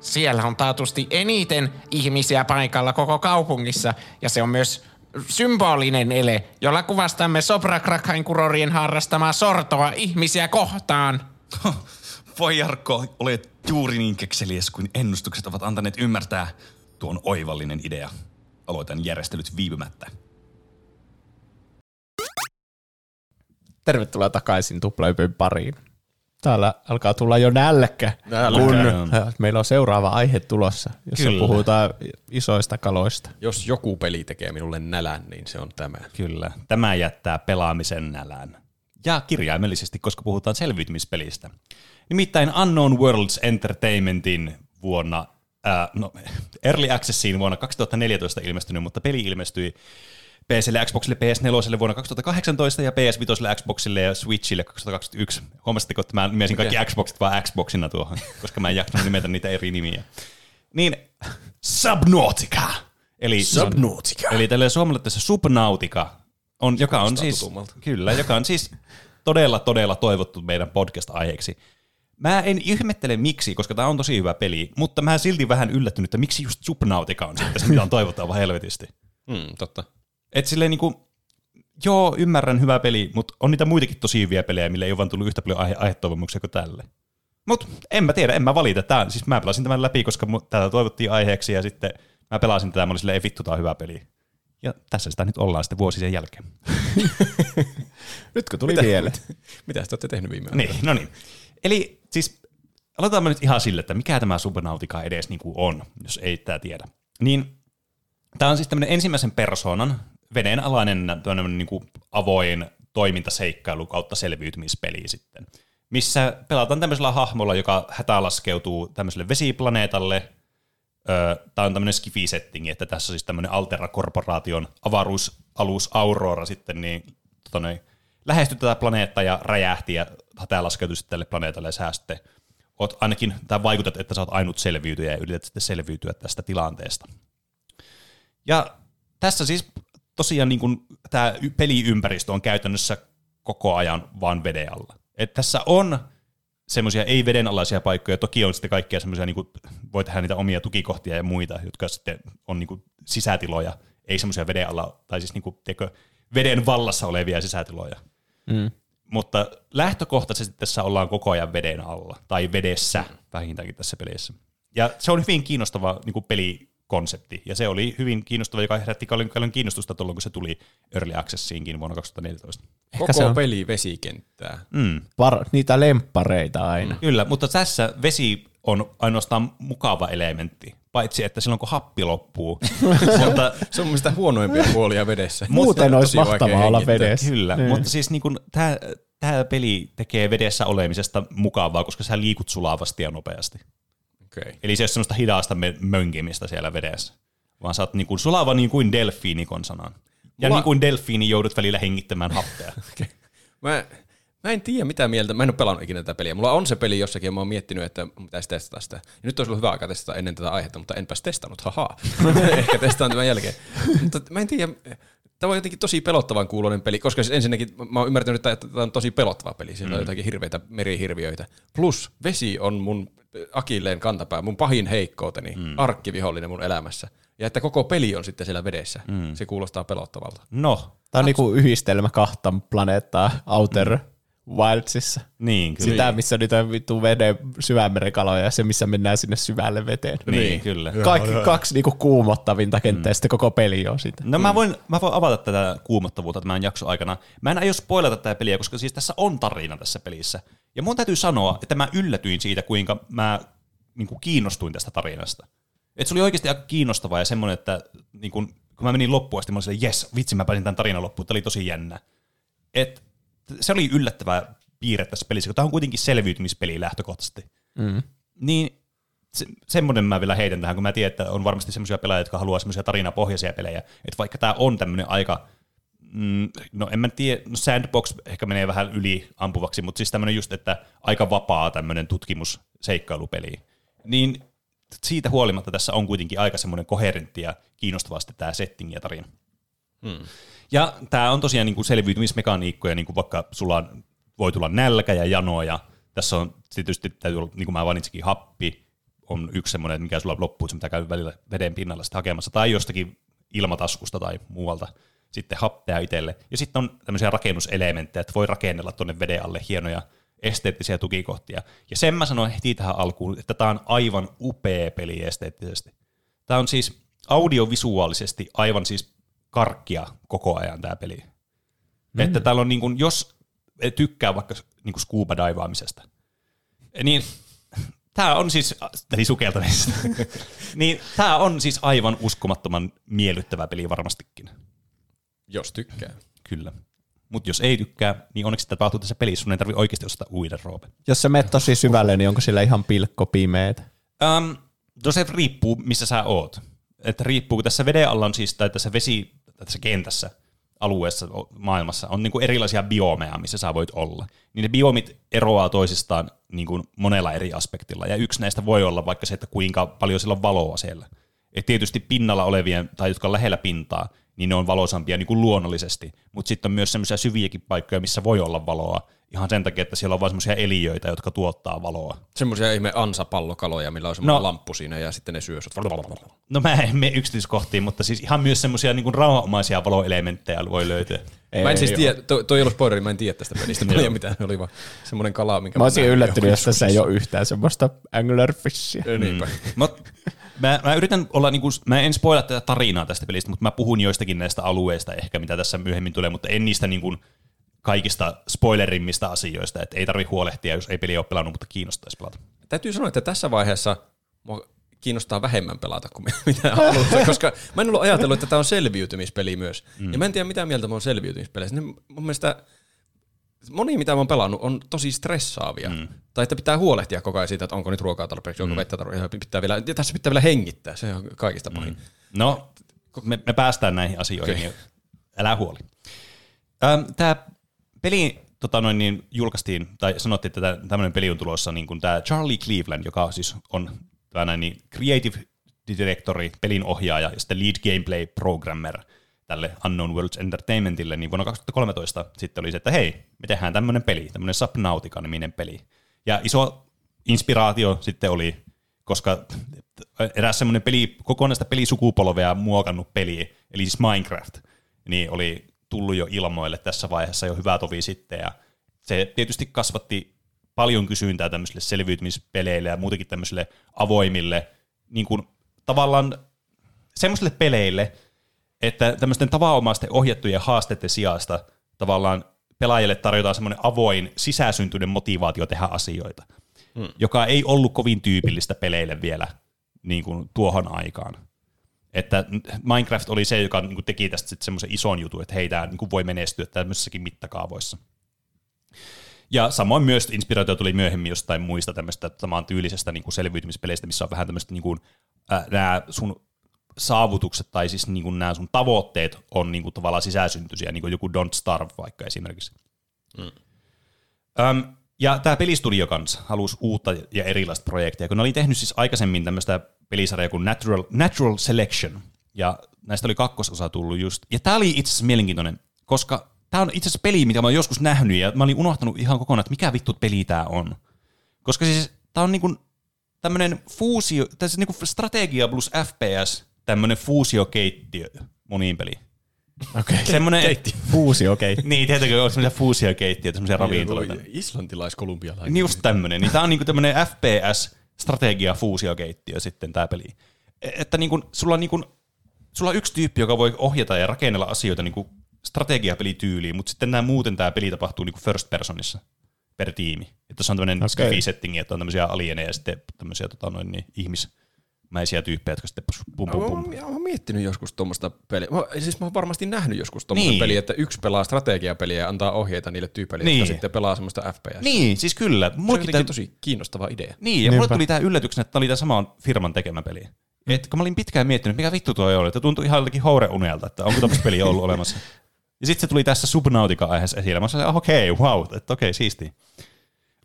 Siellä on taatusti eniten ihmisiä paikalla koko kaupungissa, ja se on myös symbolinen ele, jolla kuvastamme Sobrakrakhain kurorien harrastamaa sortoa ihmisiä kohtaan. Voi Jarkko, olet juuri niin kekseliäs kuin ennustukset ovat antaneet ymmärtää. Tuo on oivallinen idea. Aloitan järjestelyt viipymättä. Tervetuloa takaisin Tuplahypyn pariin. Täällä alkaa tulla jo nälkä, kun meillä on seuraava aihe tulossa, jossa Kyllä. puhutaan isoista kaloista. Jos joku peli tekee minulle nälän, niin se on tämä. Kyllä. Tämä jättää pelaamisen nälän. Ja kirjaimellisesti, koska puhutaan selviytymispelistä. Nimittäin Unknown Worlds Entertainmentin vuonna, äh, no, Early Accessiin vuonna kaksituhattaneljätoista ilmestynyt, mutta peli ilmestyi P C:lle, Xboxille, P S neljälle vuonna kaksituhattakahdeksantoista ja P S viitoselle, Xboxille ja Switchille kaksituhattakaksikymmentäyksi. Huomasitteko, että mä nimesin kaikki Xboxit vaan Xboxina tuohon, koska mä en jaksanut nimetä niitä eri nimiä. Niin, Subnautica! Eli, Subnautica. Eli tälleen suomalaisessa Subnautica, on, joka, on siis, kyllä, joka on siis todella, todella toivottu meidän podcast-aiheeksi. Mä en ihmettele miksi, koska tää on tosi hyvä peli, mutta mä silti vähän yllättynyt, että miksi just Subnautica on sitten se, mitä on toivottaa vaan helvetisti. Mm, totta. Että silleen niinku, joo, ymmärrän, hyvä peli, mutta on niitä muitakin tosi hyviä pelejä, millä ei ole vaan tullut yhtä paljon aihe- aihetoivomuksia kuin tälle. Mut en mä tiedä, en mä valita. Tää, siis mä pelasin tämän läpi, koska tätä toivottiin aiheeksi ja sitten mä pelasin tätä ja mä olin silleen, ei vittu, tää on hyvä peli. Ja tässä sitä nyt ollaan sitten vuosi sen jälkeen. Nyt kun tuli vielä. Mitä te olette tehnyt viime aikoina? Niin, no niin. Eli siis aloitetaan mä nyt ihan sille, että mikä tämä Subnautica edes niinku on, jos ei tää tiedä. Niin, tää on siis tämmönen ensimmäisen persoonan, veneen alainen niin kuin avoin toimintaseikkailu kautta selviytymispeli sitten, missä pelataan tämmöisellä hahmolla, joka hätälaskeutuu tämmöiselle vesiplaneetalle. Tämä on tämmöinen skifi-settingi, että tässä on siis tämmöinen Altera-korporaation avaruusalus Aurora sitten, niin tota noin, lähestyi tätä planeettaa ja räjähti ja hätälaskeutui sitten tälle planeetalle ja sä sitten oot ainakin, tai vaikutat, että sä oot ainut selviytyjä ja yrität sitten selviytyä tästä tilanteesta. Ja tässä siis tosiaan niin tämä peliympäristö on käytännössä koko ajan vaan veden alla. Et tässä on semmoisia ei-vedenalaisia paikkoja. Toki on sitten kaikkia semmoisia, niin kuin voi tehdä niitä omia tukikohtia ja muita, jotka sitten on niin kuin sisätiloja, ei semmoisia veden alla, tai siis niin kuin, tiedätkö, veden vallassa olevia sisätiloja. Mm. Mutta lähtökohtaisesti tässä ollaan koko ajan veden alla, tai vedessä vähintäänkin tässä pelissä. Ja se on hyvin kiinnostava niin kuin pelikonsepti, ja se oli hyvin kiinnostava, joka herätti paljon kiinnostusta tuolloin, kun se tuli Early Accessiinkin vuonna kaksituhattaneljätoista. Ehkä koko peli vesikenttää. Mm. Var, niitä lemppareita aina. Mm. Kyllä, mutta tässä vesi on ainoastaan mukava elementti, paitsi että silloin kun happi loppuu. Mutta se on mielestäni huonoimpia puolia vedessä. Muuten olisi mahtavaa olla vedessä. Kyllä, niin. Mutta siis niin tämä peli tekee vedessä olemisesta mukavaa, koska sä liikut sulavasti ja nopeasti. Okay. Eli se ei ole sellaista hidasta mönkimistä siellä vedessä, vaan sä oot niin kuin sulava niin kuin delfiini konsanaan. Ja Mulla... niin kuin delfiini joudut välillä hengittämään happea. Okay. Mä... Mä en tiedä mitä mieltä, mä en ole pelannut ikinä tätä peliä. Mulla on se peli jossakin ja mä oon miettinyt, että pitäisi testata sitä. Ja nyt olisi ollut hyvä aika testata ennen tätä aihetta, mutta enpäs testannut, haha. Ehkä testaan tämän jälkeen. Mutta mä en tiedä, tämä on jotenkin tosi pelottavan kuuloinen peli, koska siis ensinnäkin mä oon ymmärtänyt, että tämä on tosi pelottava peli. Siellä on jotakin hirveitä merihirviöitä. Plus vesi on mun akilleen kantapää, mun pahin heikkouteni, mm. arkkivihollinen mun elämässä. Ja että koko peli on sitten siellä vedessä. Mm. Se kuulostaa pelottavalta. No, tämä on niinku yhdistelmä kahta planeettaa, Outer mm. Wildsissa. Niin, kyllä. Sitä, missä nyt on vittu veden syvämerenkaloja ja se, missä mennään sinne syvälle veteen. Niin, kyllä. Kaikki kaksi niinku kuumottavinta kenttää mm. sitten koko peli on sitä. No mm. mä, voin, mä voin avata tätä kuumottavuutta tämän jakson aikana. Mä en aio spoilata tätä peliä, koska siis tässä on tarina tässä pelissä. Ja mun täytyy sanoa, että mä yllätyin siitä, kuinka mä niinku kiinnostuin tästä tarinasta. Et se oli oikeasti aika kiinnostavaa ja semmoinen, että niinku, kun mä menin loppuun asti, mä olin silleen, jes, vitsi mä pääsin tämän tarinan loppuun, tämä oli tosi jännä. Et se oli yllättävä piirre tässä pelissä, kun tämä on kuitenkin selviytymispeli lähtökohtaisesti. Mm. Niin se, semmoinen mä vielä heitän tähän, kun mä tiedän, että on varmasti semmoisia pelaajia, jotka haluaa semmoisia tarinapohjaisia pelejä. Että vaikka tämä on tämmöinen aika, mm, no en mä tiedä, no sandbox ehkä menee vähän yli ampuvaksi, mutta siis tämmöinen just, että aika vapaa tämmöinen tutkimusseikkailupeli. Niin siitä huolimatta tässä on kuitenkin aika semmoinen koherentti ja kiinnostavasti tämä setting ja tarina. Mm. Ja tämä on tosiaan niinku selviytymismekaniikkoja, niinku vaikka sulla on, voi tulla nälkä ja jano, ja tässä on tietysti, täytyy olla, niin kuin mä mainitsinkin, happi on yksi semmoinen, mikä sulla loppuu, mitä käy välillä veden pinnalla sitten hakemassa, tai jostakin ilmataskusta tai muualta sitten happea itselle. Ja sitten on tämmöisiä rakennuselementtejä, että voi rakennella tuonne veden alle hienoja esteettisiä tukikohtia. Ja sen mä sanoin heti tähän alkuun, että tämä on aivan upea peli esteettisesti. Tämä on siis audiovisuaalisesti aivan siis karkkia koko ajan tämä peli. Mm. Että täällä on, niin kun, jos tykkää vaikka niin kun scuba-daivaamisesta, niin tämä on siis, eli sukeltamisesta, niin tämä on siis aivan uskomattoman miellyttävä peli varmastikin. Jos tykkää. Kyllä. Mutta jos ei tykkää, niin onneksi tämä tapahtuu tässä pelissä, sun ei tarvitse oikeasti osata uida, Roope. Jos sä menet tosi syvälle, niin onko sillä ihan pilkko pimeetä? Um, no se riippuu, missä sä oot. Että riippuu, kun tässä veden alla on siis, tai tässä vesi, tässä kentässä, alueessa, maailmassa, on niinku erilaisia biomeja, missä sä voit olla. Niin ne biomit eroaa toisistaan niinku monella eri aspektilla, ja yksi näistä voi olla vaikka se, että kuinka paljon siellä on valoa siellä. Et tietysti pinnalla olevien, tai jotka on lähellä pintaa, niin ne on valoisampia niinku luonnollisesti, mutta sitten on myös semmoisia syviäkin paikkoja, missä voi olla valoa, ihan sen takia, että siellä on vain semmoisia eliöitä, jotka tuottaa valoa. Semmoisia ihme ansapallokaloja, millä on semmoinen no, lamppu siinä ja sitten ne syö sut. No mä en mene yksityiskohtiin, mutta siis ihan myös semmoisia niin rauhanomaisia valoelementtejä voi löytyä. Ei, mä en siis tiedä, toi, toi ei ollut spoileri, mä en tiedä tästä pelistä paljon mitään, oli vaan semmoinen kala, minkä mä olisin yllättynyt, jos tässä ei ole yhtään semmoista anglerfishia. Niinpä. Mm. Mä, mä yritän olla, niin kuin, mä en spoila tätä tarinaa tästä pelistä, mutta mä puhun joistakin näistä alueista ehkä, mitä tässä myöhemmin tulee, mutta en niistä niin kuin kaikista spoilerimmista asioista, että ei tarvitse huolehtia, jos ei peli ole pelannut, mutta kiinnostaisi pelata. Täytyy sanoa, että tässä vaiheessa mua kiinnostaa vähemmän pelata kuin mitä alussa, koska mä en ollut ajatellut, että tämä on selviytymispeli myös. Mm. Ja mä en tiedä, mitä mieltä mä oon selviytymispeleissä. Mun mielestä moni, mitä mä oon pelannut, on tosi stressaavia. Mm. Tai että pitää huolehtia koko ajan siitä, että onko nyt ruokaa tarpeeksi, onko mm. vettä tarpeeksi. Pitää vielä, ja tässä pitää vielä hengittää, se on kaikista pahin. Mm. No, me, me päästään näihin asioihin. Okay. Älä huoli. Tämä peli tota noin, niin julkaistiin, tai sanottiin, että tämmöinen peli on tulossa, niin kuin tämä Charlie Cleveland, joka siis on tämä niin creative directori, pelin ohjaaja ja sitten lead gameplay programmer tälle Unknown Worlds Entertainmentille, niin vuonna kaksituhattakolmetoista sitten oli se, että hei, me tehdään tämmöinen peli, tämmöinen Subnautica-niminen peli. Ja iso inspiraatio sitten oli, koska eräs semmoinen peli, kokonaista pelisukupolvea muokannut peli, eli siis Minecraft, niin oli tullut jo ilmoille tässä vaiheessa jo hyvä tovi sitten, ja se tietysti kasvatti paljon kysyntää tämmöisille selviytymispeleille ja muutenkin tämmöisille avoimille, niin kuin tavallaan semmoisille peleille, että tämmöisten tavanomaisten ohjattujen haasteiden sijasta tavallaan pelaajille tarjotaan semmoinen avoin sisäsyntyinen motivaatio tehdä asioita, hmm. joka ei ollut kovin tyypillistä peleille vielä niin kuin tuohon aikaan. Että Minecraft oli se, joka niin kuin teki tästä sitten semmoisen ison jutun, että hei, tämä niin kuin voi menestyä tämmöisessäkin mittakaavoissa. Ja samoin myös inspiraatio tuli myöhemmin jostain muista tämmöistä saman tyylisestä niin kuin selviytymispeleistä, missä on vähän tämmöistä niin kuin, äh, nämä sun saavutukset tai siis niin kuin nämä sun tavoitteet on niin kuin tavallaan sisäsyntyisiä, niin kuin joku Don't Starve vaikka esimerkiksi. Mm. Öm, ja tämä pelistudio kanssa halusi uutta ja erilaista projekteja, kun ne oli tehnyt siis aikaisemmin tämmöistä pelisarjaa kuin Natural, Natural Selection, ja näistä oli kakkososa tullut just. Ja tämä oli itse asiassa mielenkiintoinen, koska tämä on itse asiassa peli, mitä mä oon joskus nähnyt, ja mä olin unohtanut ihan kokonaan, että mikä vittu peli tämä on. Koska siis tämä on niinku tämmöinen fuusio, tässä niinku strategia plus F P S, tämmöinen fuusiokeittiö moniin peliin. Okei. Okay. Keittiö. Fuusiokeittiö. Niin, tietenkin on semmoisia fuusiokeittiöitä, semmoisia ravintoloita. Islantilais-kolumbialainen. Niin just tämmöinen. Niin tämä on niinku tämmöinen F P S strategia fuusiokeittiö sitten tämä peli. Että niinku, sulla, on niinku, sulla on yksi tyyppi, joka voi ohjata ja rakennella asioita niinku strategiapelityyliin, mutta sitten nämä muuten tämä peli tapahtuu niinku first personissa per tiimi. Että se on tämmöinen okay. skifi-settingi, että on tämmöisiä alieneja ja sitten tämmöisiä tota, noin, niin, ihmismäisiä tyyppejä, jotka sitten pum pum pum. Mä oon miettinyt joskus tuommoista peliä. Mä, siis mä oon varmasti nähnyt joskus tuommoista niin. peliä, että yksi pelaa strategiapeliä ja antaa ohjeita niille tyypeille, niin. jotka sitten pelaa semmoista F P S. Niin, siis kyllä. Se on tämän... tosi kiinnostava idea. Niin, ja mulle tuli tää yllätyksenä, että tämä oli tämä saman firman tekemä peli. Et kun mä olin pitkään miettinyt, mikä vittu tuo oli, että tuntui ihan jollakin houreunelta, että onko tämmöistä peliä ollut olemassa. Ja sitten se tuli tässä Subnautica-aiheessa esille. Mä sanoin, että okei, okay, wow, että okei, okay, siistiä.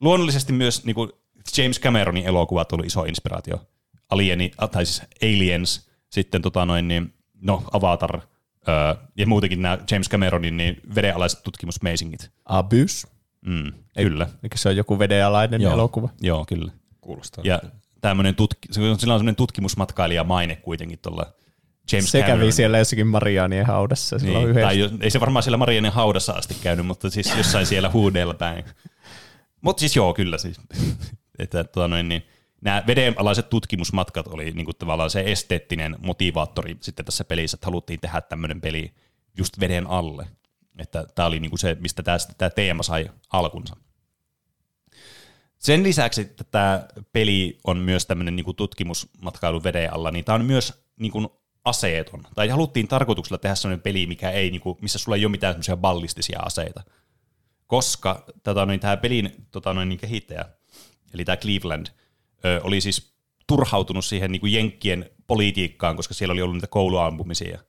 Luonnollisesti myös niin kuin James Cameronin elokuvat on ollut iso inspiraatio. Alieni, tai siis Aliens, sitten tota noin, niin, no, Avatar öö, ja muutenkin nämä James Cameronin niin vedenalaiset tutkimusmeisingit. Abyss. Mm, kyllä. Eikö se on joku vedenalainen Joo. elokuva? Joo, kyllä. Kuulostaa. Ja tämmöinen tutk- sillä on semmoinen tutkimusmatkailija-maine kuitenkin tuolla James se Cameron. Kävi siellä jossakin Marianien haudassa. Niin, tai jos, ei se varmaan siellä Marianien haudassa asti käynyt, mutta siis jossain siellä huudeella päin. Mutta siis joo, kyllä. Siis. Että, tuota noin, niin, nämä vedenalaiset tutkimusmatkat oli niin kuin tavallaan se esteettinen motivaattori sitten tässä pelissä, että haluttiin tehdä tämmöinen peli just veden alle. Että tämä oli niin kuin se, mistä tämä teema sai alkunsa. Sen lisäksi, että tämä peli on myös tämmöinen niin kuin tutkimusmatkailu veden alla, niin tämä on myös niin kuin aseeton. Tai haluttiin tarkoituksella tehdä sellainen peli, mikä ei, niin kuin, missä sulla ei ole mitään semmoisia ballistisia aseita. Koska tota, niin tämä pelin tota, niin kehittäjä, eli tämä Cleveland, ö, oli siis turhautunut siihen niin kuin jenkkien politiikkaan, koska siellä oli ollut niitä kouluampumisia.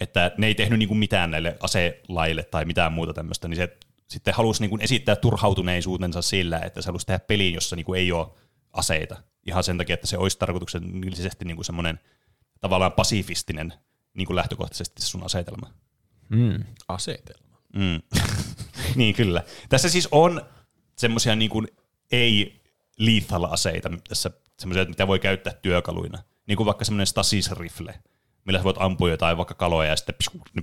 Että ne ei tehnyt niin kuin mitään näille aselaille tai mitään muuta tämmöistä, niin se sitten halusi niin kuin esittää turhautuneisuutensa sillä, että se halusi tehdä peliin, jossa niin kuin ei ole aseita. Ihan sen takia, että se olisi tarkoituksellisesti niin kuin semmoinen tavallaan pasifistinen niin kuin lähtökohtaisesti sun asetelma. Mm. Asetelma. Mm. Niin kyllä. Tässä siis on semmoisia niin kuin ei-lethal aseita, tässä semmoisia, mitä voi käyttää työkaluina. Niin kuin vaikka semmoinen stasisrifle, millä sä voit ampua jotain vaikka kaloja ja sitten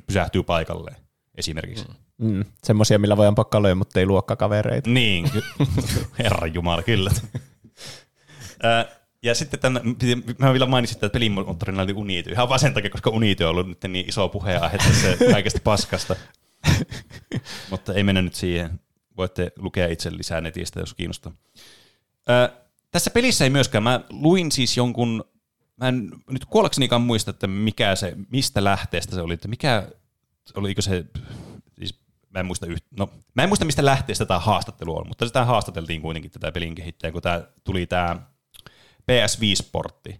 pysähtyy paikalleen esimerkiksi. Mm. Mm. Semmoisia, millä voi ampua kaloja, mutta ei luokkakavereita. Niin. Herranjumala, kyllä. Ja sitten tämän, mä vielä mainitsin, että pelimoottorina oli Unity. Ihan vaan sen takia, koska Unity on ollut nyt niin iso puheenaihe tässä kaikesta paskasta. Mutta ei mennä nyt siihen. Voitte lukea itse lisää netistä, jos kiinnostaa. Ö, tässä pelissä ei myöskään. Mä luin siis jonkun, mä en nyt kuollaksenikaan muista, että mikä se, mistä lähteestä se oli, että mikä, oliko se, siis mä en muista, yht, no, mä en muista mistä lähteestä tämä haastattelu on, mutta sitä haastateltiin kuitenkin tätä pelin kehittäjää, kun tää tuli tää P S viisi -portti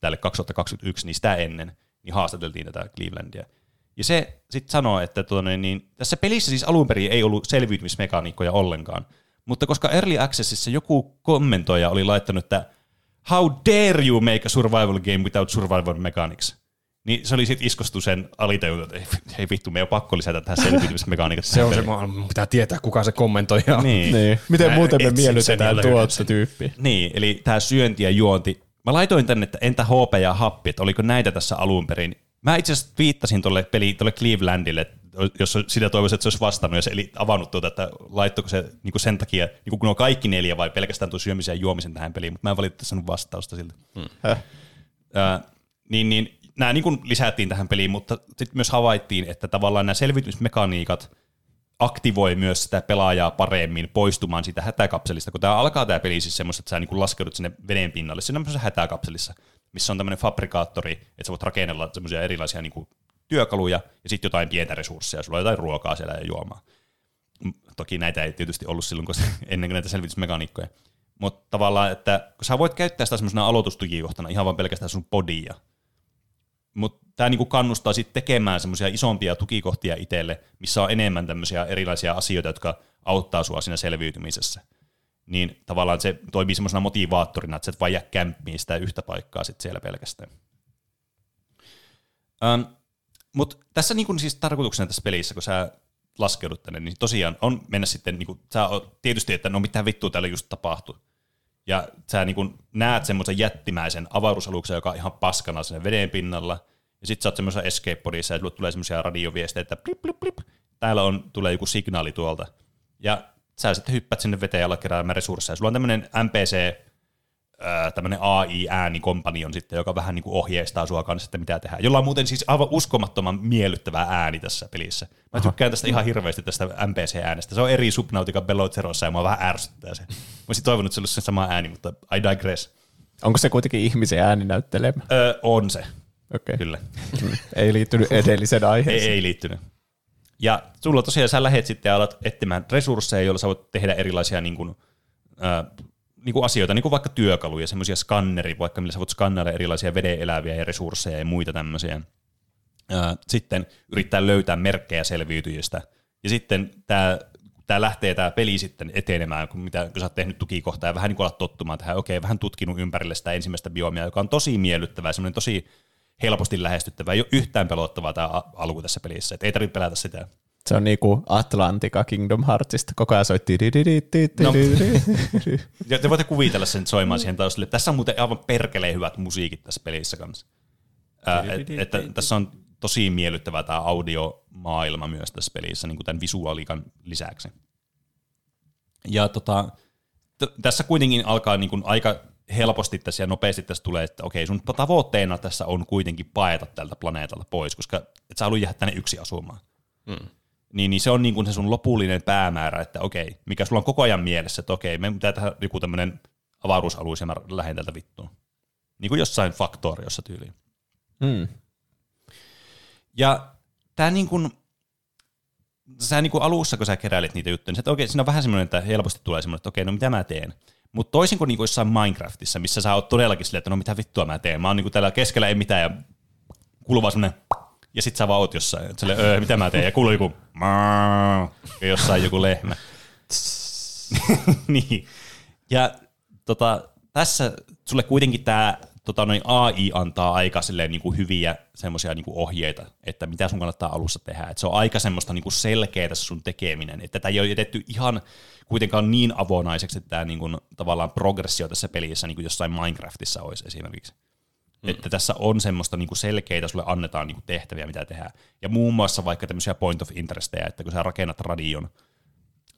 tälle kaksituhattakaksikymmentäyksi, niin sitä ennen, niin haastateltiin tätä Clevelandia. Ja se sitten sanoo, että tuonne, niin, tässä pelissä siis alun perin ei ollut selviytymismekaniikkoja ollenkaan, mutta koska Early Accessissa joku kommentoija oli laittanut, että how dare you make a survival game without survival mechanics, Niin se oli sitten iskostu sen alitajuun, että hei vittu, meidän on pakko lisätä tähän selviytymismekaniikat. Se on se, vaan pitää tietää, kuka se kommentoi. Niin. Niin. Miten mä muuten me miellytetään tuosta tyyppiä. Niin, eli tämä syönti ja juonti. Mä laitoin tänne, että entä H P ja happi, että oliko näitä tässä alun perin. Mä itse asiassa viittasin tuolle peliin, tuolle Clevelandille, jos sitä toivoisi, että se olisi vastannut, ja se eli avannut tuota, että laittoiko se niinku sen takia, niinku kun on kaikki neljä vai pelkästään tuon syömisen ja juomisen tähän peliin, mutta mä en valitettavasti sanonut vastausta siltä. Hmm. Äh, niin, niin, nämä niin lisättiin tähän peliin, mutta sitten myös havaittiin, että tavallaan nämä selviytymismekaniikat aktivoi myös sitä pelaajaa paremmin poistumaan siitä hätäkapselista, kun tämä alkaa tämä peli siis semmoista, että sä niin laskeudut sinne veden pinnalle, siinä on semmoisessa hätäkapselissa, missä on tämmöinen fabrikaattori, että sä voit rakennella semmoisia erilaisia niin työkaluja ja sitten jotain pientä resursseja, sulla on jotain ruokaa siellä ja juomaa. Toki näitä ei tietysti ollut silloin, kun ennen kuin näitä selvitysmekaniikkoja. Mutta tavallaan, että kun sä voit käyttää sitä semmoisena aloitustukijohtana, ihan vaan pelkästään sun bodia. Mutta tämä niinku kannustaa sitten tekemään semmoisia isompia tukikohtia itselle, missä on enemmän tämmöisiä erilaisia asioita, jotka auttaa sua siinä selviytymisessä. Niin tavallaan se toimii semmoisena motivaattorina, että sä et vaan jää kämppiin sitä yhtä paikkaa sitten siellä pelkästään. Um, Mutta tässä niinku siis tarkoituksena tässä pelissä, kun sä laskeudut tänne, niin tosiaan on mennä sitten, niinku, sä oot tietysti, että no mitä vittua täällä just tapahtui. Ja sä niinku näet semmoisen jättimäisen avaruusaluksen, joka on ihan paskana sen veden pinnalla. Ja sit sä oot semmoisessa escape podissa ja sulle tulee semmoisia radioviestejä, että blip, blip, blip. Täällä on, tulee joku signaali tuolta. Ja sä sitten hyppäät sinne veteen ja alat keräämään resursseja. Sulla on tämmöinen N P C, tämmöinen A I-äänikompanjon sitten, joka vähän niin kuin ohjeistaa sua kanssa, että mitä tehdään. Jolla on muuten siis aivan uskomattoman miellyttävä ääni tässä pelissä. Mä tykkään tästä ihan hirveästi tästä N P C-äänestä. Se on eri Subnautica Below Zerossa ja mua vähän ärsyttää se. Mä olisin toivonut, että se olisi se sama ääni, mutta I digress. Onko se kuitenkin ihmisen ääni näyttelemä? Öö, on se. Okay. Kyllä. Ei liittynyt edelliseen aiheeseen. Ei, ei liittynyt. Ja sulla tosiaan sä lähet sitten ja alat etsimään resursseja, joilla sä voit tehdä erilaisia niin kuin, äh, niin kuin asioita, niin kuin vaikka työkaluja, semmoisia skanneri, vaikka millä sä voit skannailla erilaisia vedeneläviä ja resursseja ja muita tämmöisiä. Sitten yrittää löytää merkkejä selviytyjistä. Ja sitten tämä, tämä lähtee tämä peli sitten etenemään, kun, mitä, kun sä oot tehnyt tukikohtaa ja vähän niin kuin alat tottumaan tähän, okei, vähän tutkinut ympärille sitä ensimmäistä biomia, joka on tosi miellyttävää, semmoinen tosi helposti lähestyttävä, ei ole yhtään pelottavaa tämä alku tässä pelissä, että ei tarvitse pelätä sitä. Se on niinku Atlantica Kingdom Heartsista, koko ajan soitti. No. Te voitte kuvitella sen soimaan siihen taustalle. Tässä on muuten aivan perkeleen hyvät musiikit tässä pelissä kanssa. Äh, et, että tässä on tosi miellyttävä tämä audiomaailma myös tässä pelissä, niin kuin tämän visuaalikan lisäksi. Ja tota, t- tässä kuitenkin alkaa niin kuin aika helposti tässä ja nopeasti tässä tulee, että okei, sun tavoitteena tässä on kuitenkin paeta tältä planeetalta pois, koska et sä haluu jäädä tänne yksi asumaan. Mm. Niin, niin se on niin kuin se sun lopullinen päämäärä, että okei, mikä sulla on koko ajan mielessä, että okei, me pitää tehdä joku tämmöinen avaruusaluus ja mä lähden tältä vittuun. Niin kuin jossain faktoriossa tyyliin. Mm. Ja tää niin kuin, sä niin kuin alussa, kun sä keräilet niitä juttuja, niin että okei, siinä on vähän semmoinen, että helposti tulee semmoinen, että okei, no mitä mä teen? Mutta toisin kuin, niin kuin jossain Minecraftissa, missä sä oot todellakin silleen, että no mitä vittua mä teen? Mä oon niin kuin täällä keskellä, ei mitään, ja kuuluu semmoinen... Ja sit sä vaan oot jossain, että öö, mitä mä teen, ja kuuluu joku maa, ja jossain joku lehmä. Niin. Ja tota, tässä sulle kuitenkin tää tota, noin A I antaa aika silleen, niinku, hyviä semmosia, niinku, ohjeita, että mitä sun kannattaa alussa tehdä. Et se on aika semmoista niinku, selkeä tässä sun tekeminen, että tää ei ole jätetty ihan kuitenkaan niin avonaiseksi, että tää niinku, tavallaan progressio tässä pelissä niinku jossain Minecraftissa olisi esimerkiksi. Että tässä on semmoista niinku selkeitä, sulle annetaan niinku tehtäviä, mitä tehdään. Ja muun muassa vaikka tämmöisiä point of interestejä, että kun sä rakennat radion,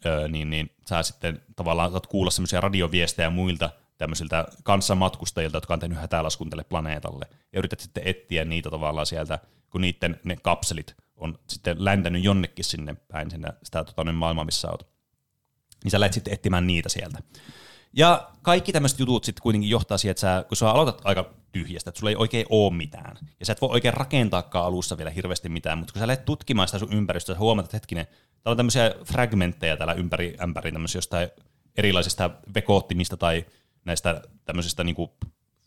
öö, niin, niin sä sitten tavallaan saat kuulla semmoisia radioviestejä muilta tämmöisiltä kanssamatkustajilta, jotka on tehnyt hätälaskun tälle planeetalle. Ja yrität sitten etsiä niitä tavallaan sieltä, kun niiden ne kapselit on sitten läntänyt jonnekin sinne päin, sinne sitä tota, maailmaa, missä oot. Niin sä lähdet sitten etsimään niitä sieltä. Ja kaikki tämmöiset jutut sitten kuitenkin johtaa siihen, että sä, kun sä aloitat aika tyhjästä, että sulla ei oikein ole mitään. Ja sä et voi oikein rakentaakaan alussa vielä hirveästi mitään, mutta kun sä lähdet tutkimaan sitä sun ympäristöä, sä huomaat, että hetkinen, täällä on tämmöisiä fragmentteja täällä ympäri, ämpäri tämmöisiä jostain erilaisista vekoottimista tai näistä tämmöisistä niinku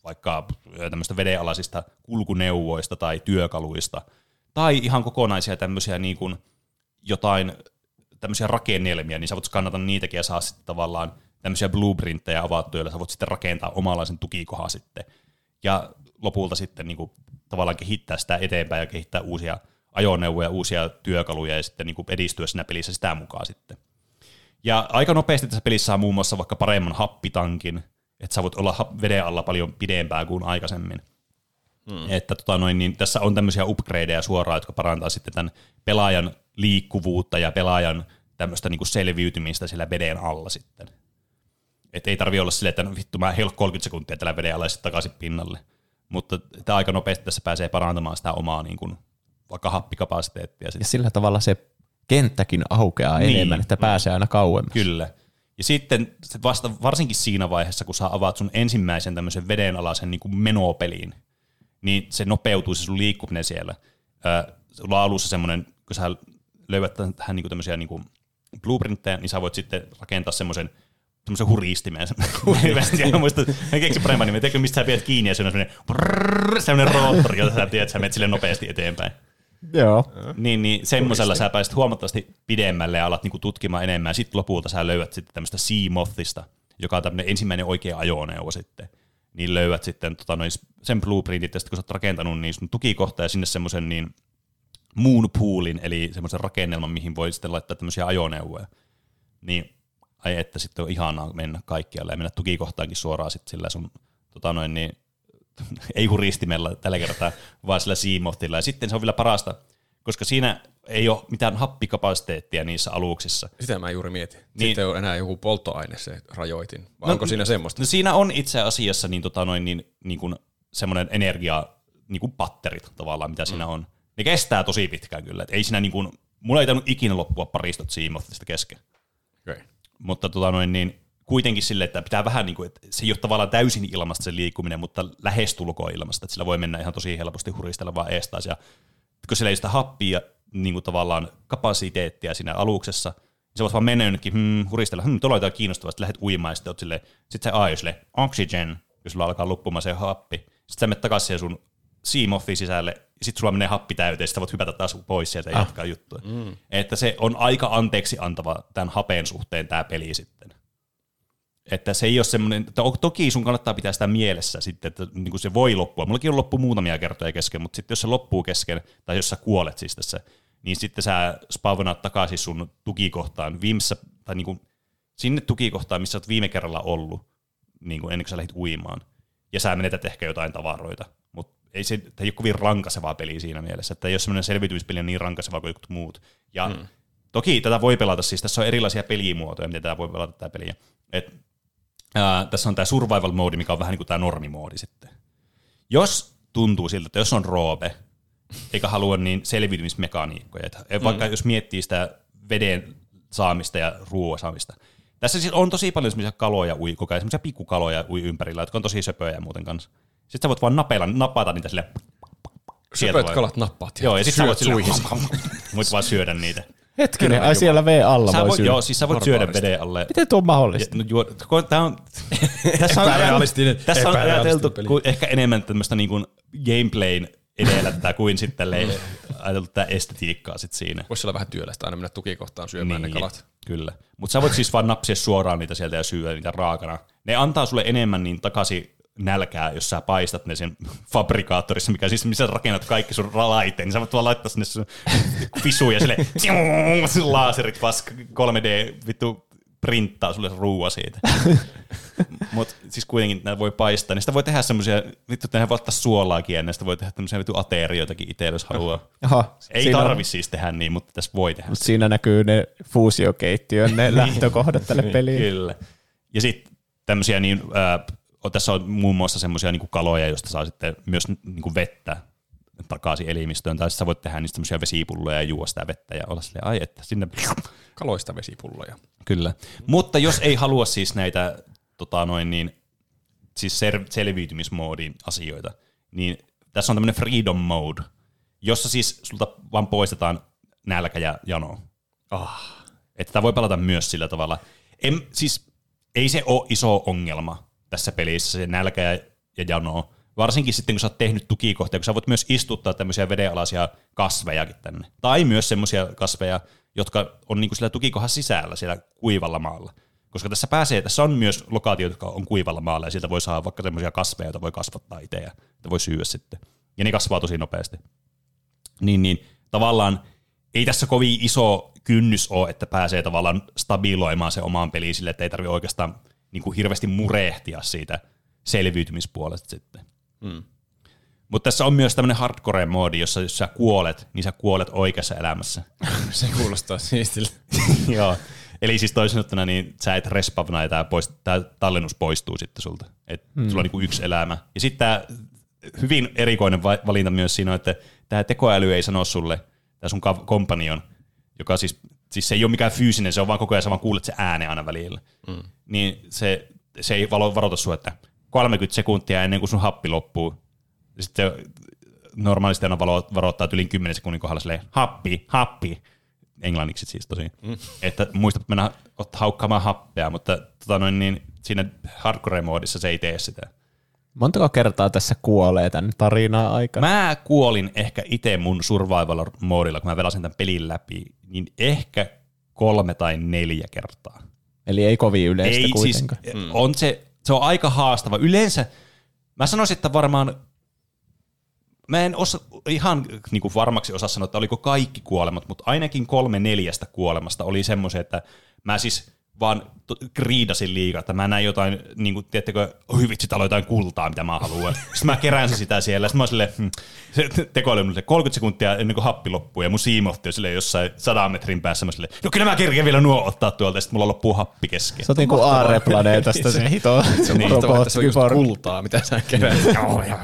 vaikka tämmöistä vedenalaisista kulkuneuvoista tai työkaluista. Tai ihan kokonaisia tämmöisiä niinku jotain tämmöisiä rakennelmia, niin sä voit skannata niitäkin ja saa sitten tavallaan tämmöisiä blueprinttejä avattu, joilla sä voit sitten rakentaa omanlaisen tukikohan sitten. Ja lopulta sitten niin kuin tavallaan kehittää sitä eteenpäin ja kehittää uusia ajoneuvoja, uusia työkaluja ja sitten niin kuin edistyä siinä pelissä sitä mukaan sitten. Ja aika nopeasti tässä pelissä saa muun muassa vaikka paremman happitankin, että sä voit olla veden alla paljon pidempään kuin aikaisemmin. Hmm. Että tota noin, niin tässä on tämmöisiä upgradeja suoraan, jotka parantaa sitten tämän pelaajan liikkuvuutta ja pelaajan tämmöistä niinku selviytymistä siellä veden alla sitten. Että ei tarvitse olla silleen, että no vittu mä heilun kolmekymmentä sekuntia tällä veden alla ja sitten takaisin pinnalle. Mutta tämä aika nopeasti tässä pääsee parantamaan sitä omaa niin kuin, vaikka happikapasiteettia. Sitten. Ja sillä tavalla se kenttäkin aukeaa niin, enemmän, että pääsee aina kauemmas. Kyllä. Ja sitten vasta, varsinkin siinä vaiheessa, kun sä avaat sun ensimmäisen tämmöisen vedenalaisen niin kuin menopeliin, niin se nopeutuu se sun liikkuminen siellä. Äh, sulla on alussa semmoinen, kun sä löydät tähän niin kuin tämmöisiä niin kuin blueprinttejä, niin sä voit sitten rakentaa semmoisen semmoisen huristimeen. Mä muistan, mä keksin paremmin nimen. Tiedätkö, mistä sä pidät kiinni ja se on semmoinen, brrrr, semmoinen roottori, jota sä tiedät, että sä menet sille nopeasti eteenpäin. Joo. Niin, niin semmoisella sä pääset huomattavasti pidemmälle ja alat niinku tutkimaan enemmän. Sitten lopulta sä löydät sitten tämmöistä Seamothista, joka on tämmöinen ensimmäinen oikea ajoneuvo sitten. Niin löydät sitten tota, noin sen blueprintit, ja sitten kun sä oot rakentanut niin sun tukikohta ja sinne semmoisen niin moonpoolin, eli semmoisen rakennelman, mihin voi sitten laittaa tämmöisiä ajoneuvoja. Niin, ai että sitten on ihanaa mennä kaikkialle ja mennä tukikohtaankin suoraan sitten sillä sun, tota noin niin, ei huristimella tällä kertaa, vaan sillä siimohtilla. Ja sitten se on vielä parasta, koska siinä ei ole mitään happikapasiteettia niissä aluksissa. Sitä mä juuri mietin. Niin, sitten ei ole enää joku polttoaine se rajoitin. Vai no, onko siinä semmoista? No siinä on itse asiassa niin, tota noin, niin, niin kuin semmoinen energia, niin kuin patterit tavallaan, mitä mm. siinä on. Ne kestää tosi pitkään kyllä. Et ei siinä niin kuin, mulla ei tainnut ikinä loppua paristot siimohtista kesken. Okay. Mutta tota noin, niin kuitenkin sille, että pitää vähän niin kuin, että se ei ole tavallaan täysin ilmasta se liikkuminen, mutta lähestulkoon ilmasta, että sillä voi mennä ihan tosi helposti huristella vaan eestaas. Ja kun sillä ei sitä happia, niin kuin tavallaan kapasiteettia siinä aluksessa, niin se voisi vaan mennä jonnekin hmm, huristella, hmm, tuolla on jotain kiinnostavaa, sitten lähdet uimaan, ja sitten oot silleen, sitten se aio silleen, oxygen, jos sulla alkaa loppumaan se happi, sitten sä menet takaisin sun Seamothin sisälle, ja sitten sulla menee happi täyteen, sitten voit hypätä taas pois sieltä ja ah. jatkaa juttua. Mm. Että se on aika anteeksi antava tämän hapeen suhteen tämä peli sitten. Että se ei ole semmoinen, toki sun kannattaa pitää sitä mielessä sitten, että niin kuin se voi loppua. Mullakin on loppu muutamia kertoja kesken, mutta sitten jos se loppuu kesken, tai jos sä kuolet siis tässä, niin sitten sä spavnaat takaisin sun tukikohtaan viimeissä, tai niin kuin sinne tukikohtaan, missä olet viime kerralla ollut, niin kuin ennen kuin sä lähdit uimaan. Ja sä menetät ehkä jotain tavaroita, mutta ei se ei ole kovin rankasevaa peliä siinä mielessä, että ei ole semmoinen selviytymispeli niin rankasevaa kuin jotkut muut. Ja hmm. toki tätä voi pelata, siis tässä on erilaisia pelimuotoja, miten tätä voi pelata tätä peliä. Et, Ää, tässä on tämä survival mode, mikä on vähän niin kuin tämä normimoodi sitten. Jos tuntuu siltä, että jos on roope, eikä halua niin selviytymismekaniikkoja, että vaikka mm. jos miettii sitä veden saamista ja ruoan saamista. Tässä siis on tosi paljon semmoisia kaloja ui koko ajan, semmoisia pikkukaloja ui ympärillä, jotka on tosi söpöjä muuten kanssa. Sitten sä voit vaan napeilla, napata niitä silleen. Söpöt kalat nappaat. Joo, ja sitten sä voit silleen, vaan syödä niitä. Hetkinen, ai siellä veden alla voi, voi syödä. Joo, siis sä voit syödä veden alle. Miten tuo on mahdollista? Ja, no, juo, tää on, tässä on ajateltu ehkä enemmän tämmöistä niin kuin gameplayn edelättää kuin sitten ajateltu tää estetiikkaa sit siinä. Voisi olla vähän työlästä aina mennä tukikohtaan syömään niin, ne kalat. Kyllä, mutta sä voit siis vaan napsia suoraan niitä sieltä ja syödä niitä raakana. Ne antaa sulle enemmän niin takaisin nälkää, jos sä paistat ne sen fabrikaattorissa, mikä siis, missä rakennat kaikki sun laitteen, niin sä voit vaan laittaa sinne sun visuun ja silleen tsium, laaserit vaan kolme D vittu printtaa sulle ruua siitä. Mut siis kuitenkin näitä voi paistaa, niin sitä voi tehdä semmosia, vittu tehdä vaan ottaa suolaakin ja näistä voi tehdä tämmöisiä vittu aterioitakin itse, jos haluaa. Aha, ei tarvi on... siis tehdä niin, mutta tässä voi tehdä. Mut siinä näkyy ne fuusiokeittiön, ne lähtökohdat tälle peliin. Kyllä. Ja sitten tämmöisiä niin... Äh, tässä on muun muassa semmoisia niinku kaloja, joista saa sitten myös niinku vettä takaisin elimistöön. Tai sä voit tehdä niistä semmoisia vesipulloja ja juoda sitä vettä ja olla silleen, ai että sinne kaloista vesipulloja. Kyllä. Mm. Mutta jos ei halua siis näitä tota noin niin, siis selviytymismoodin asioita, niin tässä on tämmöinen freedom mode, jossa siis sulta vaan poistetaan nälkä ja jano. Ah. Että tää voi pelata myös sillä tavalla. En, siis ei se ole iso ongelma tässä pelissä, se nälkä ja, ja jano. Varsinkin sitten, kun sä oot tehnyt tukikohtia, kun sä voit myös istuttaa tämmöisiä vedenalaisia kasvejakin tänne. Tai myös semmoisia kasveja, jotka on niinku sillä tukikohan sisällä, siellä kuivalla maalla. Koska tässä pääsee, tässä on myös lokaatioita, jotka on kuivalla maalla, ja sieltä voi saada vaikka semmoisia kasveja, joita voi kasvattaa itse, ja voi syödä sitten. ja ne kasvaa tosi nopeasti. Niin, niin tavallaan ei tässä kovin iso kynnys ole, että pääsee tavallaan stabiloimaan se omaan peliin sille, että ei tarvitse oikeastaan niin kuin hirveästi murehtia siitä selviytymispuolesta sitten. Mm. Mutta tässä on myös tämmöinen hardcore-moodi, jossa jos sä kuolet, niin sä kuolet oikeassa elämässä. Se kuulostaa siistiltä. Joo. Eli siis toisin sanottuna, niin sä et respavnaa ja tämä tallennus poistuu sitten sulta. Et mm. Sulla on niinku yksi elämä. Ja sitten tämä hyvin erikoinen va- valinta myös siinä on, että tämä tekoäly ei sano sulle, tämä sun kompanion, joka siis, siis se ei ole mikään fyysinen, se on vaan koko ajan, sä vaan kuulet se äänen aina välillä. Mm. Niin se, se ei varoita sua, että kolmekymmentä sekuntia ennen kuin sun happi loppuu. Sitten normaalisti aina varoittaa yli kymmenen sekunnin kohdalla silleen, happi, happi. Englanniksi siis tosi. Mm. Että muista mennä haukkaamaan happea, mutta tota noin, niin siinä hardcore-moodissa se ei tee sitä. Montako kertaa tässä kuolee tämän tarinaa aikana? Mä kuolin ehkä itse mun survival-moodilla, kun mä velasin tämän pelin läpi, niin ehkä kolme tai neljä kertaa. Eli ei kovin yleistä ei, kuitenkaan. Siis, mm. on se, se on aika haastava. Yleensä mä sanoisin, että varmaan mä en osa, ihan niin kuin varmaksi osaa sanoa, että oliko kaikki kuolemat, mutta ainakin kolme neljästä kuolemasta oli semmoisia, että mä siis vaan kriidasin liikaa, että mä näin jotain, niin kuin, tiedättekö, oi vitsi, täällä on jotain kultaa, mitä mä haluan. Sitten mä kerään sitä siellä, ja sitten mä oon silleen, hm, tekoälylle kolmekymmentä sekuntia ennen kuin happi loppuu, ja mun siimautti on silleen jossain sadan metrin päässä, mä silleen, no kyllä mä kerkeen vielä nuo ottaa tuolta, ja sitten mulla loppuu happi kesken. Se on niin kuin Aare-planeetasta se hito. Se on mahtavaa, että se on just kultaa, mitä sä kerät. Joo, joo,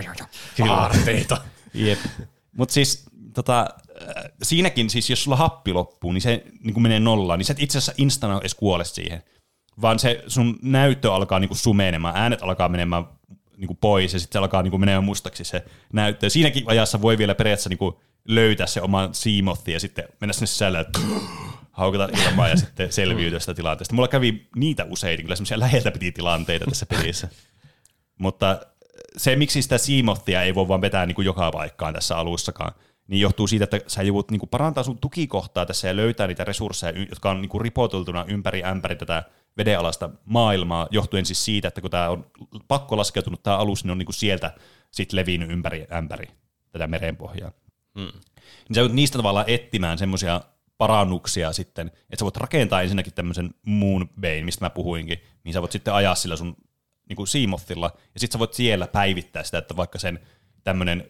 joo, aarteita. Jep. Mutta siis tota, siinäkin, siis, jos sulla happi loppuu, niin se niin kun menee nollaan, niin sä et itse asiassa instana edes kuole siihen, vaan se sun näyttö alkaa niin kun sumenemaan, äänet alkaa menemään niin kun pois ja sitten se alkaa niin kun menemään mustaksi se näyttö. Ja siinäkin ajassa voi vielä periaatteessa niin kun löytää se oman siimothin ja sitten mennä sinne sisälle, haukata ilmaa ja sitten selviytyä sitä tilanteesta. Mulla kävi niitä useita, kyllä semmoisia läheltä piti tilanteita tässä pelissä, mutta se, miksi sitä siimothia ei voi vaan vetää niin kuin joka paikkaan tässä alussakaan, niin johtuu siitä, että sä joudut niin kuin parantaa sun tukikohtaa tässä ja löytää niitä resursseja, jotka on niin kuin ripoteltuna ympäri ämpäri tätä vedenalaista maailmaa, johtuen siis siitä, että kun tää on pakko laskeutunut tää alus, niin on niin kuin sieltä sit levinnyt ympäri ämpäri tätä merenpohjaa. Mm. Niin sä joudut niistä tavallaan etsimään semmoisia parannuksia sitten, että sä voit rakentaa ensinnäkin tämmöisen moonbane, mistä mä puhuinkin, niin sä voit sitten ajaa sillä sun niin kuin siimothilla, ja sitten sä voit siellä päivittää sitä, että vaikka sen tämmöinen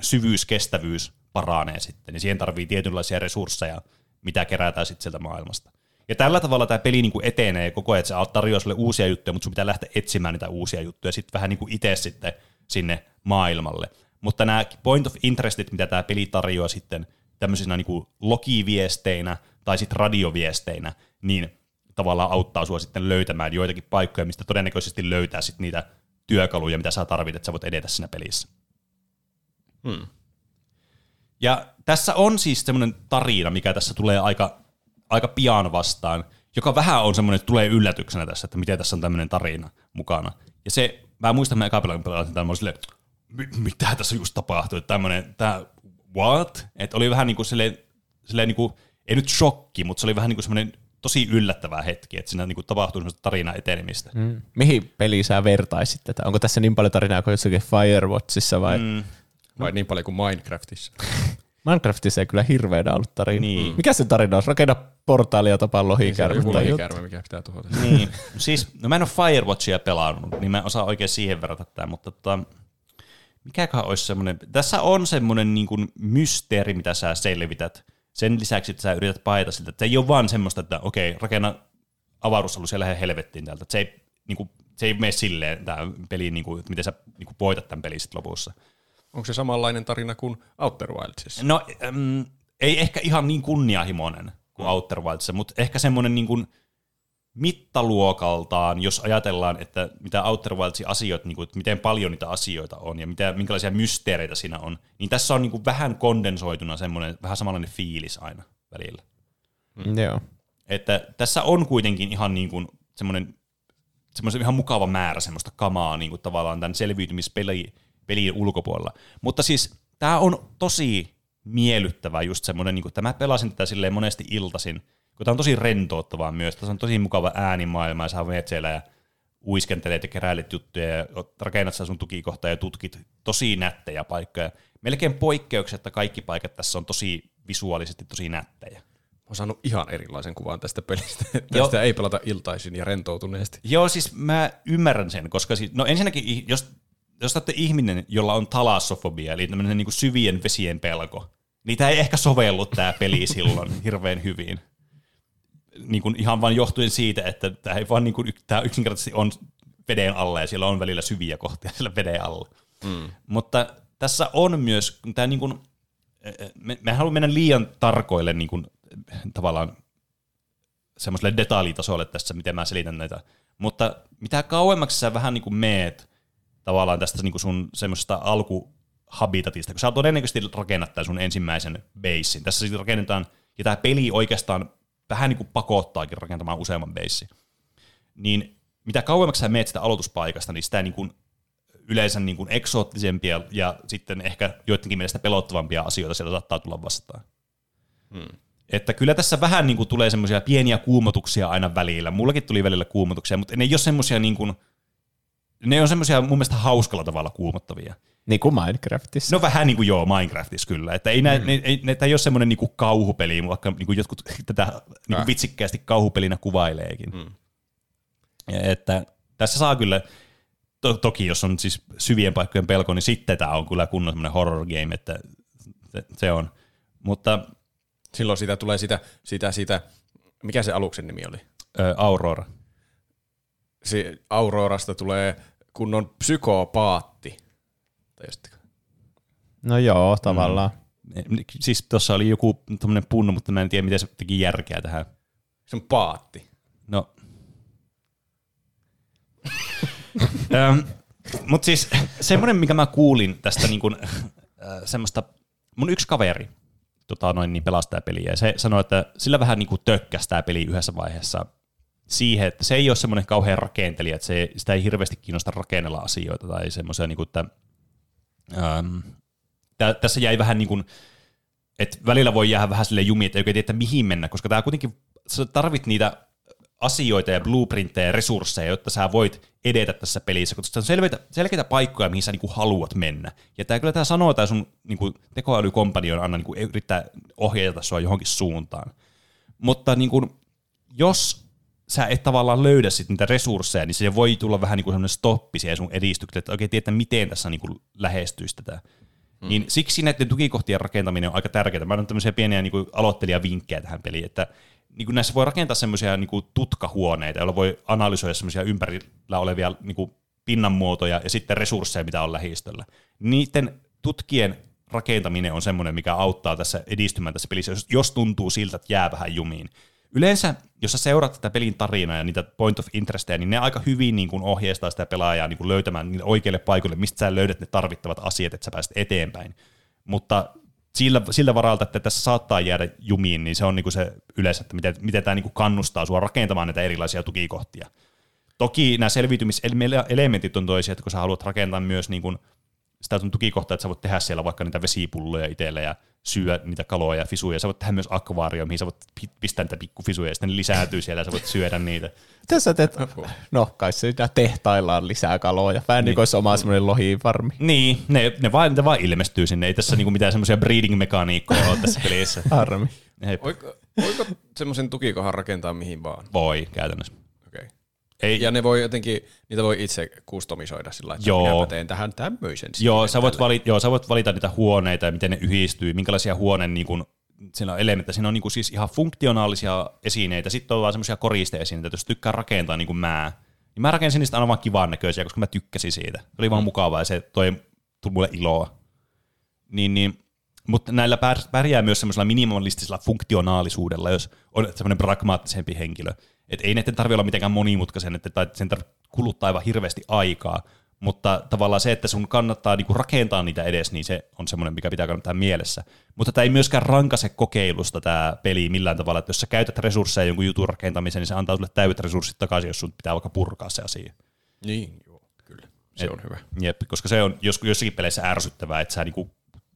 syvyyskestävyys paranee sitten, niin siihen tarvii tietynlaisia resursseja, mitä kerätään sitten sieltä maailmasta. Ja tällä tavalla tämä peli niin kuin etenee koko ajan, että se tarjoaa sulle uusia juttuja, mutta sun pitää lähteä etsimään niitä uusia juttuja, sitten vähän niin kuin itse sitten sinne maailmalle. Mutta nämä point of interestit, mitä tämä peli tarjoaa sitten tämmöisinä niin kuin logiviesteinä tai sitten radioviesteinä, niin tavallaan auttaa sua sitten löytämään joitakin paikkoja, mistä todennäköisesti löytää sitten niitä työkaluja, mitä sä tarvitset, että sä voit edetä siinä pelissä. Hmm. Ja tässä on siis semmoinen tarina, mikä tässä tulee aika, aika pian vastaan, joka vähän on semmoinen, että tulee yllätyksenä tässä, että miten tässä on tämmöinen tarina mukana. Ja se, mä muistan, mä eka pelaa, kun pelasin tämän, mä olin silleen, mitä tässä just tapahtui, että tämmöinen, tää, what? Että oli vähän niin kuin silleen, silleen niin kuin, ei nyt shokki, mutta se oli vähän niin kuin semmoinen tosi yllättävää hetki, että siinä niinku tapahtuu semmoista tarinaa etenemistä. Mm. Mihin peliin sä vertaisit tätä? Onko tässä niin paljon tarinaa kuin jossakin Firewatchissa vai? Mm. Vai no. Niin paljon kuin Minecraftissa? Minecraftissa ei kyllä hirveänä ollut tarinaa. Niin. Mikä se tarina on? Rakenna portaalia ja tapaa lohikärme. Se on lohikärme, mikä pitää tuhota. Niin. Siis, no mä en ole Firewatchia pelannut, niin mä en osaa oikein siihen verrata tämä, mutta tota, mikäköhän olisi semmoinen? Tässä on semmoinen niin kuin mysteeri, mitä sä selvität. Sen lisäksi, että sä yrität paeta siltä, että se ei ole vaan semmoista, että okei, rakenna avaruusalus ja lähde helvettiin täältä. Se ei, niin kuin, se ei mene silleen tämä peli, niin kuin, että miten sä niin kuin voitat tämän pelin sitten lopussa. Onko se samanlainen tarina kuin Outer Wildsissa? No äm, ei ehkä ihan niin kunnianhimoinen kuin Outer Wildsissa, mutta ehkä semmoinen niin kuin mittaluokaltaan, jos ajatellaan, että mitä Outer Wildsin asioita, niin kuin, että miten paljon niitä asioita on ja mitä, minkälaisia mysteereitä siinä on, niin tässä on niin kuin vähän kondensoituna semmoinen vähän samanlainen fiilis aina välillä. Mm. Joo. Että tässä on kuitenkin ihan niin kuin semmoinen, semmoinen ihan mukava määrä semmoista kamaa niin kuin tavallaan tämän selviytymispelin ulkopuolella. Mutta siis tämä on tosi miellyttävä just semmoinen, niin kuin, että mä pelasin tätä silleen monesti iltaisin, kun tämä on tosi rentouttavaa myös. Tässä on tosi mukava äänimaailma ja sä menet siellä ja uiskentelet ja keräilet juttuja ja rakennat sun tukikohtaa ja tutkit tosi nättejä paikkoja. Melkein poikkeuksetta kaikki paikat tässä on tosi visuaalisesti tosi nättejä. Mä oon saanut ihan erilaisen kuvan tästä pelistä. Tästä ei pelata iltaisin ja rentoutuneesti. Joo, siis mä ymmärrän sen, koska siis, no ensinnäkin, jos, jos olette ihminen, jolla on talassofobia, eli tämmöinen niin kuin syvien vesien pelko, niin tää ei ehkä sovellu tää peli silloin hirveän hyvin. Niin kuin ihan vaan johtuen siitä, että tää ei vaan niin kuin, tää yksinkertaisesti on veden alla ja siellä on välillä syviä kohtia siellä veden alla. Mm. Mutta tässä on myös, tää niin kuin, me, me haluamme mennä liian tarkoille niin kuin tavallaan semmoiselle detaljitasolle tässä, miten mä selitän näitä. Mutta mitä kauemmaksi sä vähän niin kuin meet tavallaan tästä niin kuin sun semmoisesta alkuhabitatista, kun sä todennäköisesti rakennat tämän sun ensimmäisen basein. Tässä sitten rakennetaan, ja tämä peli oikeastaan vähän niin kuin pakottaakin rakentamaan useamman basein. Niin mitä kauemmaksi sä meet sitä aloituspaikasta, niin sitä niin kuin yleensä niin kuin eksoottisempia ja sitten ehkä joidenkin mielestä pelottavampia asioita siellä saattaa tulla vastaan. Hmm. Että kyllä tässä vähän niin kuin tulee semmoisia pieniä kuumotuksia aina välillä. Mullakin tuli välillä kuumotuksia, mutta ne ei ole semmoisia niin kuin, ne on semmoisia mun mielestä hauskalla tavalla kuumottavia. Niin kuin Minecraftissa. No vähän niin kuin joo, Minecraftissa kyllä. Että ei nää, mm. ne, ne, ne, tämä ei ole semmoinen niin kuin kauhupeli, vaikka niin kuin jotkut tätä niin kuin vitsikkäästi kauhupelinä kuvaileekin. Mm. Että tässä saa kyllä, to, toki jos on siis syvien paikkojen pelko, niin sitten tämä on kyllä kunnon semmoinen horror game, että se, se on. Mutta silloin sitä tulee sitä, sitä, sitä, mikä se aluksen nimi oli? Ö, Aurora. Se Aurorasta tulee kunnon psykopaatti. No joo, tavallaan. Mm. Siis tuossa oli joku tommonen punnu, mutta mä en tiedä, miten se teki järkeä tähän. Se on paatti. No. ähm, mut siis semmonen, mikä mä kuulin tästä niin kun, äh, semmoista, mun yksi kaveri, Tota, noin, niin pelasi tää peliä. Ja se sanoi, että sillä vähän niin kuin tökkäsi tää peli yhdessä vaiheessa siihen, että se ei ole semmoinen kauhean rakentelija, että se, sitä ei hirveästi kiinnosta rakennella asioita tai semmoisia, niin kuin, että ähm, tä, tässä jäi vähän niin kuin, että välillä voi jäädä vähän silleen jumiin, että ei oikein tiedä, että mihin mennä, koska tää kuitenkin, sä tarvit niitä asioita ja blueprintteja ja resursseja, jotta sä voit edetä tässä pelissä, kun tässä on selkeitä, selkeitä paikkoja, mihin sä niinku haluat mennä. Ja tää kyllä tää sanoo, tää sun niinku tekoälykompanion Anna niinku yrittää ohjeita sua johonkin suuntaan. Mutta niinku, jos sä et tavallaan löydä sit niitä resursseja, niin se voi tulla vähän niinku semmoinen stoppi siihen sun edistykselle, että oikein tietää, miten tässä niinku lähestyisi tätä. Mm. Niin siksi näiden tukikohtien rakentaminen on aika tärkeää. Mä annan tämmöisiä pieniä niinku aloittelijavinkkejä tähän peliin, että niin näissä voi rakentaa semmoisia niin tutkahuoneita, joilla voi analysoida semmoisia ympärillä olevia niin pinnanmuotoja ja sitten resursseja, mitä on lähistöllä. Niiden tutkien rakentaminen on semmoinen, mikä auttaa tässä edistymään tässä pelissä, jos tuntuu siltä, että jää vähän jumiin. Yleensä, jos sä seuraat tätä pelin tarinaa ja niitä point of interestejä, niin ne aika hyvin niin kuin ohjeistaa sitä pelaajaa niin kuin löytämään niille oikeille paikoille, mistä sä löydät ne tarvittavat asiat, että sä pääset eteenpäin. Mutta Sillä, sillä varalta, että tässä saattaa jäädä jumiin, niin se on niinku se yleensä, että miten, miten tämä niinku kannustaa sua rakentamaan näitä erilaisia tukikohtia. Toki nämä selviytymiselementit on toisia, että kun sä haluat rakentaa myös niinku sitä tukikohtaa, että sä voit tehdä siellä vaikka niitä vesipulloja itselle ja syö niitä kaloja ja fisuja. Sä voit tehdä myös akvaarioon, mihin sä voit pistää niitä pikkufisuja ja sitten ne lisääntyy siellä ja sä voit syödä niitä. Mitä sä teet? No kai sitä tehtaillaan lisää kaloja. Vähän niin kuin olisi oma semmoinen lohifarmi. Niin, ne, ne, vaan, ne vaan ilmestyy sinne. Ei tässä niinku mitään semmoisia breeding-mekaniikkoja ole tässä pelissä. Harmi. Voiko, voiko semmoisen tukikohan rakentaa mihin vaan? Voi, käytännössä. Ei. Ja ne voi jotenkin, niitä voi itse kustomisoida sillä lailla, että joo. Minäpä teen tähän tämmöisen. Joo sä, voit valita, joo, sä voit valita niitä huoneita ja miten ne yhdistyy, minkälaisia huoneen niin elementtejä. Siinä on niin kun, siis ihan funktionaalisia esineitä, sitten on vaan semmoisia koriste-esineitä, jos tykkää rakentaa niin kuin mä. Niin mä rakensin niistä aina vaan kivan näköisiä, koska mä tykkäsin siitä. Se oli vaan mm. mukavaa ja se toi tuli mulle iloa. Niin, niin. Mutta näillä pärjää myös semmoisella minimalistisella funktionaalisuudella, jos on semmoinen pragmaattisempi henkilö. Että ei näiden tarvitse olla mitenkään monimutkaisen, että sen tarvitsee kuluttaa aivan hirveästi aikaa, mutta tavallaan se, että sun kannattaa niinku rakentaa niitä edes, niin se on semmoinen, mikä pitää kannattaa mielessä. Mutta tämä ei myöskään rankaise kokeilusta tämä peli millään tavalla, että jos sä käytät resursseja jonkun jutun rakentamiseen, niin se antaa sulle täydet resurssit takaisin, jos sun pitää vaikka purkaa se asia. Niin, joo, kyllä. Se et, on hyvä. Jep, koska se on jossakin peleissä ärsyttävää, että sä niinku,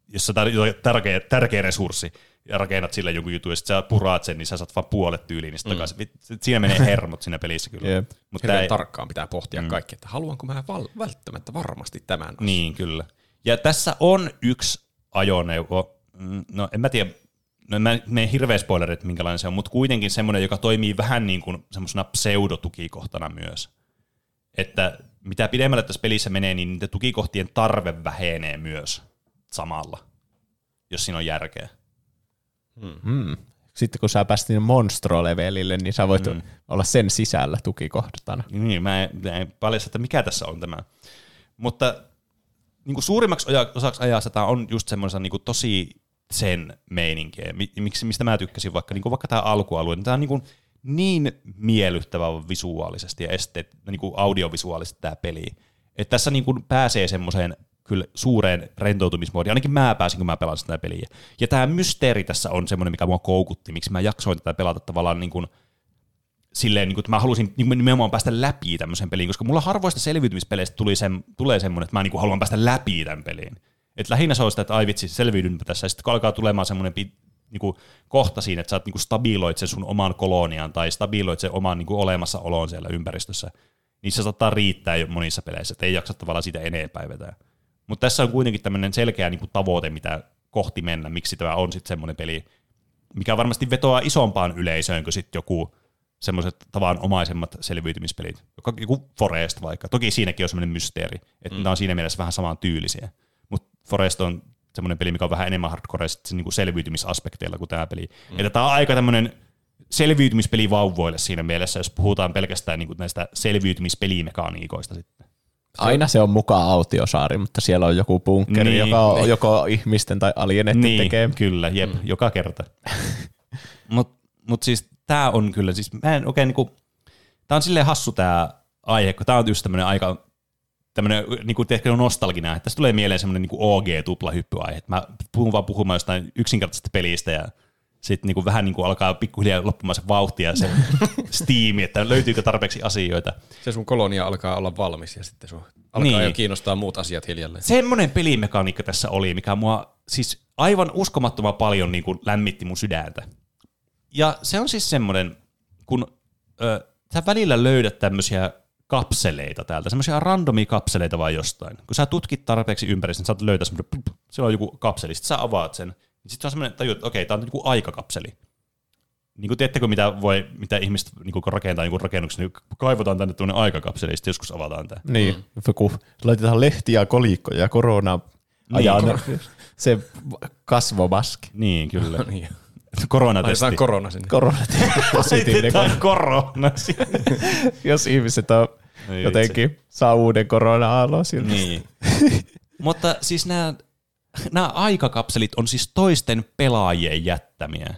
jos se on tärkeä, tärkeä resurssi, ja rakennat sille jonkun jutun, ja sitten sä puraat sen, niin sä saat vaan puolet tyyliin, niin mm. takaisin. Siinä menee hermot siinä pelissä kyllä. Yep. Mut hirveän ei... tarkkaan pitää pohtia mm. kaikki, että haluanko mä val- välttämättä varmasti tämän asian. Niin, kyllä. Ja tässä on yksi ajoneuvo, no en mä tiedä, no mä menen hirveä spoileri, että minkälainen se on, mutta kuitenkin semmoinen, joka toimii vähän niin kuin semmoisena pseudotukikohtana myös. Että mitä pidemmälle tässä pelissä menee, niin niiden tukikohtien tarve vähenee myös samalla, jos siinä on järkeä. Mm. Sitten kun sä pääsit sinne monstro-levelille, niin sä voit mm. olla sen sisällä tukikohtana. Niin, mä en, en paljasta, että mikä tässä on tämä. Mutta niin kuin suurimmaksi osaksi ajassa tämä on just semmoisen niin kuin tosi sen meininkiä, mistä mä tykkäsin vaikka, niin kuin vaikka tämä alkualue. Tämä on niin kuin niin miellyttävä visuaalisesti ja esteet, niin kuin audiovisuaalisesti tämä peli. Että tässä niin kuin pääsee semmoiseen kyllä suureen rentoutumismoodiin. Ainakin mä pääsin, kun mä pelasin tätä peliä. Ja tämä mysteeri tässä on semmoinen, mikä mua koukutti, miksi mä jaksoin tätä pelata tavallaan niin kuin silleen, niin kuin, että mä halusin niin kuin nimenomaan päästä läpi tämmöiseen peliin, koska mulla harvoista selviytymispeleistä tuli sen, tulee semmoinen, että mä niin kuin haluan päästä läpi tämän peliin. Että lähinnä se on sitä, että ai vitsi, selviydynpä tässä. Ja sitten kun alkaa tulemaan semmoinen niin kohta siinä, että sä niin kuin stabiloit sen sun oman kolonian tai stabiloit sen oman niin kuin olemassaoloon siellä ympäristössä, niin se saattaa riittää jo monissa peleissä, että ei jaksa tavallaan siitä enempää vetää. Mutta tässä on kuitenkin tämmöinen selkeä niinku tavoite, mitä kohti mennä, miksi tämä on sitten semmoinen peli, mikä varmasti vetoaa isompaan yleisöön kuin sitten joku semmoiset tavanomaisemmat selviytymispelit, joku Forest vaikka. Toki siinäkin on semmoinen mysteeri, että mm. nämä on siinä mielessä vähän samaan tyylisiä. Mutta Forest on semmoinen peli, mikä on vähän enemmän hardcore sitten niinku selviytymisaspekteilla kuin tämä peli. Mm. Että tämä on aika tämmöinen selviytymispeli vauvoille siinä mielessä, jos puhutaan pelkästään niinku näistä selviytymispelimekaniikoista sitten. Aina se on mukaan autiosaari, mutta siellä on joku bunkkeri, niin, joka on joko ihmisten tai alienetti niin, tekee. Kyllä, jep, mm. joka kerta. Mutta mut siis tämä on kyllä, siis mä en oikein niinku, tämä on silleen hassu tämä aihe, kun tämä on just tämmöinen aika, tämmöinen niinku ehkä nostalginen, että tässä tulee mieleen semmoinen niinku O G-tuplahyppyaihe. Mä puhun vaan puhumaan jostain yksinkertaisesta pelistä ja sitten niinku vähän niinku alkaa pikkuhiljaa loppumaan se vauhti ja se Steam, että löytyykö tarpeeksi asioita. Se sun kolonia alkaa olla valmis ja sitten sun alkaa niin. jo kiinnostaa muut asiat hiljalleen. Semmoinen pelimekaniikka tässä oli, mikä mua siis aivan uskomattoman paljon niinku lämmitti mun sydäntä. Ja se on siis semmoinen, kun ö, sä välillä löydät tämmöisiä kapseleita täältä, semmoisia randomia kapseleita vai jostain. Kun sä tutkit tarpeeksi ympäristön, sä löytät semmoinen, siellä on joku kapseli, sit sä avaat sen. Sitten on semmoinen taju, että okei, tämä on niin kuin aikakapseli. Niin kuin tiedättekö, mitä, voi, mitä ihmiset niin kuin rakentaa niin kuin rakennuksen, niin kaivotaan tänne tuonne aikakapseli, ja sitten joskus avataan tämä. Niin, mm. kun laitetaan lehtiä, kolikkoja, korona ajaa niin, se kasvomaski. Niin, kyllä. No niin. Koronatesti. Laitetaan korona sinne. Koronatesti. Laitetaan korona sinne. Jos ihmiset on ei, jotenkin itse. Saa uuden korona-aallon siltä. Niin. Mutta siis nämä... Nämä aikakapselit on siis toisten pelaajien jättämiä.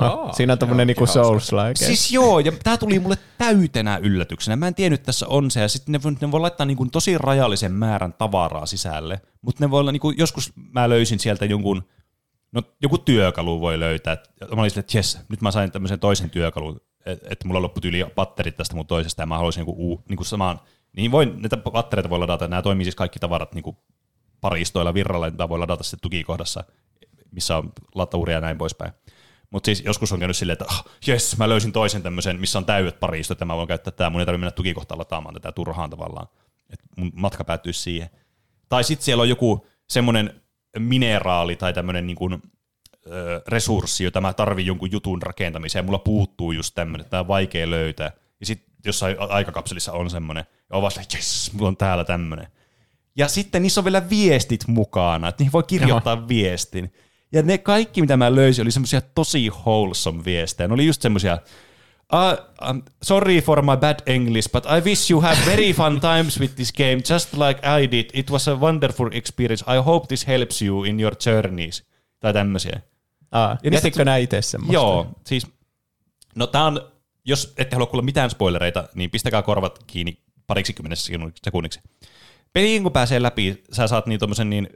Oh, siinä on tämmöinen niinku Souls-like. Siis joo, ja tämä tuli mulle täytenä yllätyksenä. Mä en tiennyt, että tässä on se. Ja sitten ne, ne voi laittaa niinku tosi rajallisen määrän tavaraa sisälle. Mutta ne voi olla, niinku, joskus mä löysin sieltä jonkun, no joku työkalu voi löytää. Mä olin sille, että jes, nyt mä sain tämmöisen toisen työkalun, että mulla loppui tyyli patterit tästä mun toisesta, ja mä haluaisin niinku uu, niinku samaan. Niin voi, näitä pattereita voi ladata, nämä toimii siis kaikki tavarat niinku paristoilla virralla, jota voi ladata sitten tukikohdassa, missä on latauria ja näin poispäin. Mutta siis joskus on käynyt silleen, että oh, jes, mä löysin toisen tämmöisen, missä on täydet paristot, ja mä voin käyttää tätä, mun ei tarvitse mennä tukikohtaan lataamaan tätä turhaan tavallaan. Et mun matka päättyisi siihen. Tai sitten siellä on joku semmoinen mineraali tai tämmöinen niin kuin ö, resurssi, jota mä tarvin jonkun jutun rakentamiseen, ja mulla puuttuu just tämmöinen, tämä on vaikea löytää. Ja sitten jossain aikakapselissa on semmoinen, ja on vaan silleen, jes, mulla on täällä tämmöinen. Ja sitten niissä on vielä viestit mukana, että niihin voi kirjoittaa Aha. viestin. Ja ne kaikki, mitä mä löysin, oli semmoisia tosi wholesome viestejä. Ne oli just semmoisia, uh, um, sorry for my bad English, but I wish you have very fun times with this game, just like I did. It was a wonderful experience. I hope this helps you in your journeys. Tai tämmöisiä. Ah, ja jätikö nää itse semmoista? Joo, siis, no tää on, jos ette halua kuulla mitään spoilereita, niin pistäkää korvat kiinni pariksikymmenessä sekunniksi. Peliin kun pääsee läpi, sä saat niin tommosen niin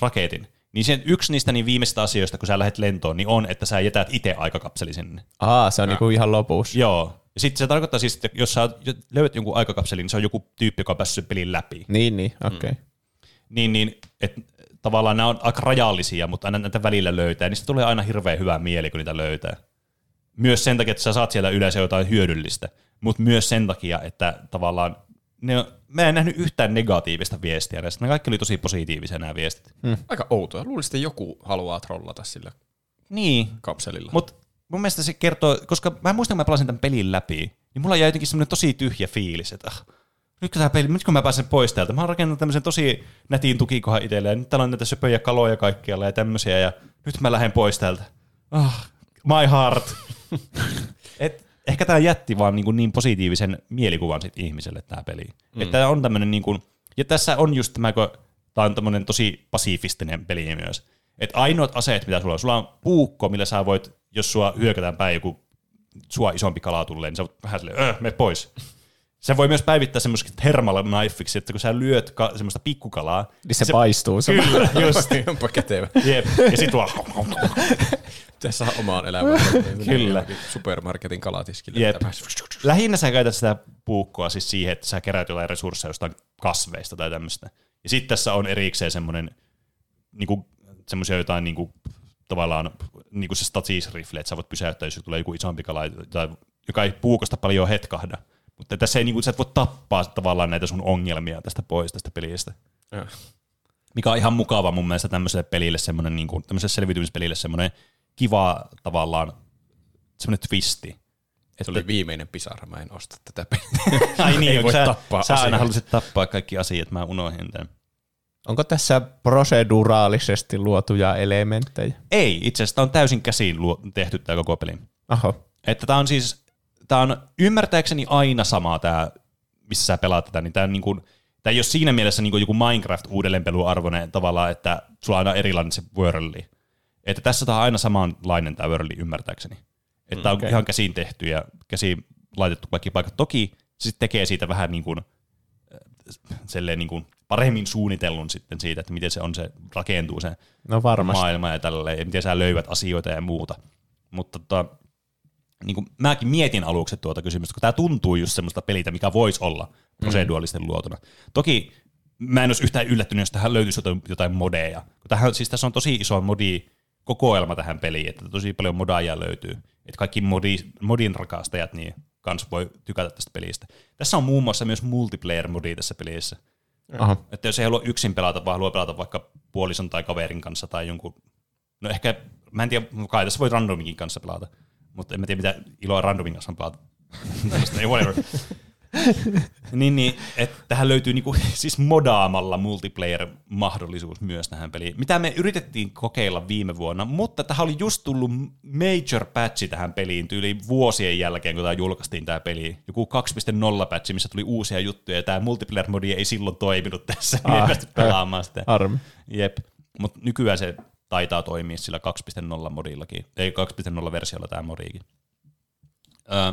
raketin. Niin sen yksi niistä niin viimeisistä asioista, kun sä lähdet lentoon, niin on, että sä jätät itse aikakapseli sinne. Aa, se on niinku ihan lopussa. Joo. Ja sitten se tarkoittaa siis, että jos sä löydät jonkun aikakapselin, niin se on joku tyyppi, joka on päässyt pelin läpi. Niin, niin, okei. Okay. Mm. Niin, niin, että tavallaan nämä on aika rajallisia, mutta aina näitä välillä löytää, niin tulee aina hirveän hyvä mieli, kun niitä löytää. Myös sen takia, että sä saat siellä yleensä jotain hyödyllistä, mutta myös sen takia, että tavallaan ne on, mä en nähnyt yhtään negatiivista viestiä näistä. Ne kaikki oli tosi positiivisia nämä viestit. Hmm. Aika outoja. Luulisin, että joku haluaa trollata sillä niin. kapselilla. Mutta mun mielestä se kertoo, koska mä muistan, kun mä pelasin tämän pelin läpi, niin mulla jäi jotenkin semmoinen tosi tyhjä fiilis, että ah, nyt, kun peli, nyt kun mä pääsen pois täältä, mä oon rakentanut tämmöisen tosi nätin tukikohan itselleen, nyt täällä on näitä söpöjä kaloja kaikkialla ja tämmöisiä, ja nyt mä lähden pois täältä. Ah, my heart. Et, ehkä tämä jätti vaan niin, niin positiivisen mielikuvan sit ihmiselle tämä peli. Mm. Että on tämmöinen, niin kuin, ja tässä on just tämä, kun tämä on tämmöinen tosi pasifistinen peli myös. Että ainoat aseet, mitä sulla on, sulla on puukko, millä sä voit, jos sua hyökätään päin joku sua isompi kala tulee, niin sä voit vähän silleen, öö, mene pois. Se voi myös päivittää semmoisen thermal knifeiksi, että kun sä lyöt ka- semmoista pikkukalaa, niin se, se paistuu. Se kyllä, just. Onpa kätevä. Jep, ja sit vaan... Tässä on omaan elämään. Kyllä. Supermarketin kalatiskille. Jep. Lähinnä sä käytät sitä puukkoa siis siihen, että sä kerät jotain resursseja jostain kasveista tai tämmöistä. Ja sit tässä on erikseen semmoinen, niinku, semmoisia jotain niinku, tavallaan, niinku se statisrifle, että sä voit pysäyttää, jos tulee joku isompi kala, tai, joka ei puukosta paljon hetkahda. Mutta tässä ei, niin kuin, sä et voi tappaa tavallaan näitä sun ongelmia tästä pois tästä pelistä. Ja. Mikä on ihan mukava mun mielestä tämmöiselle pelille, semmoinen, niin kuin, tämmöiselle selvitymispelille semmoinen kiva tavallaan semmoinen twisti. Se että oli viimeinen pisara, mä en osta tätä peliä. Ai niin, ei voi sä, tappaa sä asioita. Aina halusit tappaa kaikki asiat, mä unohdin tämän. Onko tässä proseduraalisesti luotuja elementtejä? Ei, itse asiassa tämä on täysin käsiin luo, tehty tämä koko peli. Aho. Että tämä on siis... Tämä on ymmärtääkseni aina sama, tämä, missä sä pelaat tätä. Niin tämä, on niin kuin, tämä ei ole siinä mielessä niin kuin joku Minecraft uudelleenpeluarvoinen tavallaan, että sulla on aina erilainen se worldi. Että tässä tämä on aina samanlainen tämä worldi ymmärtääkseni. Että mm, tämä on okay. ihan käsin tehty ja käsin laitettu kaikki paikat. Toki se sitten tekee siitä vähän niin kuin, niin kuin paremmin suunnitellun sitten siitä, että miten se on se rakentuu se no maailma ja tälleen, ja miten sä löydät asioita ja muuta. Mutta tota, niin kuin mäkin mietin aluksi tuota kysymystä, kun tämä tuntuu just semmoista pelitä, mikä voisi olla proseduaalisten luotuna. Toki mä en olisi yhtään yllättynyt, jos tähän löytyisi jotain modeja. Tähän, siis tässä on tosi iso modikokoelma tähän peliin, että tosi paljon modaajia löytyy. Että kaikki modi, modin rakastajat niin kans voi tykätä tästä pelistä. Tässä on muun muassa myös multiplayer-modi tässä pelissä. Aha. Että jos ei halua yksin pelata, vaan haluaa pelata vaikka puolison tai kaverin kanssa tai jonkun... No ehkä, mä en tiedä, kai tässä voi randominkin kanssa pelata. Mutta en mä tiedä, mitä iloa randomin kanssa on pelata. niin, niin, että tähän löytyy niinku, siis modaamalla multiplayer-mahdollisuus myös tähän peliin. Mitä me yritettiin kokeilla viime vuonna, mutta tähän oli just tullut major patchi tähän peliin tyyli vuosien jälkeen, kun tämä julkaistiin tämä peli. Joku kaksi piste nolla patchi, missä tuli uusia juttuja, ja tämä multiplayer-modi ei silloin toiminut tässä. Ah, me ei päästy pelaamaan sitä. Armi. Jep, mutta nykyään se... Taitaa toimia sillä kaksi piste nolla modillakin, ei kaksi piste nolla versiolla tämä modiikin. Öö,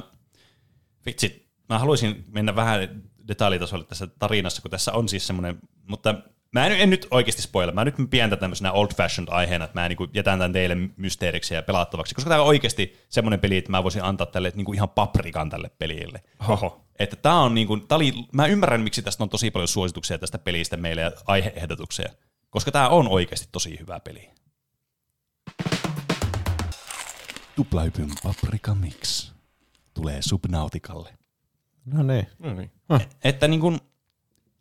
vitsi, mä haluaisin mennä vähän detaljitasolle tässä tarinassa, kun tässä on siis semmoinen, mutta mä en, en nyt oikeasti spoilaa, mä nyt pidän tätä tämmöisenä old fashioned aiheena, että mä niinku jätän tämän teille mysteeriksi ja pelattavaksi, koska tämä on oikeasti semmoinen peli, että mä voisin antaa tälle niinku ihan paprikan tälle pelille. Oho. Että tää on niinku, tää oli, mä ymmärrän miksi tästä on tosi paljon suosituksia tästä pelistä meille ja aiheehdotuksia, koska tää on oikeasti tosi hyvä peli. Tuplahypyn paprika mix tulee Subnauticalle. No niin. No niin. Huh. Että niin kun,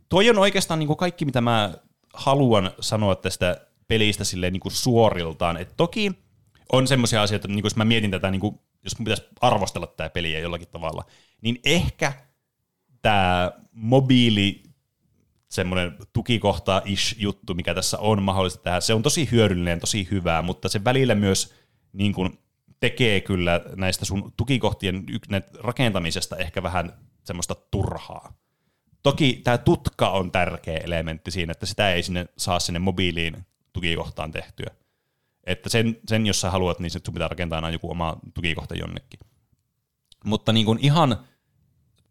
toi on oikeastaan niin kun kaikki, mitä mä haluan sanoa tästä pelistä silleen niin kun suoriltaan. Et toki on semmoisia asioita, niin kun jos mä mietin tätä, niin kun, jos mun pitäisi arvostella tää peliä jollakin tavalla, niin ehkä tää mobiili semmoinen tukikohta-ish-juttu, mikä tässä on mahdollista tehdä, se on tosi hyödyllinen, tosi hyvää, mutta se välillä myös niin kun, tekee kyllä näistä sun tukikohtien rakentamisesta ehkä vähän semmoista turhaa. Toki tämä tutka on tärkeä elementti siinä, että sitä ei sinne saa sinne mobiiliin tukikohtaan tehtyä. Että sen, sen jos sä haluat, niin sun pitää rakentaa aina joku oma tukikohta jonnekin. Mutta niin kun ihan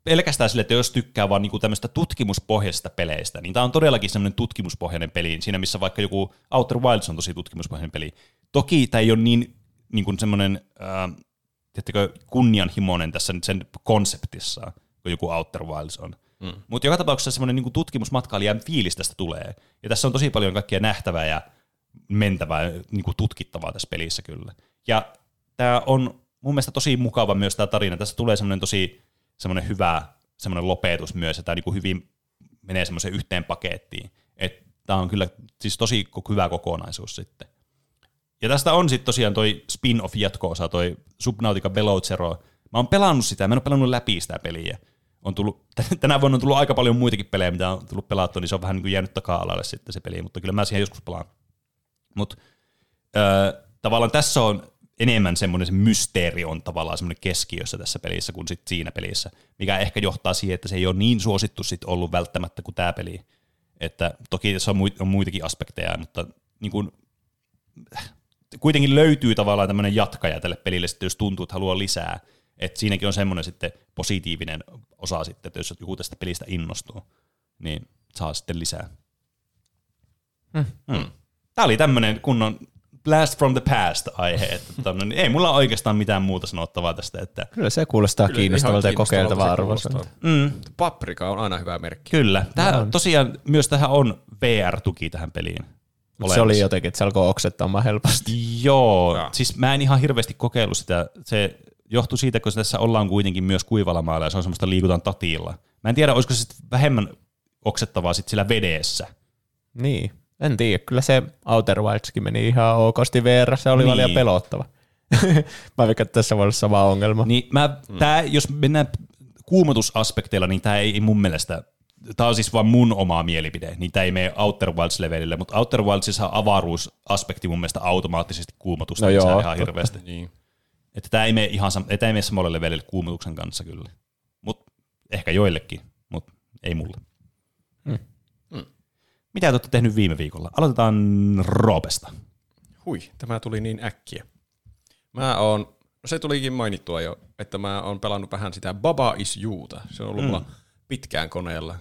pelkästään sille, että jos tykkää vaan niin tämmöistä tutkimuspohjaisista peleistä, niin tämä on todellakin semmoinen tutkimuspohjainen peli, siinä missä vaikka joku Outer Wilds on tosi tutkimuspohjainen peli. Toki tämä ei ole niin niin kuin semmoinen, äh, tiettäkö, kunnianhimoinen tässä nyt sen konseptissaan, kun joku Outer Wilds on. Mm. Mutta joka tapauksessa semmoinen niinku tutkimusmatkailijan fiilis tästä tulee. Ja tässä on tosi paljon kaikkea nähtävää ja mentävää, niinku tutkittavaa tässä pelissä kyllä. Ja tämä on mun mielestä tosi mukava myös tämä tarina. Tässä tulee semmoinen tosi semmoinen hyvä semmoinen lopetus myös, ja tämä niinku hyvin menee semmoiseen yhteen pakettiin. Tämä on kyllä siis tosi hyvä kokonaisuus sitten. Ja tästä on sitten tosiaan toi spin-off jatko-osa, toi Subnautica Below Zero. Mä oon pelannut sitä, mä en oo pelannut läpi sitä peliä. On tullut, tänä vuonna on tullut aika paljon muitakin pelejä, mitä on tullut pelattua, niin se on vähän niin kuin jäänyt taka-alalle sitten se peli, mutta kyllä mä siihen joskus pelaan. Mutta öö, tavallaan tässä on enemmän semmoinen, se mysteeri on tavallaan semmoinen keskiössä tässä pelissä kuin sit siinä pelissä, mikä ehkä johtaa siihen, että se ei ole niin suosittu sitten ollut välttämättä kuin tämä peli. Että toki tässä on muitakin aspekteja, mutta niin kuin, kuitenkin löytyy tavallaan tämmöinen jatkaja tälle pelille, sitten, jos tuntuu, että haluaa lisää. Että siinäkin on semmoinen sitten positiivinen osa sitten, että jos joku tästä pelistä innostuu, niin saa sitten lisää. Mm. Mm. Tämä oli tämmöinen kunnon blast from the past aihe, että no, niin ei mulla oikeastaan mitään muuta sanottavaa tästä. Että kyllä se kuulostaa kyllä kiinnostavalta ja kokeiltavaa arvoiselta. Mm. Paprika on aina hyvä merkki. Kyllä. Tämä, tosiaan myös tähän on V R-tuki tähän peliin. Se oli jotenkin, että se alkoi oksettamaan helposti. Joo. Ja. Siis mä en ihan hirveästi kokeillut sitä. Se johtui siitä, kun tässä ollaan kuitenkin myös kuivalla maalla ja se on semmoista liikutaan tatilla. Mä en tiedä, olisiko se vähemmän oksettavaa sit sillä vedessä. Niin. En tiedä, kyllä se Outer Wildeskin meni ihan okosti V R, se oli niin. Valia pelottava. Mä veikkaan, että tässä voi olla sama ongelma. Niin, mä, mm. tää, jos mennään kuumotusaspekteilla, niin tämä ei mun mielestä, tämä on siis vaan mun omaa mielipide, niin tämä ei mene Outer Wilds-levelille, mutta Outer Wildsissa avaruusaspekti mun mielestä automaattisesti kuumotusta, no niin joo, ihan hirveästi. Niin. Että tämä ei mene ihan ei mene samalle levelille kuumotuksen kanssa kyllä, mutta ehkä joillekin, mutta ei mulle. Mm. Mitä te olette tehnyt viime viikolla? Aloitetaan Roopesta. Hui, tämä tuli niin äkkiä. Mä oon, no se tulikin mainittua jo, että mä oon pelannut vähän sitä Baba Is Youta. Se on ollut mm. mulla pitkään koneella.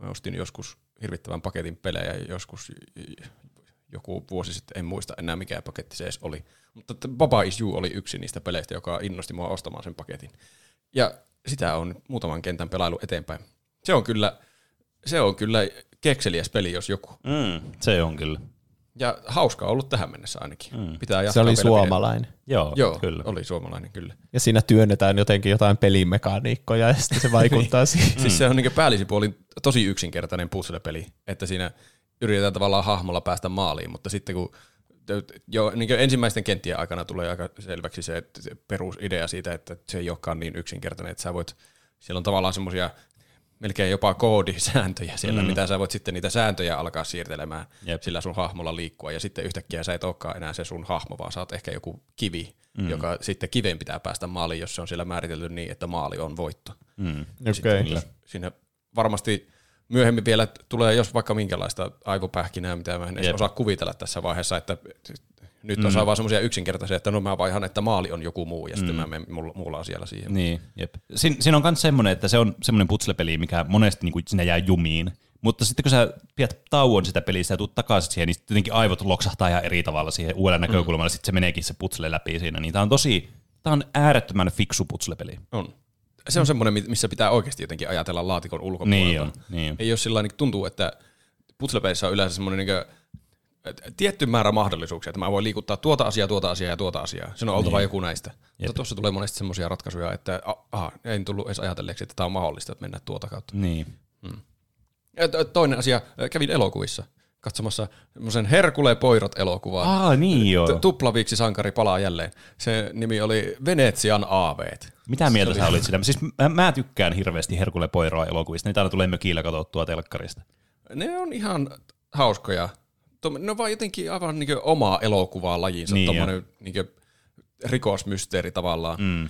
Mä ostin joskus hirvittävän paketin pelejä, joskus joku vuosi sitten, en muista enää mikä paketti se edes oli. Mutta Baba Is You oli yksi niistä peleistä, joka innosti mua ostamaan sen paketin. Ja sitä on muutaman kentän pelailu eteenpäin. Se on kyllä, se on kyllä... kekseliäs peli, jos joku. Mm, se on kyllä. Ja hauskaa ollut tähän mennessä ainakin. Mm. Pitää jatkaa. Se oli suomalainen. Joo, Joo kyllä. oli suomalainen kyllä. Ja siinä työnnetään jotenkin jotain pelimekaniikkoja ja sitten se vaikuttaa siihen. Mm. Siis se on niin päällisin puolin tosi yksinkertainen puzzle-peli, että siinä yritetään tavallaan hahmolla päästä maaliin, mutta sitten kun jo niin ensimmäisten kenttien aikana tulee aika selväksi se, se perusidea siitä, että se ei olekaan niin yksinkertainen, että sä voit, siellä on tavallaan semmoisia melkein jopa koodisääntöjä siellä, mm. mitä sä voit sitten niitä sääntöjä alkaa siirtelemään Jep. sillä sun hahmolla liikkua, ja sitten yhtäkkiä sä et olekaan enää se sun hahmo, vaan sä oot ehkä joku kivi, mm. joka sitten kiveen pitää päästä maaliin, jos se on siellä määritelty niin, että maali on voitto. Mm. Okay. Siinä varmasti myöhemmin vielä tulee, jos vaikka minkälaista aivopähkinää, mitä mä en edes Jep. osaa kuvitella tässä vaiheessa, että nyt mm. osaa vaan semmoisia yksinkertaisia, että no mä vaihan, että maali on joku muu, ja sitten mm. mä menen muulla asialla siihen. Niin, jep. Siin, siinä on myös semmoinen, että se on semmoinen putslepeli, mikä monesti niin kuin sinä jää jumiin, mutta sitten kun sä pidät tauon sitä pelistä ja tuut takaisin siihen, niin jotenkin aivot loksahtaa ihan eri tavalla siihen uudella näkökulmalla, mm. sitten se meneekin se putsle läpi siinä, niin tää on tosi, tää on äärettömän fiksu putslepeli. On. Se on semmoinen, missä pitää oikeasti jotenkin ajatella laatikon ulkopuolelta. Niin, niin. Ei ole sillä niin tuntuu, että putslepelissä on yleensä semmoinen niin tietty määrä mahdollisuuksia, että mä voin liikuttaa tuota asiaa, tuota asiaa ja tuota asiaa. Se on oltava niin. joku näistä. Jep. Mutta tuossa tulee monesti semmoisia ratkaisuja, että aha, en tullut edes ajatelleeksi, että tämä on mahdollista, että mennään tuota kautta. Niin. Hmm. Toinen asia, kävin elokuvissa katsomassa semmoisen Herculule Poirot-elokuvaa. Ah, niin joo. Tuplaviiksi sankari palaa jälleen. Se nimi oli Venetsian aaveet. Mitä mieltä sä olit sitä? Siis mä, mä tykkään hirveästi Herculule Poirot-elokuvista. Niitä aina tulee mökillä katsottua telkkarista. Ne on ihan hauskoja. No vaan jotenkin aivan niin omaa elokuvaa lajiinsa, niin tommoinen niin rikosmysteeri tavallaan. Mm.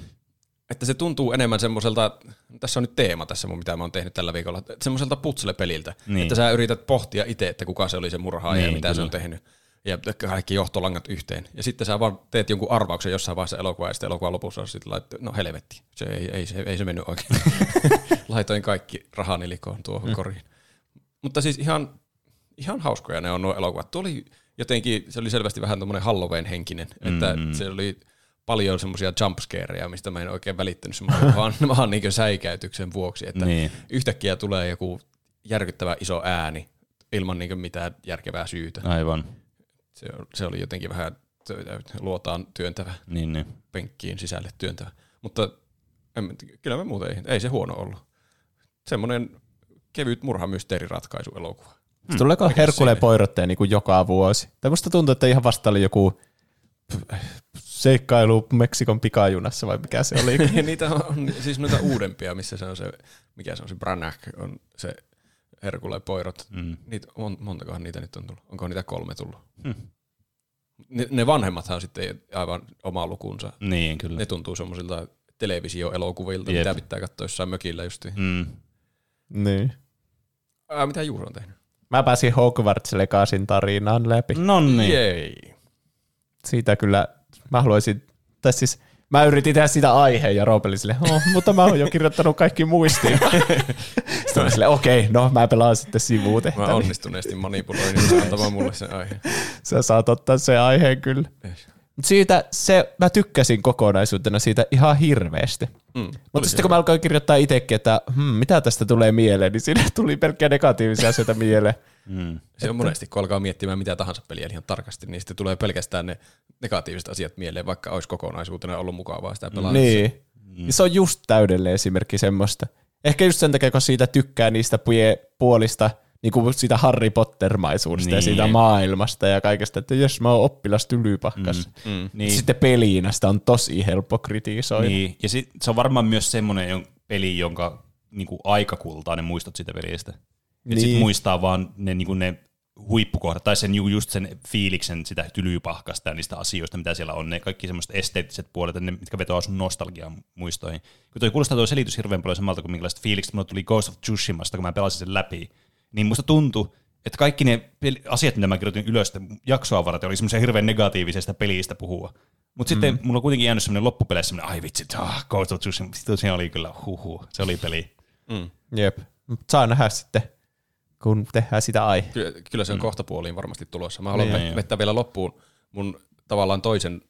Että se tuntuu enemmän semmoiselta, tässä on nyt teema tässä, mitä mä oon tehnyt tällä viikolla, semmoiselta putsle-peliltä, niin. että sä yrität pohtia itse, että kuka se oli se murhaaja niin, ja mitä kyllä. se on tehnyt. Ja kaikki johtolangat yhteen. Ja sitten sä vaan teet jonkun arvauksen jossain vaiheessa elokuvaa, ja sitten elokuvan lopussa on sitten laittu, no helvetti, se ei, ei, se, ei se mennyt oikein. Laitoin kaikki rahani likoon tuohon mm. koriin. Mutta siis ihan... Ihan hauskoja ne on nuo elokuvat. Tuo oli jotenkin, se oli selvästi vähän tommoinen Halloween-henkinen, että mm-hmm. se oli paljon semmoisia jumpscareja, mistä mä en oikein välittänyt semmoinen, vaan, vaan niin kuin säikäytyksen vuoksi, että niin. Yhtäkkiä tulee joku järkyttävä iso ääni ilman niin kuin mitään järkevää syytä. Aivan. Se, se oli jotenkin vähän luotaan työntävä, niin, niin. Penkkiin sisälle työntävä, mutta en, kyllä mä muuten ei se huono ollut. Semmoinen kevyt murhamysteeriratkaisuelokuva. Hmm. Tuleeko Herculule Poirotteen niin kuin joka vuosi? Tai musta tuntuu, että ihan vasta oli joku seikkailu Meksikon pikajunassa, vai mikä se oli? Niitä on siis noita uudempia, missä se on se, mikä se on se Branagh, on se Herculule Poirot. Mm. Niitä, montakohan niitä nyt on tullut? Onko niitä kolme tullut? Mm. Ne, ne vanhemmathan sitten aivan oma lukunsa. Niin, kyllä. Ne tuntuu semmoisilta televisioelokuvilta, yep. Mitä pitää katsoa jossain mökillä justiin. Mm. Niin. Ää, mitä Juuri on tehnyt? Mä pääsin Hogwarts Legacyn tarinaan läpi. Noniin. Jei. Siitä kyllä, mä haluaisin, tai siis mä yritin tehdä sitä aiheen ja Roopeli sille, oh, mutta mä oon jo kirjoittanut kaikki muistiin. Sitten mä sille, okei, okay, no mä pelaan sitten sivutehtäviin. Mä onnistuneesti manipuloin, niin sä antamaan mulle sen aiheen. Sä saat ottaa sen aiheen kyllä. Siitä se, mä tykkäsin kokonaisuutena siitä ihan hirveästi. Mm, mutta sitten kun mä alkoin kirjoittaa itsekin, että hmm, mitä tästä tulee mieleen, niin siinä tuli pelkkiä negatiivisia asioita mieleen. Mm. Se että on monesti, kun alkaa miettimään mitä tahansa peliä ihan tarkasti, niin sitten tulee pelkästään ne negatiiviset asiat mieleen, vaikka olisi kokonaisuutena ollut mukavaa sitä pelaamista. Niin, mm. Se on just täydellinen esimerkki semmoista. Ehkä just sen takia, kun siitä tykkää niistä puolista, niin kuin siitä Harry Potter-maisuudesta niin. Ja siitä maailmasta ja kaikesta, että jos mä oon oppilas tylypahkas. Mm, mm, niin. Sitten peliinä sitä on tosi helppo kritisoida. Niin. Ja sit, se on varmaan myös semmoinen peli, jonka niin kuin aika kultaa ne muistot siitä pelistä. Niin. Et sit muistaa vaan ne, niin kuin ne huippukohdat, tai sen, just sen fiiliksen sitä tylypahkasta ja niistä asioista, mitä siellä on. Ne kaikki semmoiset esteettiset puolet, ne, mitkä vetoaa sun nostalgian muistoihin. Kun toi kuulostaa tuo selitys hirveän paljon samalta kuin minkälaiset fiilikset mulle tuli Ghost of Tsushimasta, kun mä pelasin sen läpi. Niin musta tuntui, että kaikki ne asiat, mitä mä kirjoitin ylös jaksoa varten, oli semmoisia hirveän negatiivisesta pelistä puhua. Mutta mm. sitten mulla on kuitenkin jäänyt semmoinen loppupeleissä semmoinen, ai vitsi, ah, Ghost of Tsushima, se oli kyllä huhu, se oli peli. Mm. Jep, saa nähdä sitten, kun tehdään sitä aihe. Kyllä, kyllä se on mm. kohtapuoliin varmasti tulossa. Mä haluan niin, vettää vielä loppuun mun tavallaan toisen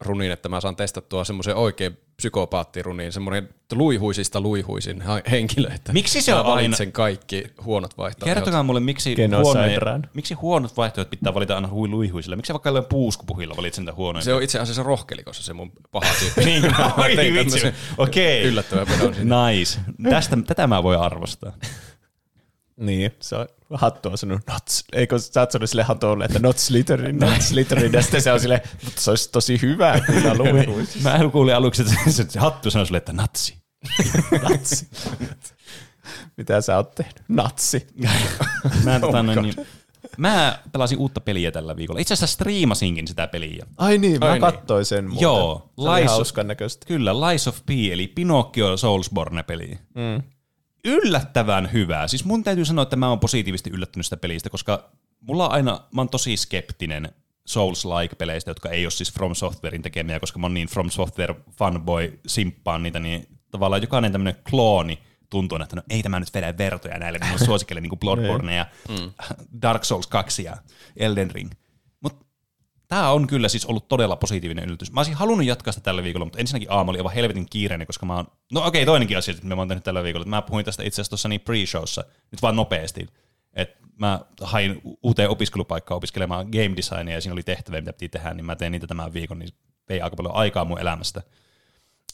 runin, että mä saan testattua semmoisen oikein psykopaattiruniin, semmoinen luihuisista luihuisin henkilö, että miksi se on valitsen aina kaikki huonot vaihtoehdot. Kertokaa mulle, miksi, huonoja, miksi huonot vaihtoehdot pitää valita aina hui luihuisille? Miksi vaikka jollain puuskupuhilla valitsen niitä huonoja? Se on itse asiassa rohkelikossa se mun paha tyyppi. Niin, oi, okei. Yllättävän pedon sinne. Nice. Tästä, tätä mä voin arvostaa. Niin, se on hattua sanonut, eikö sä oot sanonut sille hatulle, että not slithering, not slithering, ja sitten se on silleen, mutta se olisi tosi hyvä, kun mä luin. Mä kuulin aluksi, että se hattu sanoi sulle, että natsi. Natsi. Mitä sä oot tehnyt? Natsi. Mä, tota, no, niin, mä pelasin uutta peliä tällä viikolla. Itse asiassa striimasinkin sitä peliä. Ai niin, mä Ai katsoin niin. sen muuten. Joo. Se oli hauskan näköistä. Kyllä, Lies of P, eli Pinocchio Soulsborne-peliä. Mm. Yllättävän hyvää. Siis mun täytyy sanoa, että mä oon positiivisesti yllättynyt sitä pelistä, koska mulla on aina, mä oon tosi skeptinen Souls-like-peleistä, jotka ei ole siis From Softwarein tekemiä, koska mä oon niin From Software-fanboy, simppaan niitä, niin tavallaan jokainen tämmönen klooni tuntuu, että no ei tämä nyt vedä vertoja näille, mä suosikkelen niin kuin Bloodborne ja mm. Dark Souls kaksi ja Elden Ring. Mut tää on kyllä siis ollut todella positiivinen yllätys. Mä olisin halunnut jatkaa sitä tällä viikolla, mutta ensinnäkin aamu oli aivan helvetin kiireinen, koska mä oon... No okei, okay, toinenkin asia, että mä oon tehnyt tällä viikolla. Mä puhuin tästä itse asiassa tuossa niin pre-showssa, nyt vaan nopeasti. Et mä hain uuteen opiskelupaikkaan opiskelemaan game designia ja siinä oli tehtäviä, mitä piti tehdä, niin mä tein niitä tämän viikon, niin vei aika paljon aikaa mun elämästä.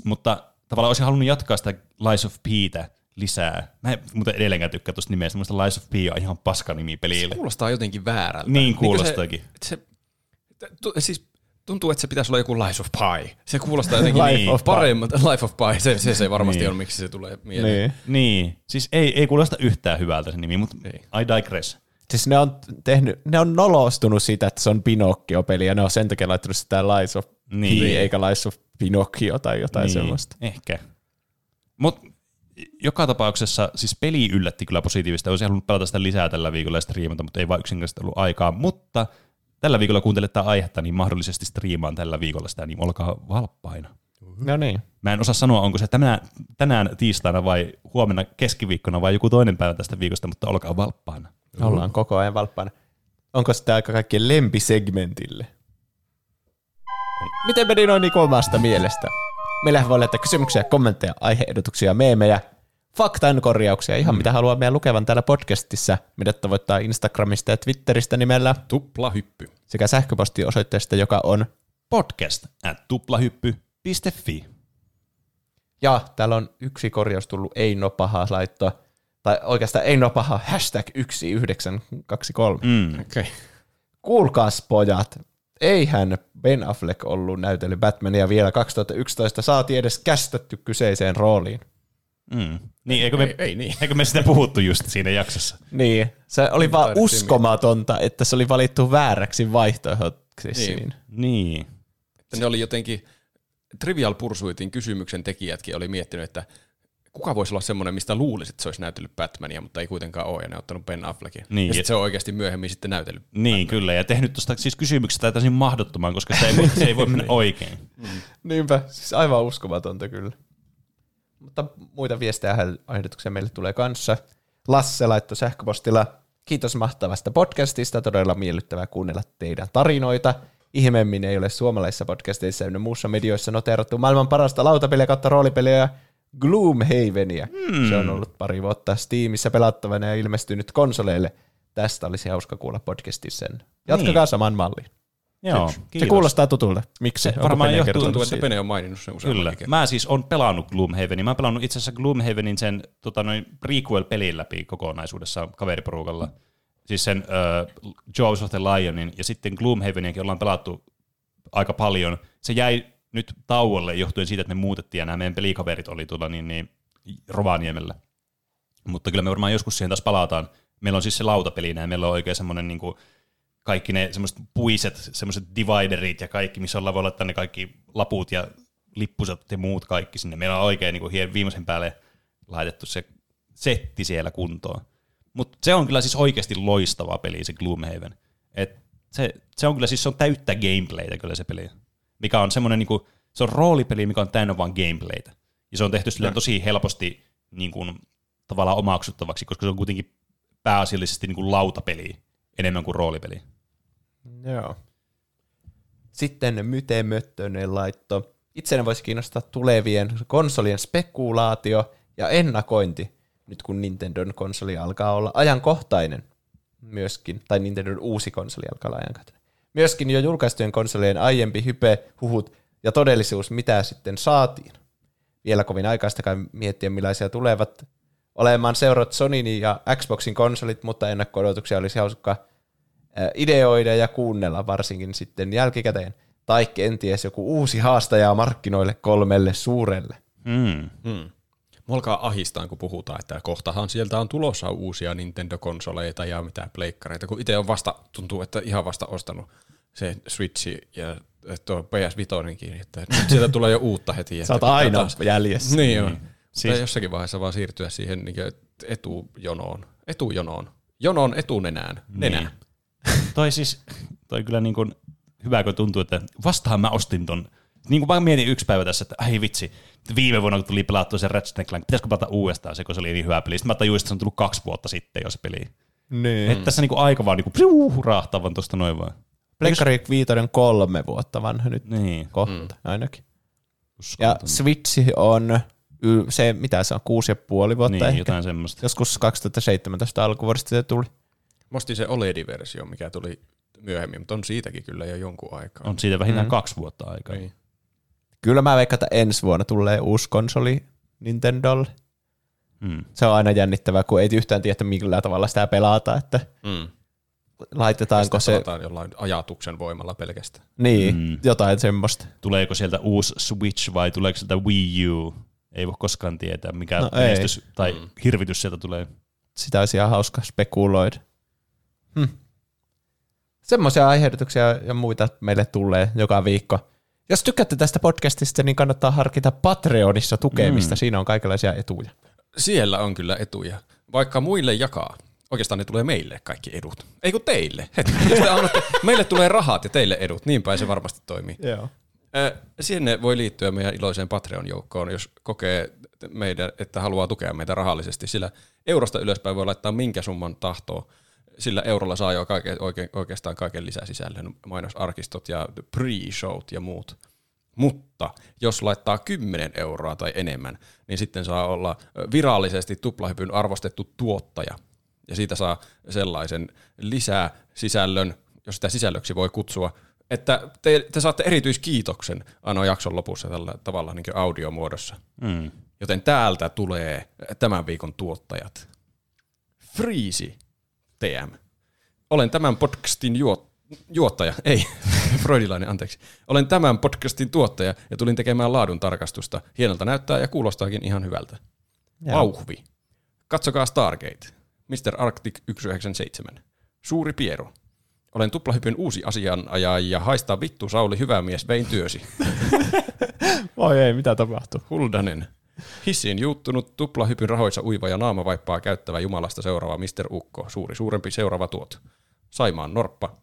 Mutta tavallaan olisin halunnut jatkaa sitä Lies of P:tä lisää. Mä en muuten edelleenkään tykkää tuosta nimestä, mutta Lies of P on ihan paska nimi pelille. Se kuulostaa jotenkin väärältä. Niin kuulostaakin. Niin siis tuntuu, että se pitäisi olla joku Lies of Pi. Se kuulostaa jotenkin niin paremmalta. Life of Pi, se, se, se ei varmasti niin ole, miksi se tulee mieleen. Niin, niin. Siis ei, ei kuulosta yhtään hyvältä se nimi, mutta ei. I digress. Siis ne on, tehnyt, ne on nolostunut siitä, että se on Pinocchio-peli, ja ne on sen takia laittanut sitä Lies of niin Pi, eikä Lies of Pinocchio tai jotain niin sellaista. Ehkä. Mutta joka tapauksessa siis peli yllätti kyllä positiivista. Olisin halunnut pelata sitä lisää tällä viikolla ja striimata, mutta ei vaan yksinkertaisesti ollut aikaa, mutta... Tällä viikolla kuuntelet tätä aihetta, niin mahdollisesti striimaan tällä viikolla sitä, niin olkaa valppaina. No niin. Mä en osaa sanoa, onko se tänään, tänään tiistaina vai huomenna keskiviikkona vai joku toinen päivä tästä viikosta, mutta olkaa valppaina. Ollaan koko ajan valppaina. Onko sitä aika kaikkien lempisegmentille? Miten meni noin niinku omasta mielestä? Meillähän voi laittaa kysymyksiä, kommentteja, aihe-ehdotuksia, meemejä, faktankorjauksia, ihan mm. mitä haluaa meidän lukevan täällä podcastissa. Meidät tavoittaa Instagramista ja Twitteristä nimellä Tuplahyppy sekä sähköpostiosoitteesta, joka on podcast at tuplahyppy piste fi. Ja täällä on yksi korjaus tullut, ei no pahaa laittaa, tai oikeastaan ei no pahaa, hashtag yksi yhdeksän kaksi kolme. Mm. Okay. Kuulkaas pojat, eihän Ben Affleck ollut näytellyt Batmania vielä kaksituhattayksitoista, saatiin edes kästetty kyseiseen rooliin. Mm. Niin, eikö me, ei, ei niin. eikö me sitä puhuttu just siinä jaksossa? Niin, se oli vaan uskomatonta, että se oli valittu vääräksi vaihtoehdoksi siinä. Niin. Että ne oli jotenkin, Trivial Pursuitin kysymyksen tekijätkin oli miettinyt, että kuka voisi olla semmoinen, mistä luulisi, että se olisi näytellyt Batmania, mutta ei kuitenkaan ole, ja ne on ottanut Ben Affleckin. Niin, ja sitten se on oikeasti myöhemmin sitten näytellyt. Niin, Batmania. Kyllä, ja tehnyt tuosta siis kysymyksestä täysin mahdottomaan, koska se ei voi, se ei voi mennä oikein. Mm. Niinpä, siis aivan uskomatonta kyllä. Mutta muita viestejä ja ehdotuksia meille tulee kanssa. Lasse laittoi sähköpostilla, kiitos mahtavasta podcastista, todella miellyttävää kuunnella teidän tarinoita. Ihmeemmin ei ole suomalaisissa podcasteissa ja muussa medioissa noteerattu maailman parasta lautapeliä kautta roolipeliä Gloomhavenia. Hmm. Se on ollut pari vuotta Steamissa pelattavana ja ilmestynyt konsoleille. Tästä olisi hauska kuulla podcastissa. Jatkakaa niin. Saman malliin. Joo, se kuulostaa tutulta. Miksi? Varmaan tuntuu, että Pene on maininnut sen usein. Kyllä. Mä siis on pelannut Gloomhavenia. Mä oon pelannut itse asiassa Gloomhavenin sen tota, noin prequel-pelin läpi kokonaisuudessaan kaveriporukalla. Siis sen uh, Jaws of the Lionin ja sitten Gloomhaveniakin ollaan pelattu aika paljon. Se jäi nyt tauolle johtuen siitä, että me muutettiin ja nämä meidän pelikaverit oli tuolla niin, niin Rovaniemellä. Mutta kyllä me varmaan joskus siihen taas palataan. Meillä on siis se lautapelinä ja meillä on oikein semmoinen niin kuin kaikki ne semmoiset puiset, semmoiset dividerit ja kaikki, missä ollaan voi laittaa ne kaikki laput ja lippuset ja muut kaikki sinne. Meillä on oikein niin kuin viimeisen päälle laitettu se setti siellä kuntoon. Mutta se on kyllä siis oikeasti loistava peli, se Gloomhaven. Et se, se on kyllä siis se on täyttä gameplaytä kyllä se peli, mikä on semmoinen, niinku, se on roolipeli, mikä on täynnä vaan gameplaytä. Ja se on tehty sillä tosi helposti niinku, tavallaan omaksuttavaksi, koska se on kuitenkin pääasiallisesti niinku, lautapeli enemmän kuin roolipeli. Joo. Sitten Myte Möttönen laitto. Itseäni voisi kiinnostaa tulevien konsolien spekulaatio ja ennakointi. Nyt kun Nintendon konsoli alkaa olla ajankohtainen myöskin, tai Nintendon uusi konsoli alkaa olla ajankohtainen. Myöskin jo julkaistujen konsolien aiempi hype, huhut ja todellisuus, mitä sitten saatiin. Vielä kovin aikaistakaan miettiä, millaisia tulevat olemaan seurat Sonyn ja Xboxin konsolit, mutta ennakko-odotuksia olisi hauska ideoida ja kuunnella, varsinkin sitten jälkikäteen. Tai kenties joku uusi haastaja markkinoille kolmelle suurelle. Mm. Mm. Mulla alkaa ahistaan, kun puhutaan, että kohtahan sieltä on tulossa uusia Nintendo-konsoleita ja mitä pleikkareita, kun itse on vasta, tuntuu, että ihan vasta ostanut se Switchi ja tuo P S viisi, että sieltä tulee jo uutta heti. Sä oot aina taas jäljessä. Niin joo. Siis jossakin vaiheessa vaan siirtyä siihen etujonoon. Etujonoon. Jonon etunenään. Nenään. Niin. Toi siis, toi kyllä niin kuin hyvä, kun tuntuu, että vastahan mä ostin ton. Niin kuin mä mietin yksi päivä tässä, että ai vitsi, viime vuonna kun tuli pelattua sen Ratchet and Clank, pitäisikö pelata uudestaan se, kun se oli niin hyvä peli. Sitten mä tajuin, että se on tullut kaksi vuotta sitten jo se peli. Niin. Että tässä niinku aika vaan niinku priuh, rahtaa vaan tuosta noin vaan. Plekkari viitonen kolme vuotta vanha nyt niin. Kohta mm. ainakin. Uskotaan. Ja Switch on, se, mitä se on, kuusi ja puoli vuotta niin, ehkä. Jotain semmoista. Joskus kaksituhattaseitsemäntoista alkuvuodesta se tuli. Mä ostin se O L E D-versio, mikä tuli myöhemmin, mutta on siitäkin kyllä jo jonkun aikaa. On siitä vähintään mm. kaksi vuotta aikaa. Niin. Kyllä mä veikkaan, että ensi vuonna tulee uusi konsoli Nintendolle. Mm. Se on aina jännittävää, kun ei yhtään tiedä, millä tavalla sitä pelata. Että mm. laitetaanko sitä se pelataan jollain ajatuksen voimalla pelkästään. Niin, mm. jotain semmoista. Tuleeko sieltä uusi Switch vai tuleeko sieltä Wii U? Ei voi koskaan tietää, mikä no menestys ei. Tai mm. hirvitys sieltä tulee. Sitä olisi ihan hauska spekuloida. Hm. Semmoisia aiheutuksia ja muita meille tulee joka viikko. Jos tykkäätte tästä podcastista, niin kannattaa harkita Patreonissa tukemista. Mm. Siinä on kaikenlaisia etuja. Siellä on kyllä etuja. Vaikka muille jakaa. Oikeastaan ne tulee meille kaikki edut. Ei kun teille. Meille tulee rahat ja teille edut. Niinpä se varmasti toimii. Joo. Sinne voi liittyä meidän iloiseen Patreon-joukkoon, jos kokee meidän, että haluaa tukea meitä rahallisesti. Sillä eurosta ylöspäin voi laittaa minkä summan tahtoo. Sillä eurolla saa jo kaiken, oikein, oikeastaan kaiken lisäsisällön, mainosarkistot ja pre-showt ja muut. mutta jos laittaa kymmenen euroa tai enemmän, niin sitten saa olla virallisesti tuplahypyn arvostettu tuottaja. Ja siitä saa sellaisen lisäsisällön, jos sitä sisällöksi voi kutsua, että te, te saatte erityiskiitoksen ainoa jakson lopussa tällä tavalla niin kuin audiomuodossa. Mm. Joten täältä tulee tämän viikon tuottajat. Friisi T M. Olen tämän podcastin juo, juottaja, ei, freudilainen, anteeksi. Olen tämän podcastin tuottaja ja tulin tekemään laadun tarkastusta. Hienolta näyttää ja kuulostaakin ihan hyvältä. Vauhvi. Katsokaa Stargate. mister Arctic yksi yhdeksän seitsemän. Suuri Piero. Olen tuplahypyn uusi asianajaja ja haistaa vittu Sauli, hyvä mies, vein työsi. Oi ei, mitä tapahtuu? Huldanen. Hissiin juuttunut tuplahypyn rahoissa uiva ja naamavaippaa käyttävä jumalasta seuraava mister Ukko. Suuri suurempi seuraava tuot. Saimaan norppa.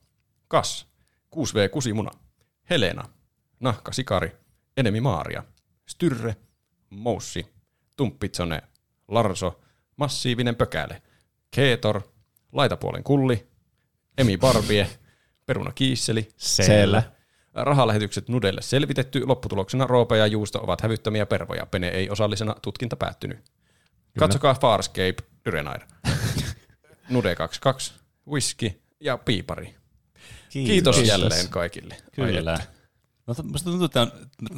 Kas. kuusi vee kusimuna. Helena. Nahka sikari. Enemi Maaria. Styrre. Moussi. Tumppitsone. Larso. Massiivinen pökäle. Keetor. Laitapuolen kulli. Emi Barbie, peruna kiisseli, seellä. Rahalähetykset Nudelle selvitetty, lopputuloksena Roope ja Juusto ovat hävyttömiä pervoja. Pene ei osallisena, tutkinta päättynyt. Katsokaa Farscape, Yrenair. Nude kaksikymmentäkaksi, Whisky ja Piipari. Kiitos, Kiitos jälleen kaikille. Kyllä. No, musta tuntuu, että on,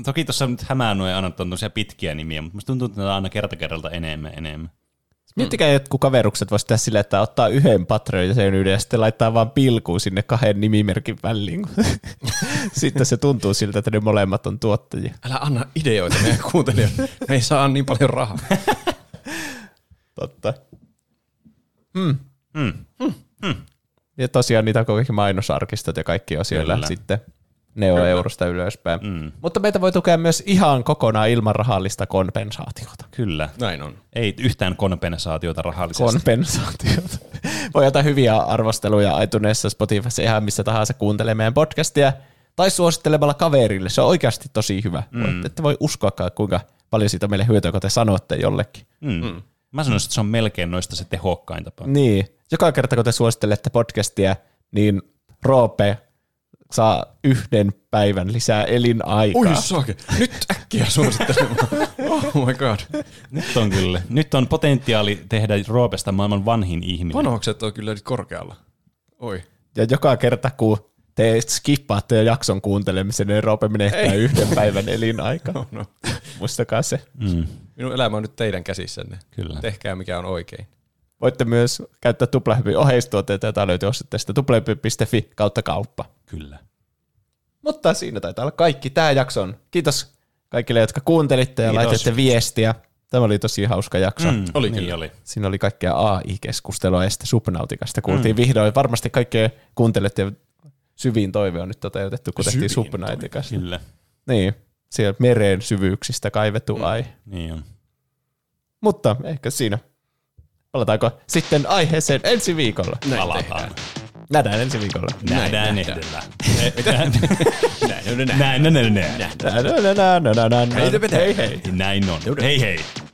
toki tuossa nyt hämäännyt ja annettu tuollaisia pitkiä nimiä, mutta musta tuntuu, että on aina kerta kerralta enemmän enemmän. Miettikää, jotkut kaverukset voisi tehdä sillä, että ottaa yhden Patreon-jäsenyyden ja sitten laittaa vaan pilkuun sinne kahden nimimerkin väliin. Sitten se tuntuu siltä, että ne molemmat on tuottajia. Älä anna ideoita meidän kuuntelijoille. Me ei saa niin paljon rahaa. Totta. Mm. Mm. Mm. Mm. Ja tosiaan niitä on kaikki mainosarkistot ja kaikki on siellä Kyllä. sitten. Ne on Kyllä. eurosta ylöspäin. Mm. Mutta meitä voi tukea myös ihan kokonaan ilman rahallista kompensaatiota. Kyllä. Näin on. Ei yhtään kompensaatiota rahallisesti. Kompensaatiota. Voi ottaa hyviä arvosteluja iTunesissa, Spotifyssa, ihan missä tahansa kuuntelee meidän podcastia. Tai suosittelemalla kaverille. Se on oikeasti tosi hyvä. Mm. Ette voi uskoakaan, kuinka paljon siitä meille hyötyä, kun te sanotte jollekin. Mm. Mm. Mä sanoisin, että se on melkein noista se tehokkain tapa. Niin. Joka kerta, kun te suosittelette podcastia, niin Roope saa yhden päivän lisää elinaikaa. Oi sake, nyt äkkiä suosittelemaan. Oh my god. Nyt on kyllä. Nyt on potentiaali tehdä Roopesta maailman vanhin ihminen. Panokset on kyllä nyt korkealla. Oi. Ja joka kerta, kun te skippaatte jakson kuuntelemisen, niin Roope menehtää Ei. yhden päivän elinaikaa. No, no. Muistakaa se. Mm. Minun elämä on nyt teidän käsissänne. Kyllä. Tehkää mikä on oikein. Voitte myös käyttää tuplahypyn oheistuotteita, jota löytyy osoitteesta tuplahypy piste fi kautta kauppa. Kyllä. Mutta siinä taitaa olla kaikki tämä jakson. Kiitos kaikille, jotka kuuntelitte ja Kiitos. laitette viestiä. Tämä oli tosi hauska jakso. Mm, oli, niin oli. Siinä oli kaikkea A I-keskustelua ja sitten Subnauticasta kuultiin mm. vihdoin. Varmasti kaikkea kuuntelette ja syviin toive on nyt toteutettu, kun tehtiin Subnauticasta. Kyllä. Niin, siellä meren syvyyksistä kaivettu mm. ai. Niin on. Mutta ehkä siinä. Palataanko sitten aiheeseen ensi viikolla? Palataan. Nähdään ensi viikolla. Nähdään ehdellä. Näin on. Näin on. Näin on. Näin on. Hei hei. Näin on. Hei hei.